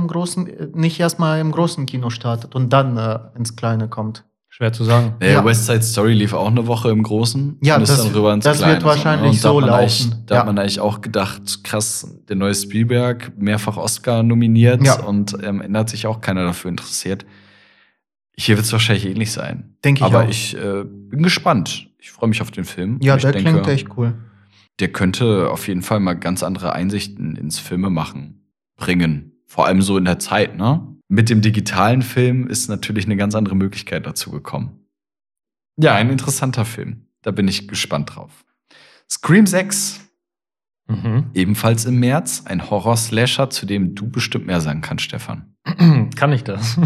nicht erstmal im großen Kino startet und dann ins Kleine kommt. Schwer zu sagen. Ja. West Side Story lief auch eine Woche im Großen. Ja, und ist dann rüber ins Kleine. Wird wahrscheinlich so laufen. Da hat man eigentlich auch gedacht, krass, der neue Spielberg, mehrfach Oscar nominiert und hat sich auch keiner dafür interessiert. Hier wird es wahrscheinlich ähnlich sein. Denke ich auch. Aber ich bin gespannt. Ich freue mich auf den Film. Ja, der klingt echt cool. Der könnte auf jeden Fall mal ganz andere Einsichten ins Filmemachen bringen. Vor allem so in der Zeit, ne? Mit dem digitalen Film ist natürlich eine ganz andere Möglichkeit dazu gekommen. Ja, ein interessanter Film. Da bin ich gespannt drauf. Scream 6. Ebenfalls im März. Ein Horror-Slasher, zu dem du bestimmt mehr sagen kannst, Stefan. Kann ich das?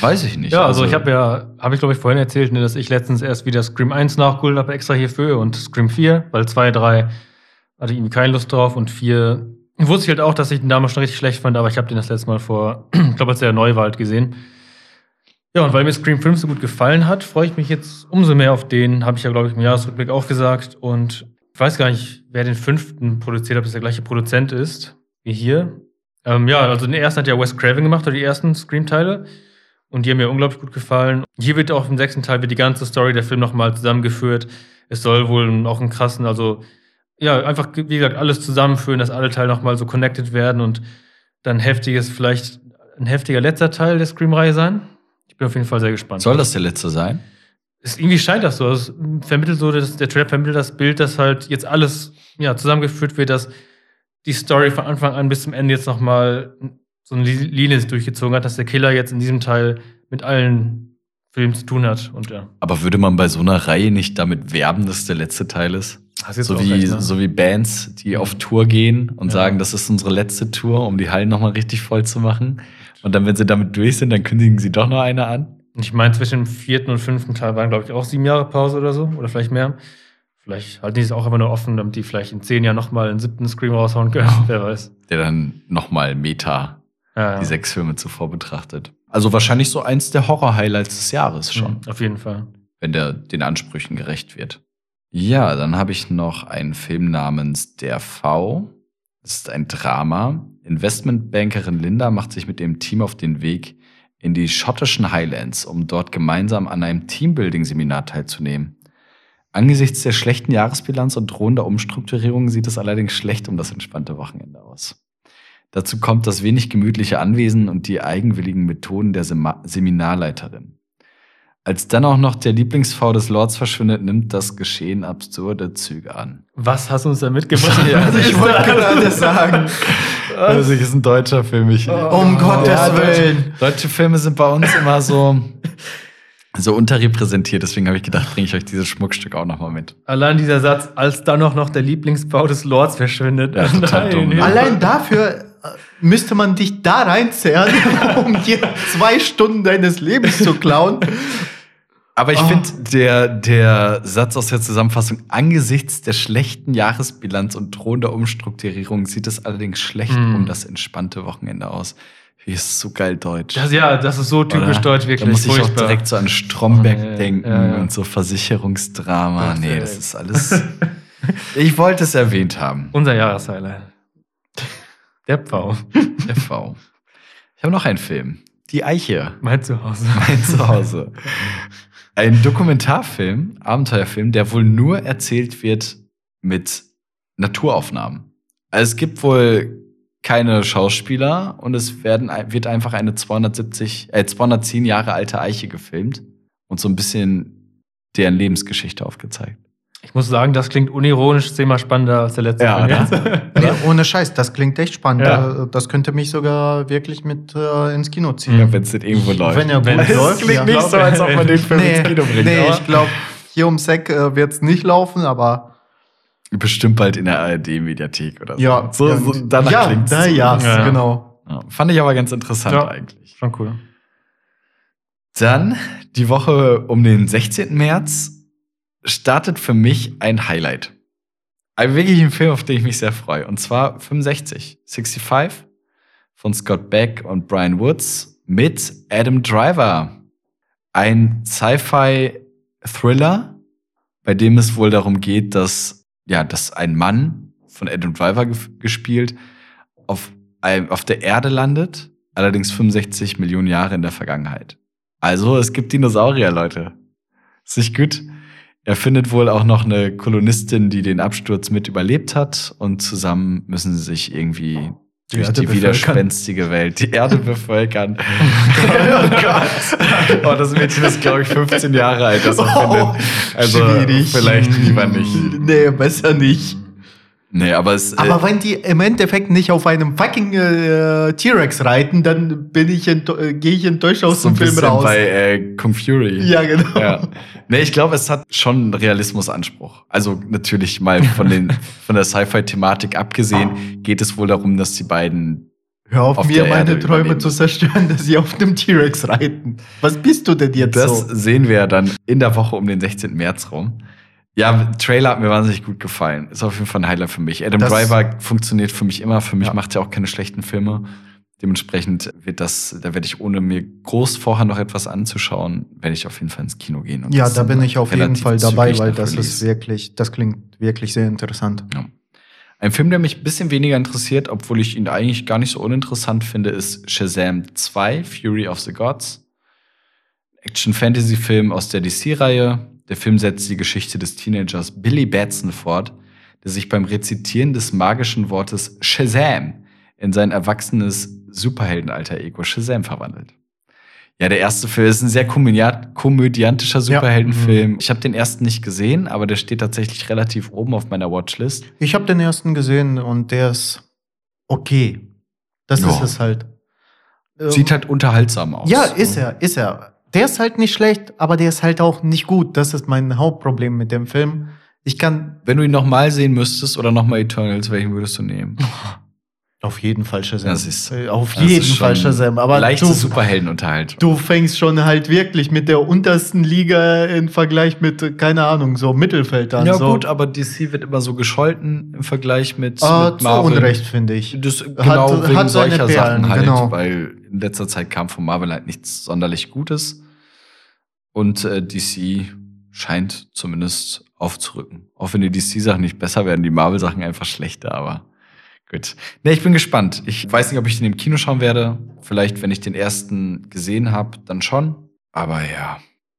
Weiß ich nicht. Ja, also ich habe ich glaube ich vorhin erzählt, ne, dass ich letztens erst wieder Scream 1 nachgeholt habe, extra hierfür, und Scream 4, weil 2, 3 hatte ich irgendwie keine Lust drauf. Und 4 wusste ich halt auch, dass ich den damals schon richtig schlecht fand, aber ich habe den das letzte Mal vor, ich glaube, als der neu war, halt gesehen. Ja, und weil mir Scream 5 so gut gefallen hat, freue ich mich jetzt umso mehr auf den. Habe ich ja, glaube ich, im Jahresrückblick auch gesagt. Und ich weiß gar nicht, wer den 5. produziert hat, ob es der gleiche Produzent ist wie hier. Ja, also den ersten hat ja Wes Craven gemacht, oder die ersten Scream-Teile. Und die haben mir unglaublich gut gefallen. Hier wird auch im 6. Teil wird die ganze Story der Film nochmal zusammengeführt. Es soll wohl auch einen krassen, also ja, einfach, wie gesagt, alles zusammenführen, dass alle Teile nochmal so connected werden und dann heftiges, vielleicht ein heftiger letzter Teil der Scream-Reihe sein. Ich bin auf jeden Fall sehr gespannt. Soll das der letzte sein? Es, irgendwie scheint das so. Es vermittelt so, dass der Trailer vermittelt das Bild, dass halt jetzt alles ja, zusammengeführt wird, dass die Story von Anfang an bis zum Ende jetzt nochmal so eine Linie durchgezogen hat, dass der Killer jetzt in diesem Teil mit allen Filmen zu tun hat. Und, ja. Aber würde man bei so einer Reihe nicht damit werben, dass der letzte Teil ist? So wie Bands, die auf Tour gehen und sagen, das ist unsere letzte Tour, um die Hallen nochmal richtig voll zu machen. Und dann, wenn sie damit durch sind, dann kündigen sie doch noch eine an. Ich meine, zwischen dem 4. und 5. Teil waren, glaube ich, auch 7 Jahre Pause oder so. Oder vielleicht mehr. Vielleicht halten die es auch einfach nur offen, damit die vielleicht in 10 Jahren nochmal einen 7. Scream raushauen können. Oh. Wer weiß. Der dann nochmal Meta die 6 Filme zuvor betrachtet. Also wahrscheinlich so eins der Horror-Highlights des Jahres schon. Auf jeden Fall. Wenn der den Ansprüchen gerecht wird. Ja, dann habe ich noch einen Film namens Der V. Das ist ein Drama. Investmentbankerin Linda macht sich mit ihrem Team auf den Weg in die schottischen Highlands, um dort gemeinsam an einem Teambuilding-Seminar teilzunehmen. Angesichts der schlechten Jahresbilanz und drohender Umstrukturierung sieht es allerdings schlecht um das entspannte Wochenende aus. Dazu kommt das wenig gemütliche Anwesen und die eigenwilligen Methoden der Seminarleiterin. Als dann auch noch der Lieblings-V des Lords verschwindet, nimmt das Geschehen absurde Züge an. Was hast du uns da mitgebracht? Ja, ich wollte gerade sagen. Das ist ein deutscher Film. Um Gottes Willen. Deutsche Filme sind bei uns immer so unterrepräsentiert. Deswegen habe ich gedacht, bringe ich euch dieses Schmuckstück auch nochmal mit. Allein dieser Satz, als dann auch noch der Lieblings-V des Lords verschwindet. Ja, total dumm. Nee. Allein dafür müsste man dich da reinzerren, um dir 2 Stunden deines Lebens zu klauen. Aber ich finde, der Satz aus der Zusammenfassung, angesichts der schlechten Jahresbilanz und drohender Umstrukturierung sieht es allerdings schlecht um das entspannte Wochenende aus. Wie ist so geil deutsch. Das ist so typisch deutsch, wirklich. Da muss ich auch direkt so an Stromberg denken und so Versicherungsdrama. Gott, nee, das ist alles... Ich wollte es erwähnt haben. Unser Jahreshighlight. Der V. Ich habe noch einen Film. Die Eiche. Mein Zuhause. Ein Dokumentarfilm, Abenteuerfilm, der wohl nur erzählt wird mit Naturaufnahmen. Also es gibt wohl keine Schauspieler und es wird einfach eine 210 Jahre alte Eiche gefilmt und so ein bisschen deren Lebensgeschichte aufgezeigt. Ich muss sagen, das klingt unironisch zehnmal spannender als der letzte Film. Ja, ohne Scheiß, das klingt echt spannend. Ja. Das könnte mich sogar wirklich mit ins Kino ziehen. Ja, wenn es nicht irgendwo läuft. Wenn es läuft, klingt nicht so, als ob man den Film ins Kino bringt. Nee, ich glaube, hier ums Eck wird es nicht laufen, aber... Bestimmt bald in der ARD-Mediathek oder so. Ja, danach klingt es. Ja, genau. Ja, fand ich aber ganz interessant eigentlich. Schon cool. Dann die Woche um den 16. März startet für mich ein Highlight. Ein wirklicher Film, auf den ich mich sehr freue. Und zwar 65 von Scott Beck und Brian Woods mit Adam Driver. Ein Sci-Fi-Thriller, bei dem es wohl darum geht, dass ein Mann, von Adam Driver gespielt, auf der Erde landet, allerdings 65 Millionen Jahre in der Vergangenheit. Also, es gibt Dinosaurier, Leute. Ist nicht gut? Er findet wohl auch noch eine Kolonistin, die den Absturz mit überlebt hat. Und zusammen müssen sie sich irgendwie durch die widerspenstige Welt, die Erde bevölkern. Oh Gott. Oh, das Mädchen ist, glaube ich, 15 Jahre alt. Das also schwierig. Vielleicht lieber nicht. Nee, besser nicht. Nee, aber es... Aber wenn die im Endeffekt nicht auf einem fucking T-Rex reiten, dann gehe ich enttäuscht aus dem Film raus. Bei Kung Fury. Ja, genau. Ja. Nee, ich glaube, es hat schon einen Realismusanspruch. Also natürlich mal von der Sci-Fi-Thematik abgesehen, geht es wohl darum, dass die beiden... Hör auf, mir meine Träume zu zerstören, dass sie auf dem T-Rex reiten. Was bist du denn jetzt so? Das sehen wir dann in der Woche um den 16. März rum. Ja, Trailer hat mir wahnsinnig gut gefallen. Ist auf jeden Fall ein Highlight für mich. Adam Driver funktioniert für mich immer. Für mich macht er auch keine schlechten Filme. Dementsprechend wird das, da werde ich, ohne mir groß vorher noch etwas anzuschauen, werde ich auf jeden Fall ins Kino gehen. Und ja, da bin ich auf jeden Fall dabei, weil das ist wirklich, das klingt wirklich sehr interessant. Ja. Ein Film, der mich ein bisschen weniger interessiert, obwohl ich ihn eigentlich gar nicht so uninteressant finde, ist Shazam 2, Fury of the Gods. Action-Fantasy-Film aus der DC-Reihe. Der Film setzt die Geschichte des Teenagers Billy Batson fort, der sich beim Rezitieren des magischen Wortes Shazam in sein erwachsenes Superhelden-Alter-Ego Shazam verwandelt. Ja, der erste Film ist ein sehr komödiantischer Superheldenfilm. Ja. Ich habe den ersten nicht gesehen, aber der steht tatsächlich relativ oben auf meiner Watchlist. Ich habe den ersten gesehen und der ist okay. Das ist es halt. Sieht halt unterhaltsam aus. Ja, ist er. Der ist halt nicht schlecht, aber der ist halt auch nicht gut. Das ist mein Hauptproblem mit dem Film. Ich kann... Wenn du ihn nochmal sehen müsstest oder nochmal Eternals, welchen würdest du nehmen? Auf jeden Fall Shazam. Auf jeden Fall Shazam. Aber leichte Superheldenunterhaltung. Du fängst schon halt wirklich mit der untersten Liga im Vergleich mit, keine Ahnung, so Mittelfeld an. Ja so. Gut, aber DC wird immer so gescholten im Vergleich mit Marvel. Zu Unrecht, finde ich. Das, genau, hat solche Sachen halt, genau. Weil in letzter Zeit kam von Marvel halt nichts sonderlich Gutes. Und DC scheint zumindest aufzurücken. Auch wenn die DC-Sachen nicht besser werden, die Marvel-Sachen einfach schlechter, aber... Gut. Ne, ich bin gespannt. Ich weiß nicht, ob ich den im Kino schauen werde. Vielleicht, wenn ich den ersten gesehen habe, dann schon. Aber ja.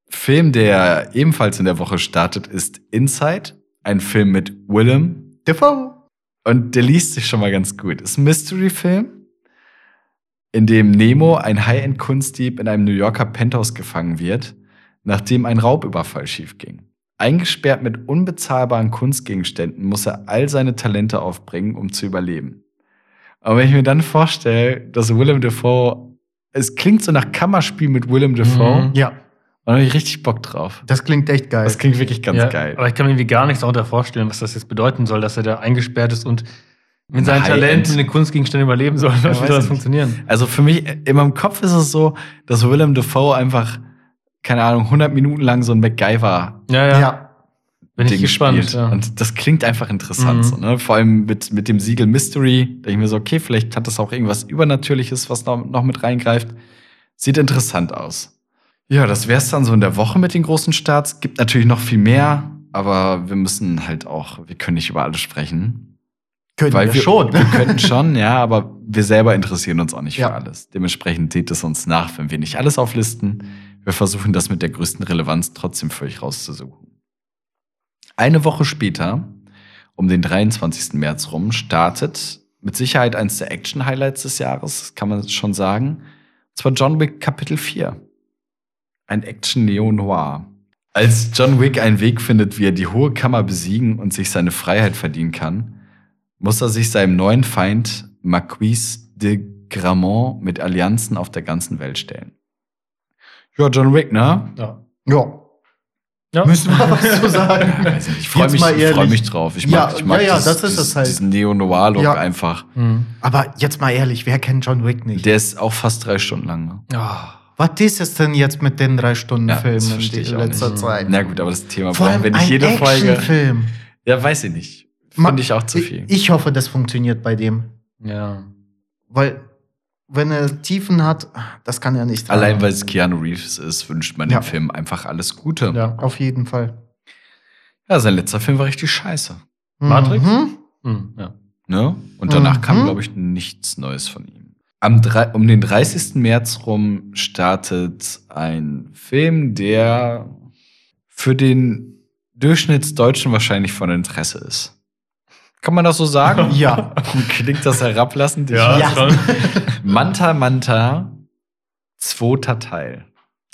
Film, der ebenfalls in der Woche startet, ist Inside. Ein Film mit Willem Dafoe. Und der liest sich schon mal ganz gut. Ist ein Mystery-Film, in dem Nemo, ein High-End-Kunstdieb, in einem New Yorker Penthouse gefangen wird, nachdem ein Raubüberfall schief ging. Eingesperrt mit unbezahlbaren Kunstgegenständen muss er all seine Talente aufbringen, um zu überleben. Aber wenn ich mir dann vorstelle, dass Willem Dafoe, es klingt so nach Kammerspiel mit Willem Dafoe. Mhm. Ja. Da habe ich richtig Bock drauf. Das klingt echt geil. Das klingt wirklich ganz geil. Aber ich kann mir irgendwie gar nichts auch da vorstellen, was das jetzt bedeuten soll, dass er da eingesperrt ist und mit seinen Talenten in den Kunstgegenständen überleben soll. Ja, wie soll das funktionieren? Also für mich, in meinem Kopf ist es so, dass Willem Dafoe einfach, keine Ahnung, 100 Minuten lang so ein MacGyver. Ja. Bin ich gespannt. Ja. Und das klingt einfach interessant. Mhm. So, ne? Vor allem mit dem Siegel Mystery. Da denke ich mir so, okay, vielleicht hat das auch irgendwas Übernatürliches, was noch mit reingreift. Sieht interessant aus. Ja, das wär's dann so in der Woche mit den großen Starts. Gibt natürlich noch viel mehr, aber wir müssen halt auch, wir können nicht über alles sprechen. Können wir schon. Wir könnten schon, ja, aber wir selber interessieren uns auch nicht für alles. Dementsprechend seht es uns nach, wenn wir nicht alles auflisten. Wir versuchen, das mit der größten Relevanz trotzdem für euch rauszusuchen. Eine Woche später, um den 23. März rum, startet mit Sicherheit eines der Action-Highlights des Jahres, kann man schon sagen. Und zwar John Wick Kapitel 4. Ein Action-Neo-Noir. Als John Wick einen Weg findet, wie er die Hohe Kammer besiegen und sich seine Freiheit verdienen kann, muss er sich seinem neuen Feind Marquis de Gramont mit Allianzen auf der ganzen Welt stellen. Ja, John Wick, ne? Ja. Müssen wir was so sagen. Ja, ich freu mich drauf. Ich mag das halt. Diesen Neo-Noir-Look einfach. Mhm. Aber jetzt mal ehrlich, wer kennt John Wick nicht? Der ist auch fast 3 Stunden lang. Ne? Oh. Was ist es denn jetzt mit den 3-Stunden-Filmen in letzter Zeit? Na gut, aber das Thema brauchen wir nicht jede Folge. Ja, weiß ich nicht. Finde ich auch zu viel. Ich hoffe, das funktioniert bei dem. Ja. Weil... Wenn er Tiefen hat, das kann er nicht. Allein weil es Keanu Reeves ist, wünscht man dem Film einfach alles Gute. Ja, auf jeden Fall. Ja, sein letzter Film war richtig scheiße. Matrix? Mhm. Ja. Ne? Und danach kam, glaube ich, nichts Neues von ihm. Um den 30. März rum startet ein Film, der für den Durchschnittsdeutschen wahrscheinlich von Interesse ist. Kann man das so sagen? Ja. Klingt das herablassend? Ja, schon. Manta, 2. Teil.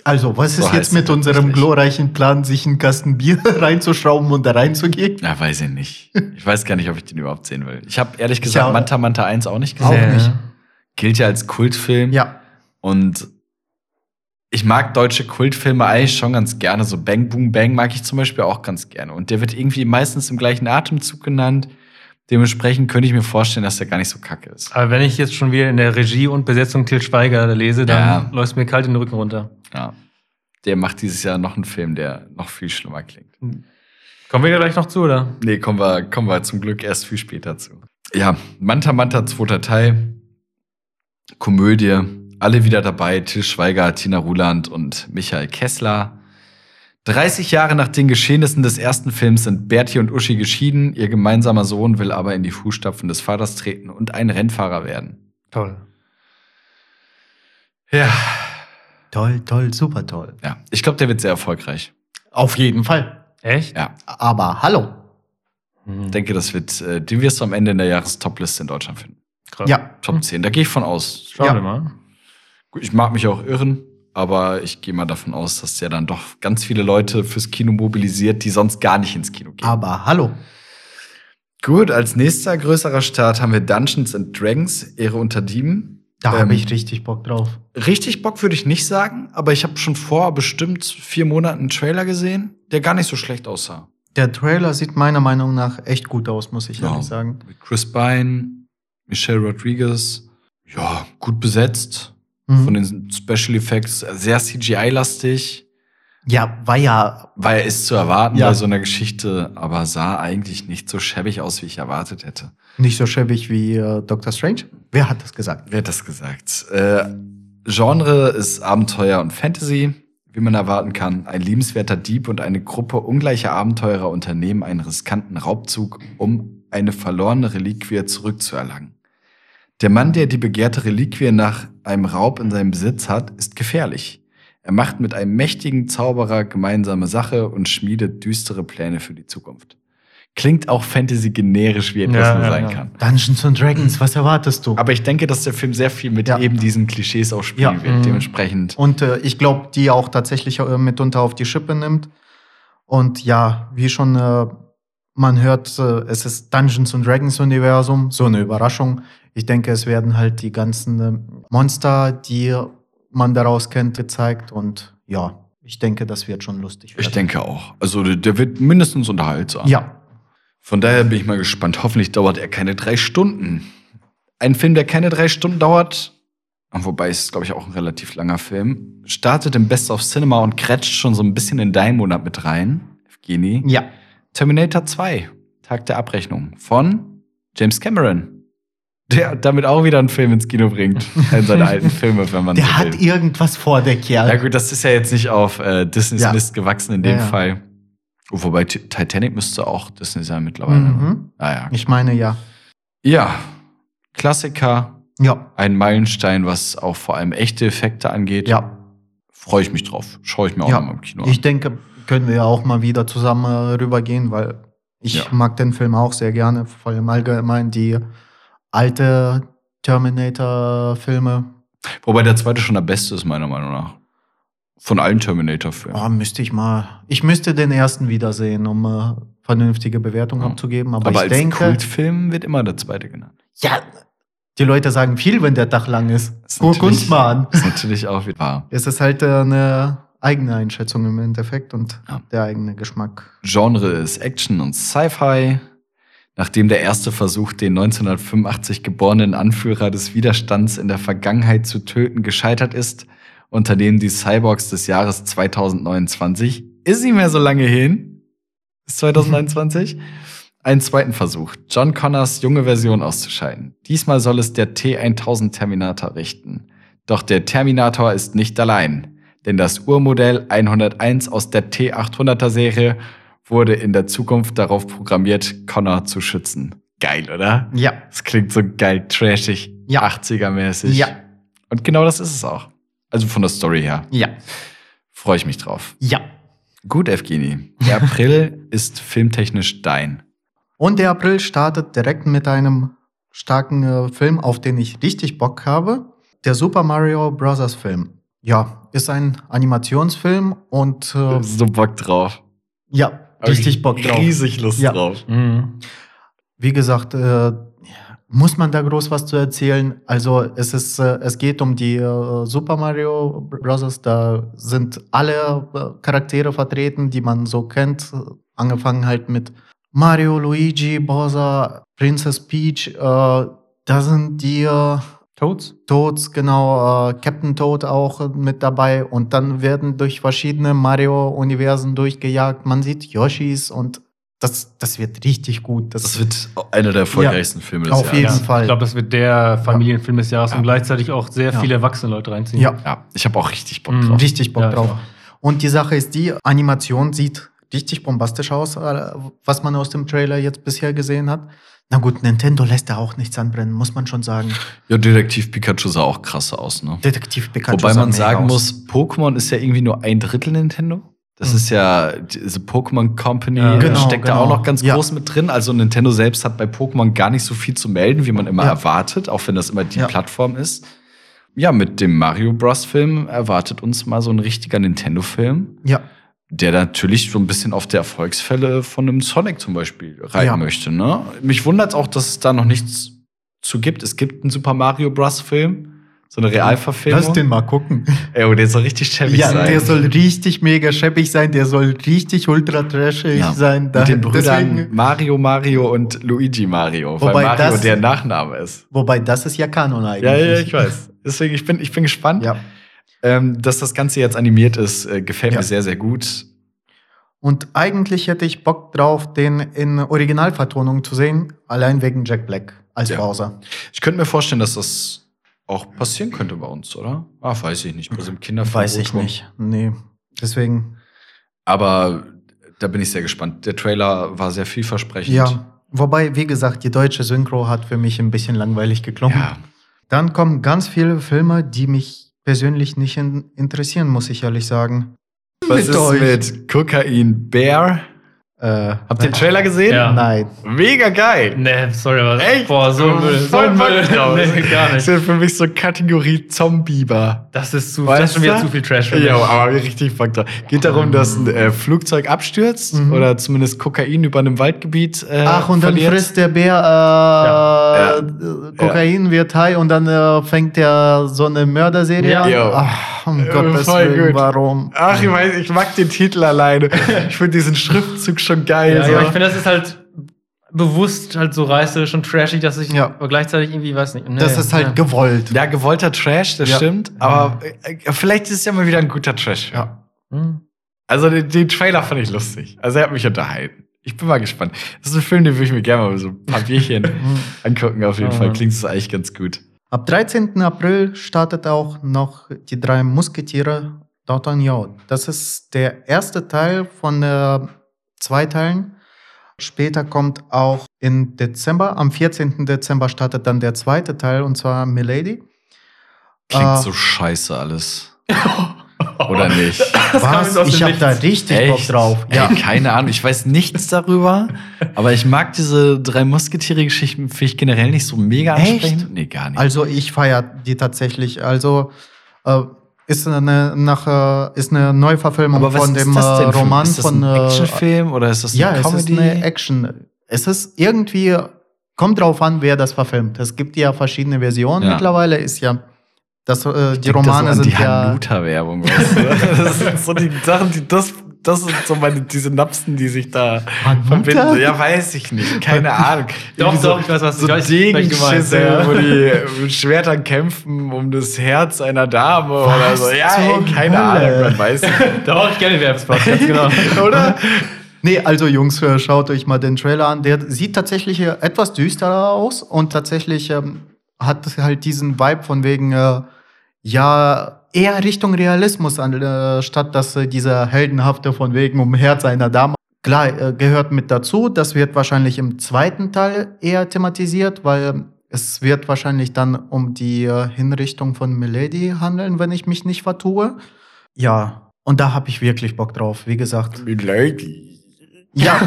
Also, was ist jetzt mit unserem glorreichen Plan, sich einen Kasten Bier reinzuschrauben und da reinzugehen? Na, weiß ich nicht. Ich weiß gar nicht, ob ich den überhaupt sehen will. Ich habe ehrlich gesagt Manta 1 auch nicht gesehen. Auch nicht. Gilt ja als Kultfilm. Ja. Und ich mag deutsche Kultfilme eigentlich schon ganz gerne. So Bang Boom Bang mag ich zum Beispiel auch ganz gerne. Und der wird irgendwie meistens im gleichen Atemzug genannt. Dementsprechend könnte ich mir vorstellen, dass der gar nicht so kacke ist. Aber wenn ich jetzt schon wieder in der Regie und Besetzung Til Schweiger lese, dann läuft mir kalt den Rücken runter. Ja. Der macht dieses Jahr noch einen Film, der noch viel schlimmer klingt. Kommen wir gleich noch zu, oder? Nee, kommen wir zum Glück erst viel später zu. Ja, Manta Manta, 2. Teil. Komödie. Alle wieder dabei. Til Schweiger, Tina Ruland und Michael Kessler. 30 Jahre nach den Geschehnissen des ersten Films sind Berti und Uschi geschieden. Ihr gemeinsamer Sohn will aber in die Fußstapfen des Vaters treten und ein Rennfahrer werden. Toll. Ja. Toll, toll, super toll. Ja, ich glaube, der wird sehr erfolgreich. Auf jeden Fall. Echt? Ja. Aber hallo. Ich denke, das wird, den wirst du am Ende in der Jahrestopliste in Deutschland finden. Krass. Ja. Top 10, da gehe ich von aus. Schau dir mal. Gut, ich mag mich auch irren, aber ich gehe mal davon aus, dass der dann doch ganz viele Leute fürs Kino mobilisiert, die sonst gar nicht ins Kino gehen. Aber hallo. Gut, als nächster größerer Start haben wir Dungeons & Dragons, Ehre unter Dieben. Da habe ich richtig Bock drauf. Richtig Bock würde ich nicht sagen, aber ich habe schon vor bestimmt 4 Monaten einen Trailer gesehen, der gar nicht so schlecht aussah. Der Trailer sieht meiner Meinung nach echt gut aus, muss ich ehrlich sagen. Mit Chris Pine, Michelle Rodriguez, ja, gut besetzt. Mhm. Von den Special Effects sehr CGI-lastig. Ja, war ja ist zu erwarten bei so einer Geschichte, aber sah eigentlich nicht so schäbig aus, wie ich erwartet hätte. Nicht so schäbig wie Doctor Strange? Wer hat das gesagt? Genre ist Abenteuer und Fantasy, wie man erwarten kann. Ein liebenswerter Dieb und eine Gruppe ungleicher Abenteurer unternehmen einen riskanten Raubzug, um eine verlorene Reliquie zurückzuerlangen. Der Mann, der die begehrte Reliquie nach einem Raub in seinem Besitz hat, ist gefährlich. Er macht mit einem mächtigen Zauberer gemeinsame Sache und schmiedet düstere Pläne für die Zukunft. Klingt auch Fantasy-generisch, wie etwas nur sein kann. Dungeons & Dragons, was erwartest du? Aber ich denke, dass der Film sehr viel mit eben diesen Klischees auch spielen wird, dementsprechend. Und ich glaube, die auch tatsächlich mitunter auf die Schippe nimmt. Und ja, wie schon man hört, es ist Dungeons & Dragons-Universum, so eine Überraschung. Ich denke, es werden halt die ganzen Monster, die man daraus kennt, gezeigt. Und ja, ich denke, das wird schon lustig werden. Ich denke auch. Also der wird mindestens unterhaltsam. Ja. Von daher bin ich mal gespannt. Hoffentlich dauert er keine 3 Stunden. Ein Film, der keine 3 Stunden dauert, wobei es, glaube ich, auch ein relativ langer Film, startet im Best of Cinema und kretscht schon so ein bisschen in deinen Monat mit rein, Evgeni. Ja. Terminator 2, Tag der Abrechnung von James Cameron. Der damit auch wieder einen Film ins Kino bringt. Einen seiner alten Filme, wenn man so will. Der hat irgendwas vor, der Kerl. Ja gut, das ist ja jetzt nicht auf Disneys Mist gewachsen in dem Fall. Wobei Titanic müsste auch Disney sein mittlerweile. Mhm. Naja. Ich meine, ja. Ja, Klassiker. Ja. Ein Meilenstein, was auch vor allem echte Effekte angeht. Ja. Freue ich mich drauf. Schaue ich mir auch mal im Kino an. Ich denke, können wir ja auch mal wieder zusammen rübergehen, weil ich mag den Film auch sehr gerne. Vor allem allgemein die alte Terminator-Filme. Wobei der zweite schon der beste ist, meiner Meinung nach. Von allen Terminator-Filmen. Oh, müsste ich mal. Ich müsste den ersten wiedersehen, um vernünftige Bewertungen abzugeben. Aber ich als denke, Kultfilm wird immer der zweite genannt. Ja, die Leute sagen viel, wenn der Tag lang ist. Guck uns mal an. Ist natürlich auch wieder wahr. Es ist halt eine eigene Einschätzung im Endeffekt und der eigene Geschmack. Genre ist Action und Sci-Fi. Nachdem der erste Versuch, den 1985 geborenen Anführer des Widerstands in der Vergangenheit zu töten, gescheitert ist, unternehmen die Cyborgs des Jahres 2029, ist nicht mehr so lange hin, bis 2029, einen zweiten Versuch, John Connors junge Version auszuscheiden. Diesmal soll es der T-1000 Terminator richten. Doch der Terminator ist nicht allein, denn das Urmodell 101 aus der T-800er-Serie wurde in der Zukunft darauf programmiert, Connor zu schützen. Geil, oder? Ja. Das klingt so geil, trashig, 80er-mäßig. Ja. Und genau das ist es auch. Also von der Story her. Ja. Freue ich mich drauf. Ja. Gut, Evgeni. Der April ist filmtechnisch dein. Und der April startet direkt mit einem starken Film, auf den ich richtig Bock habe. Der Super Mario Bros. Film. Ja, ist ein Animationsfilm und so Bock drauf. Ja. Richtig Bock drauf. Riesig Lust drauf. Mhm. Wie gesagt, muss man da groß was zu erzählen? Also es geht um die Super Mario Bros. Da sind alle Charaktere vertreten, die man so kennt. Angefangen halt mit Mario, Luigi, Bowser, Princess Peach. Da sind die Toads? Toads, genau. Captain Toad auch mit dabei. Und dann werden durch verschiedene Mario-Universen durchgejagt. Man sieht Yoshis und Das wird richtig gut. Das wird einer der erfolgreichsten Filme des Jahres. Auf jeden Fall. Ich glaube, das wird der Familienfilm des Jahres und gleichzeitig auch sehr viele erwachsene Leute reinziehen. Ja. Ich habe auch richtig Bock drauf. Richtig Bock drauf. Und die Sache ist, die Animation sieht richtig bombastisch aus, was man aus dem Trailer jetzt bisher gesehen hat. Na gut, Nintendo lässt da auch nichts anbrennen, muss man schon sagen. Ja, Detektiv Pikachu sah auch krass aus, ne? Detektiv Pikachu sah mega aus. Wobei man sagen muss, Pokémon ist ja irgendwie nur ein Drittel Nintendo. Das ist ja, diese Pokémon Company steckt da auch noch ganz groß mit drin. Also Nintendo selbst hat bei Pokémon gar nicht so viel zu melden, wie man immer erwartet, auch wenn das immer die Plattform ist. Ja, mit dem Mario Bros. Film erwartet uns mal so ein richtiger Nintendo-Film. Ja. Der natürlich so ein bisschen auf der Erfolgsfälle von einem Sonic zum Beispiel reiten möchte, ne? Mich wundert's auch, dass es da noch nichts zu gibt. Es gibt einen Super Mario Bros. Film. So eine Realverfilmung. Lass den mal gucken. Ey, der soll richtig schäbig sein. Ja, der soll richtig mega schäbig sein. Der soll richtig ultra trashig sein. Mit den Brüdern deswegen Mario und Luigi Mario. Wobei weil Mario der Nachname ist. Wobei, das ist ja Kanon eigentlich. Ja, ich weiß. Deswegen, ich bin gespannt. Ja. Dass das Ganze jetzt animiert ist, gefällt mir sehr, sehr gut. Und eigentlich hätte ich Bock drauf, den in Originalvertonung zu sehen. Allein wegen Jack Black als Bowser. Ich könnte mir vorstellen, dass das auch passieren könnte bei uns, oder? Weiß ich nicht. Bei so einem Kinderfilm. Weiß ich nicht. Nee. Deswegen. Aber da bin ich sehr gespannt. Der Trailer war sehr vielversprechend. Ja. Wobei, wie gesagt, die deutsche Synchro hat für mich ein bisschen langweilig geklungen. Ja. Dann kommen ganz viele Filme, die mich persönlich nicht interessieren, muss ich ehrlich sagen. Was ist mit Kokain Bear? Habt ihr den Trailer gesehen? Ja. Nein. Mega geil. Nee, sorry, aber echt? Boah, so Müll. Nee, gar nicht. Das ist für mich so Kategorie Zombieber. Das ist schon wieder zu viel Trash für mich. Ja, aber richtig Fakt. Geht darum, dass ein Flugzeug abstürzt oder zumindest Kokain über einem Waldgebiet und dann frisst der Bär Kokain, wird high und dann fängt der so eine Mörderserie an. Ach, um Gottes Willen, warum? Ach, ich weiß, ich mag den Titel alleine. Ich finde diesen Schriftzug schon geil. Ja, so. Ich finde, das ist halt bewusst halt so reißerisch und trashig, dass ich aber gleichzeitig irgendwie, weiß nicht. Nee, das ist halt gewollt. Ja, gewollter Trash, das stimmt. Aber vielleicht ist es ja mal wieder ein guter Trash. Ja. Mhm. Also den Trailer fand ich lustig. Also er hat mich unterhalten. Ich bin mal gespannt. Das ist ein Film, den würde ich mir gerne mal so ein paar Bierchen angucken. Auf jeden Fall klingt es eigentlich ganz gut. Ab 13. April startet auch noch die 3 Musketiere. Das ist der erste Teil von der 2 Teilen. Später kommt auch im Dezember, am 14. Dezember startet dann der 2. Teil, und zwar Milady. Klingt so scheiße alles. Oder nicht? Was? Ich hab da richtig Bock drauf. Ja. Ey, keine Ahnung, ich weiß nichts darüber, aber ich mag diese 3 Musketiere-Geschichten, finde ich generell nicht so mega ansprechend. Echt? Nee, gar nicht. Also ich feiere die tatsächlich. Also ist eine Neuverfilmung von dem Roman. Ist das ein Actionfilm oder ist das eine Comedy? Ja, es ist eine Action. Es ist irgendwie, kommt drauf an, wer das verfilmt. Es gibt ja verschiedene Versionen. Ja. Mittlerweile ist die Romane das sind die Hanuta-Werbung. Das sind so die Sachen, das sind so diese Napsen, die sich da verbinden. Ja, weiß ich nicht. Keine Ahnung. Doch, ich weiß, was du meinst. So Degenschüsse, wo die mit Schwertern kämpfen um das Herz einer Dame oder so. Ja, ey, keine Ahnung. Man weiß nicht. Doch, ich kenne den Werbespot, ganz genau. Oder? Nee, also Jungs, schaut euch mal den Trailer an. Der sieht tatsächlich etwas düsterer aus und tatsächlich hat halt diesen Vibe von wegen, eher Richtung Realismus, anstatt dass dieser heldenhafte von wegen um Herz einer Dame. Klar, gehört mit dazu. Das wird wahrscheinlich im 2. Teil eher thematisiert, weil es wird wahrscheinlich dann um die Hinrichtung von Milady handeln, wenn ich mich nicht vertue. Ja, und da habe ich wirklich Bock drauf, wie gesagt. Milady? Ja.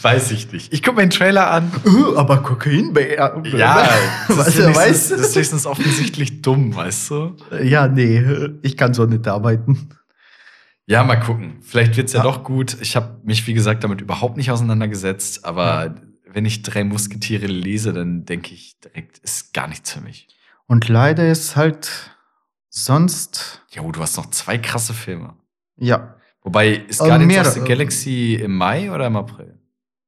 Weiß ich nicht. Ich gucke mir den Trailer an. Aber Kokainbär. Ja, das ist höchstens offensichtlich dumm, weißt du? Ja, nee, ich kann so nicht arbeiten. Ja, mal gucken. Vielleicht wird's doch gut. Ich habe mich, wie gesagt, damit überhaupt nicht auseinandergesetzt. Aber wenn ich 3 Musketiere lese, dann denke ich direkt, ist gar nichts für mich. Und leider ist halt sonst. Ja, du hast noch 2 krasse Filme. Ja. Wobei, ist Guardians of the Galaxy im Mai oder im April?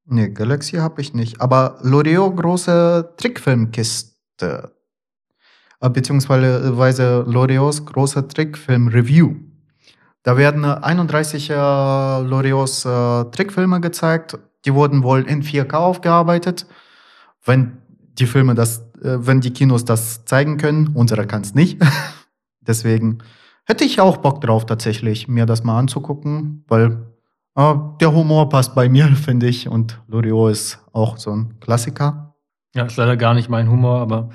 Nee, Galaxy habe ich nicht. Aber L'Oreal große Trickfilmkiste. Beziehungsweise L'Oreals große Trickfilm-Review. Da werden 31 Loriots Trickfilme gezeigt. Die wurden wohl in 4K aufgearbeitet. Wenn die Filme das, wenn die Kinos das zeigen können, unsere kann es nicht. Deswegen hätte ich auch Bock drauf, tatsächlich, mir das mal anzugucken, weil der Humor passt bei mir, finde ich. Und Loriot ist auch so ein Klassiker. Ja, ist leider gar nicht mein Humor, aber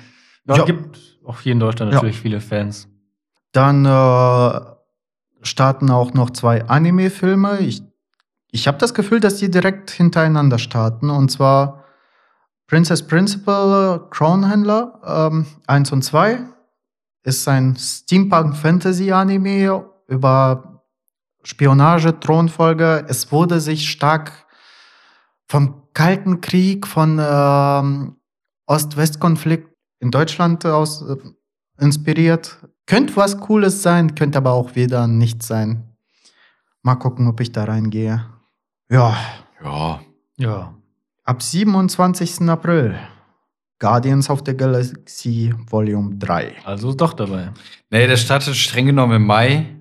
es gibt auch hier in Deutschland natürlich viele Fans. Dann starten auch noch 2 Anime-Filme. Ich habe das Gefühl, dass die direkt hintereinander starten. Und zwar Princess Principal Crownhandler 1 und 2 ist ein Steampunk-Fantasy-Anime über Spionage, Thronfolge. Es wurde sich stark vom Kalten Krieg, von Ost-West-Konflikt in Deutschland aus inspiriert. Könnte was Cooles sein, könnte aber auch wieder nichts sein. Mal gucken, ob ich da reingehe. Ja. Ab 27. April Guardians of the Galaxy Volume 3. Also doch dabei. Nee, der startet streng genommen im Mai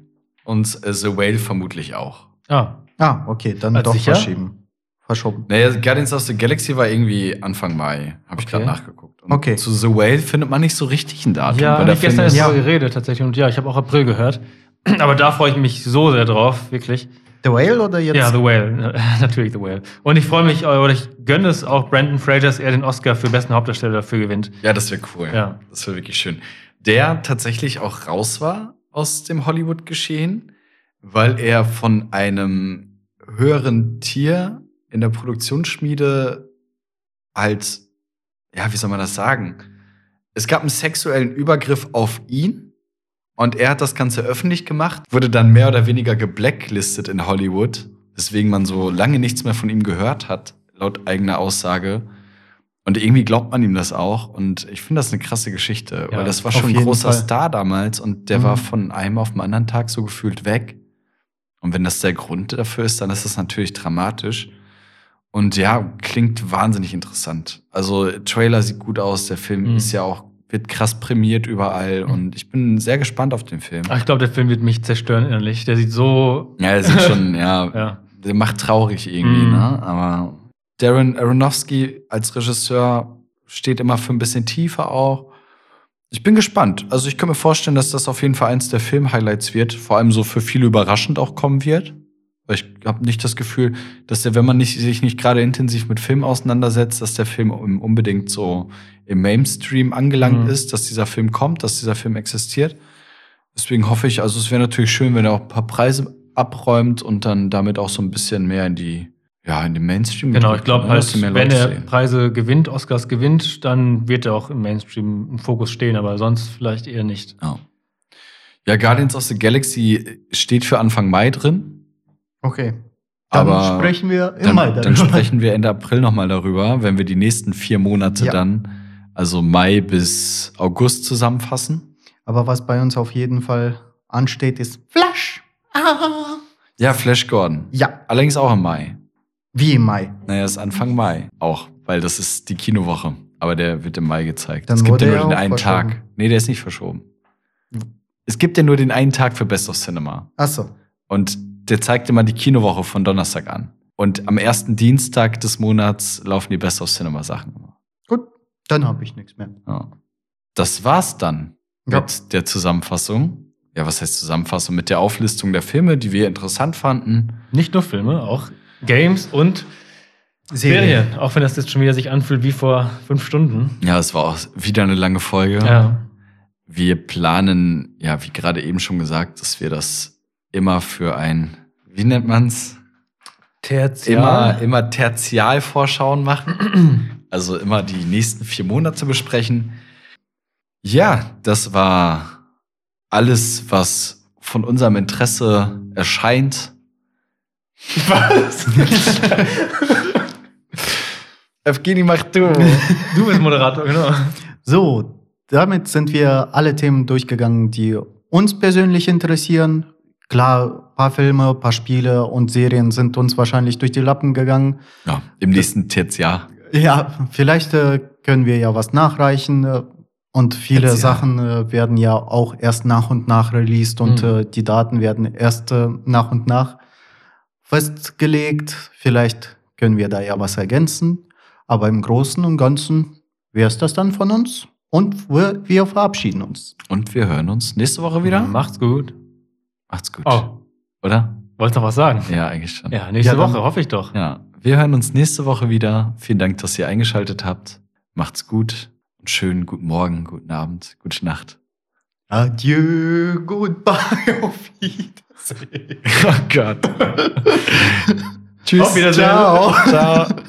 und The Whale vermutlich auch. Okay, dann doch verschoben. Naja, Guardians of the Galaxy war irgendwie Anfang Mai, habe ich gerade nachgeguckt. Und zu The Whale findet man nicht so richtig ein Datum. Ja, ich gestern erst darüber geredet tatsächlich. Und ich habe auch April gehört. Aber da freue ich mich so sehr drauf, wirklich. The Whale oder jetzt? Ja, The Whale. Natürlich The Whale. Und ich freue mich, oder ich gönne es auch Brandon Fraser, dass er den Oscar für besten Hauptdarsteller dafür gewinnt. Ja, das wäre cool. Ja. Das wäre wirklich schön. Der tatsächlich auch raus war aus dem Hollywood-Geschehen, weil er von einem höheren Tier in der Produktionsschmiede als, wie soll man das sagen? Es gab einen sexuellen Übergriff auf ihn und er hat das Ganze öffentlich gemacht, wurde dann mehr oder weniger geblacklistet in Hollywood, weswegen man so lange nichts mehr von ihm gehört hat, laut eigener Aussage. Und irgendwie glaubt man ihm das auch. Und ich finde das eine krasse Geschichte, weil das war schon ein großer Star damals und der war von einem auf den anderen Tag so gefühlt weg. Und wenn das der Grund dafür ist, dann ist das natürlich dramatisch. Und klingt wahnsinnig interessant. Also Trailer sieht gut aus, der Film ist ja auch, wird krass prämiert überall und ich bin sehr gespannt auf den Film. Ach, ich glaube, der Film wird mich zerstören innerlich. Der sieht so... Ja, der sieht schon, der macht traurig irgendwie, ne? Aber Darren Aronofsky als Regisseur steht immer für ein bisschen Tiefe auch. Ich bin gespannt. Also ich kann mir vorstellen, dass das auf jeden Fall eins der Film-Highlights wird, vor allem so für viele überraschend auch kommen wird. Ich habe nicht das Gefühl, dass der, wenn man sich nicht gerade intensiv mit Film auseinandersetzt, dass der Film unbedingt so im Mainstream angelangt ist, dass dieser Film kommt, dass dieser Film existiert. Deswegen hoffe ich, also es wäre natürlich schön, wenn er auch ein paar Preise abräumt und dann damit auch so ein bisschen mehr in die, in den Mainstream. Genau, ich glaube halt, wenn er Preise gewinnt, Oscars gewinnt, dann wird er auch im Mainstream im Fokus stehen, aber sonst vielleicht eher nicht. Oh. Ja, Guardians of the Galaxy steht für Anfang Mai drin. Okay, dann sprechen wir im Mai darüber. Dann sprechen wir Ende April nochmal darüber, wenn wir die nächsten 4 Monate dann, also Mai bis August, zusammenfassen. Aber was bei uns auf jeden Fall ansteht, ist Flash. Ja, Flash Gordon. Ja. Allerdings auch im Mai. Wie im Mai? Naja, ist Anfang Mai auch, weil das ist die Kinowoche. Aber der wird im Mai gezeigt. Dann es gibt ja nur den einen Tag. Nee, der ist nicht verschoben. Es gibt ja nur den einen Tag für Best of Cinema. Ach so. Und der zeigt immer die Kinowoche von Donnerstag an. Und am ersten Dienstag des Monats laufen die Best of Cinema Sachen immer. Gut, dann habe ich nichts mehr. Ja. Das war's dann mit der Zusammenfassung. Ja, was heißt Zusammenfassung? Mit der Auflistung der Filme, die wir interessant fanden. Nicht nur Filme, auch Games und Serien. Auch wenn das jetzt schon wieder sich anfühlt wie vor 5 Stunden. Ja, es war auch wieder eine lange Folge. Ja. Wir planen, wie gerade eben schon gesagt, dass wir das immer für ein, wie nennt man's? Tertial. Immer Tertialvorschauen machen. Also immer die nächsten 4 Monate besprechen. Ja, das war alles, was von unserem Interesse erscheint. Was? Evgeny, mach du. Du bist Moderator, genau. So, damit sind wir alle Themen durchgegangen, die uns persönlich interessieren. Klar, ein paar Filme, ein paar Spiele und Serien sind uns wahrscheinlich durch die Lappen gegangen. Ja, im nächsten Tertiär. Ja, vielleicht können wir ja was nachreichen. Und viele Sachen werden ja auch erst nach und nach released und die Daten werden erst nach und nach festgelegt. Vielleicht können wir da ja was ergänzen. Aber im Großen und Ganzen wäre es das dann von uns. Und wir verabschieden uns. Und wir hören uns nächste Woche wieder. Ja, macht's gut. Macht's gut. Oh. Oder? Wolltest du noch was sagen? Ja, eigentlich schon. Ja, nächste Woche, hoffe ich doch. Ja, wir hören uns nächste Woche wieder. Vielen Dank, dass ihr eingeschaltet habt. Macht's gut. Schönen guten Morgen, guten Abend, gute Nacht. Adieu, goodbye, auf Wiedersehen. Oh Gott. Tschüss, auf Wiedersehen. Ciao. Ciao.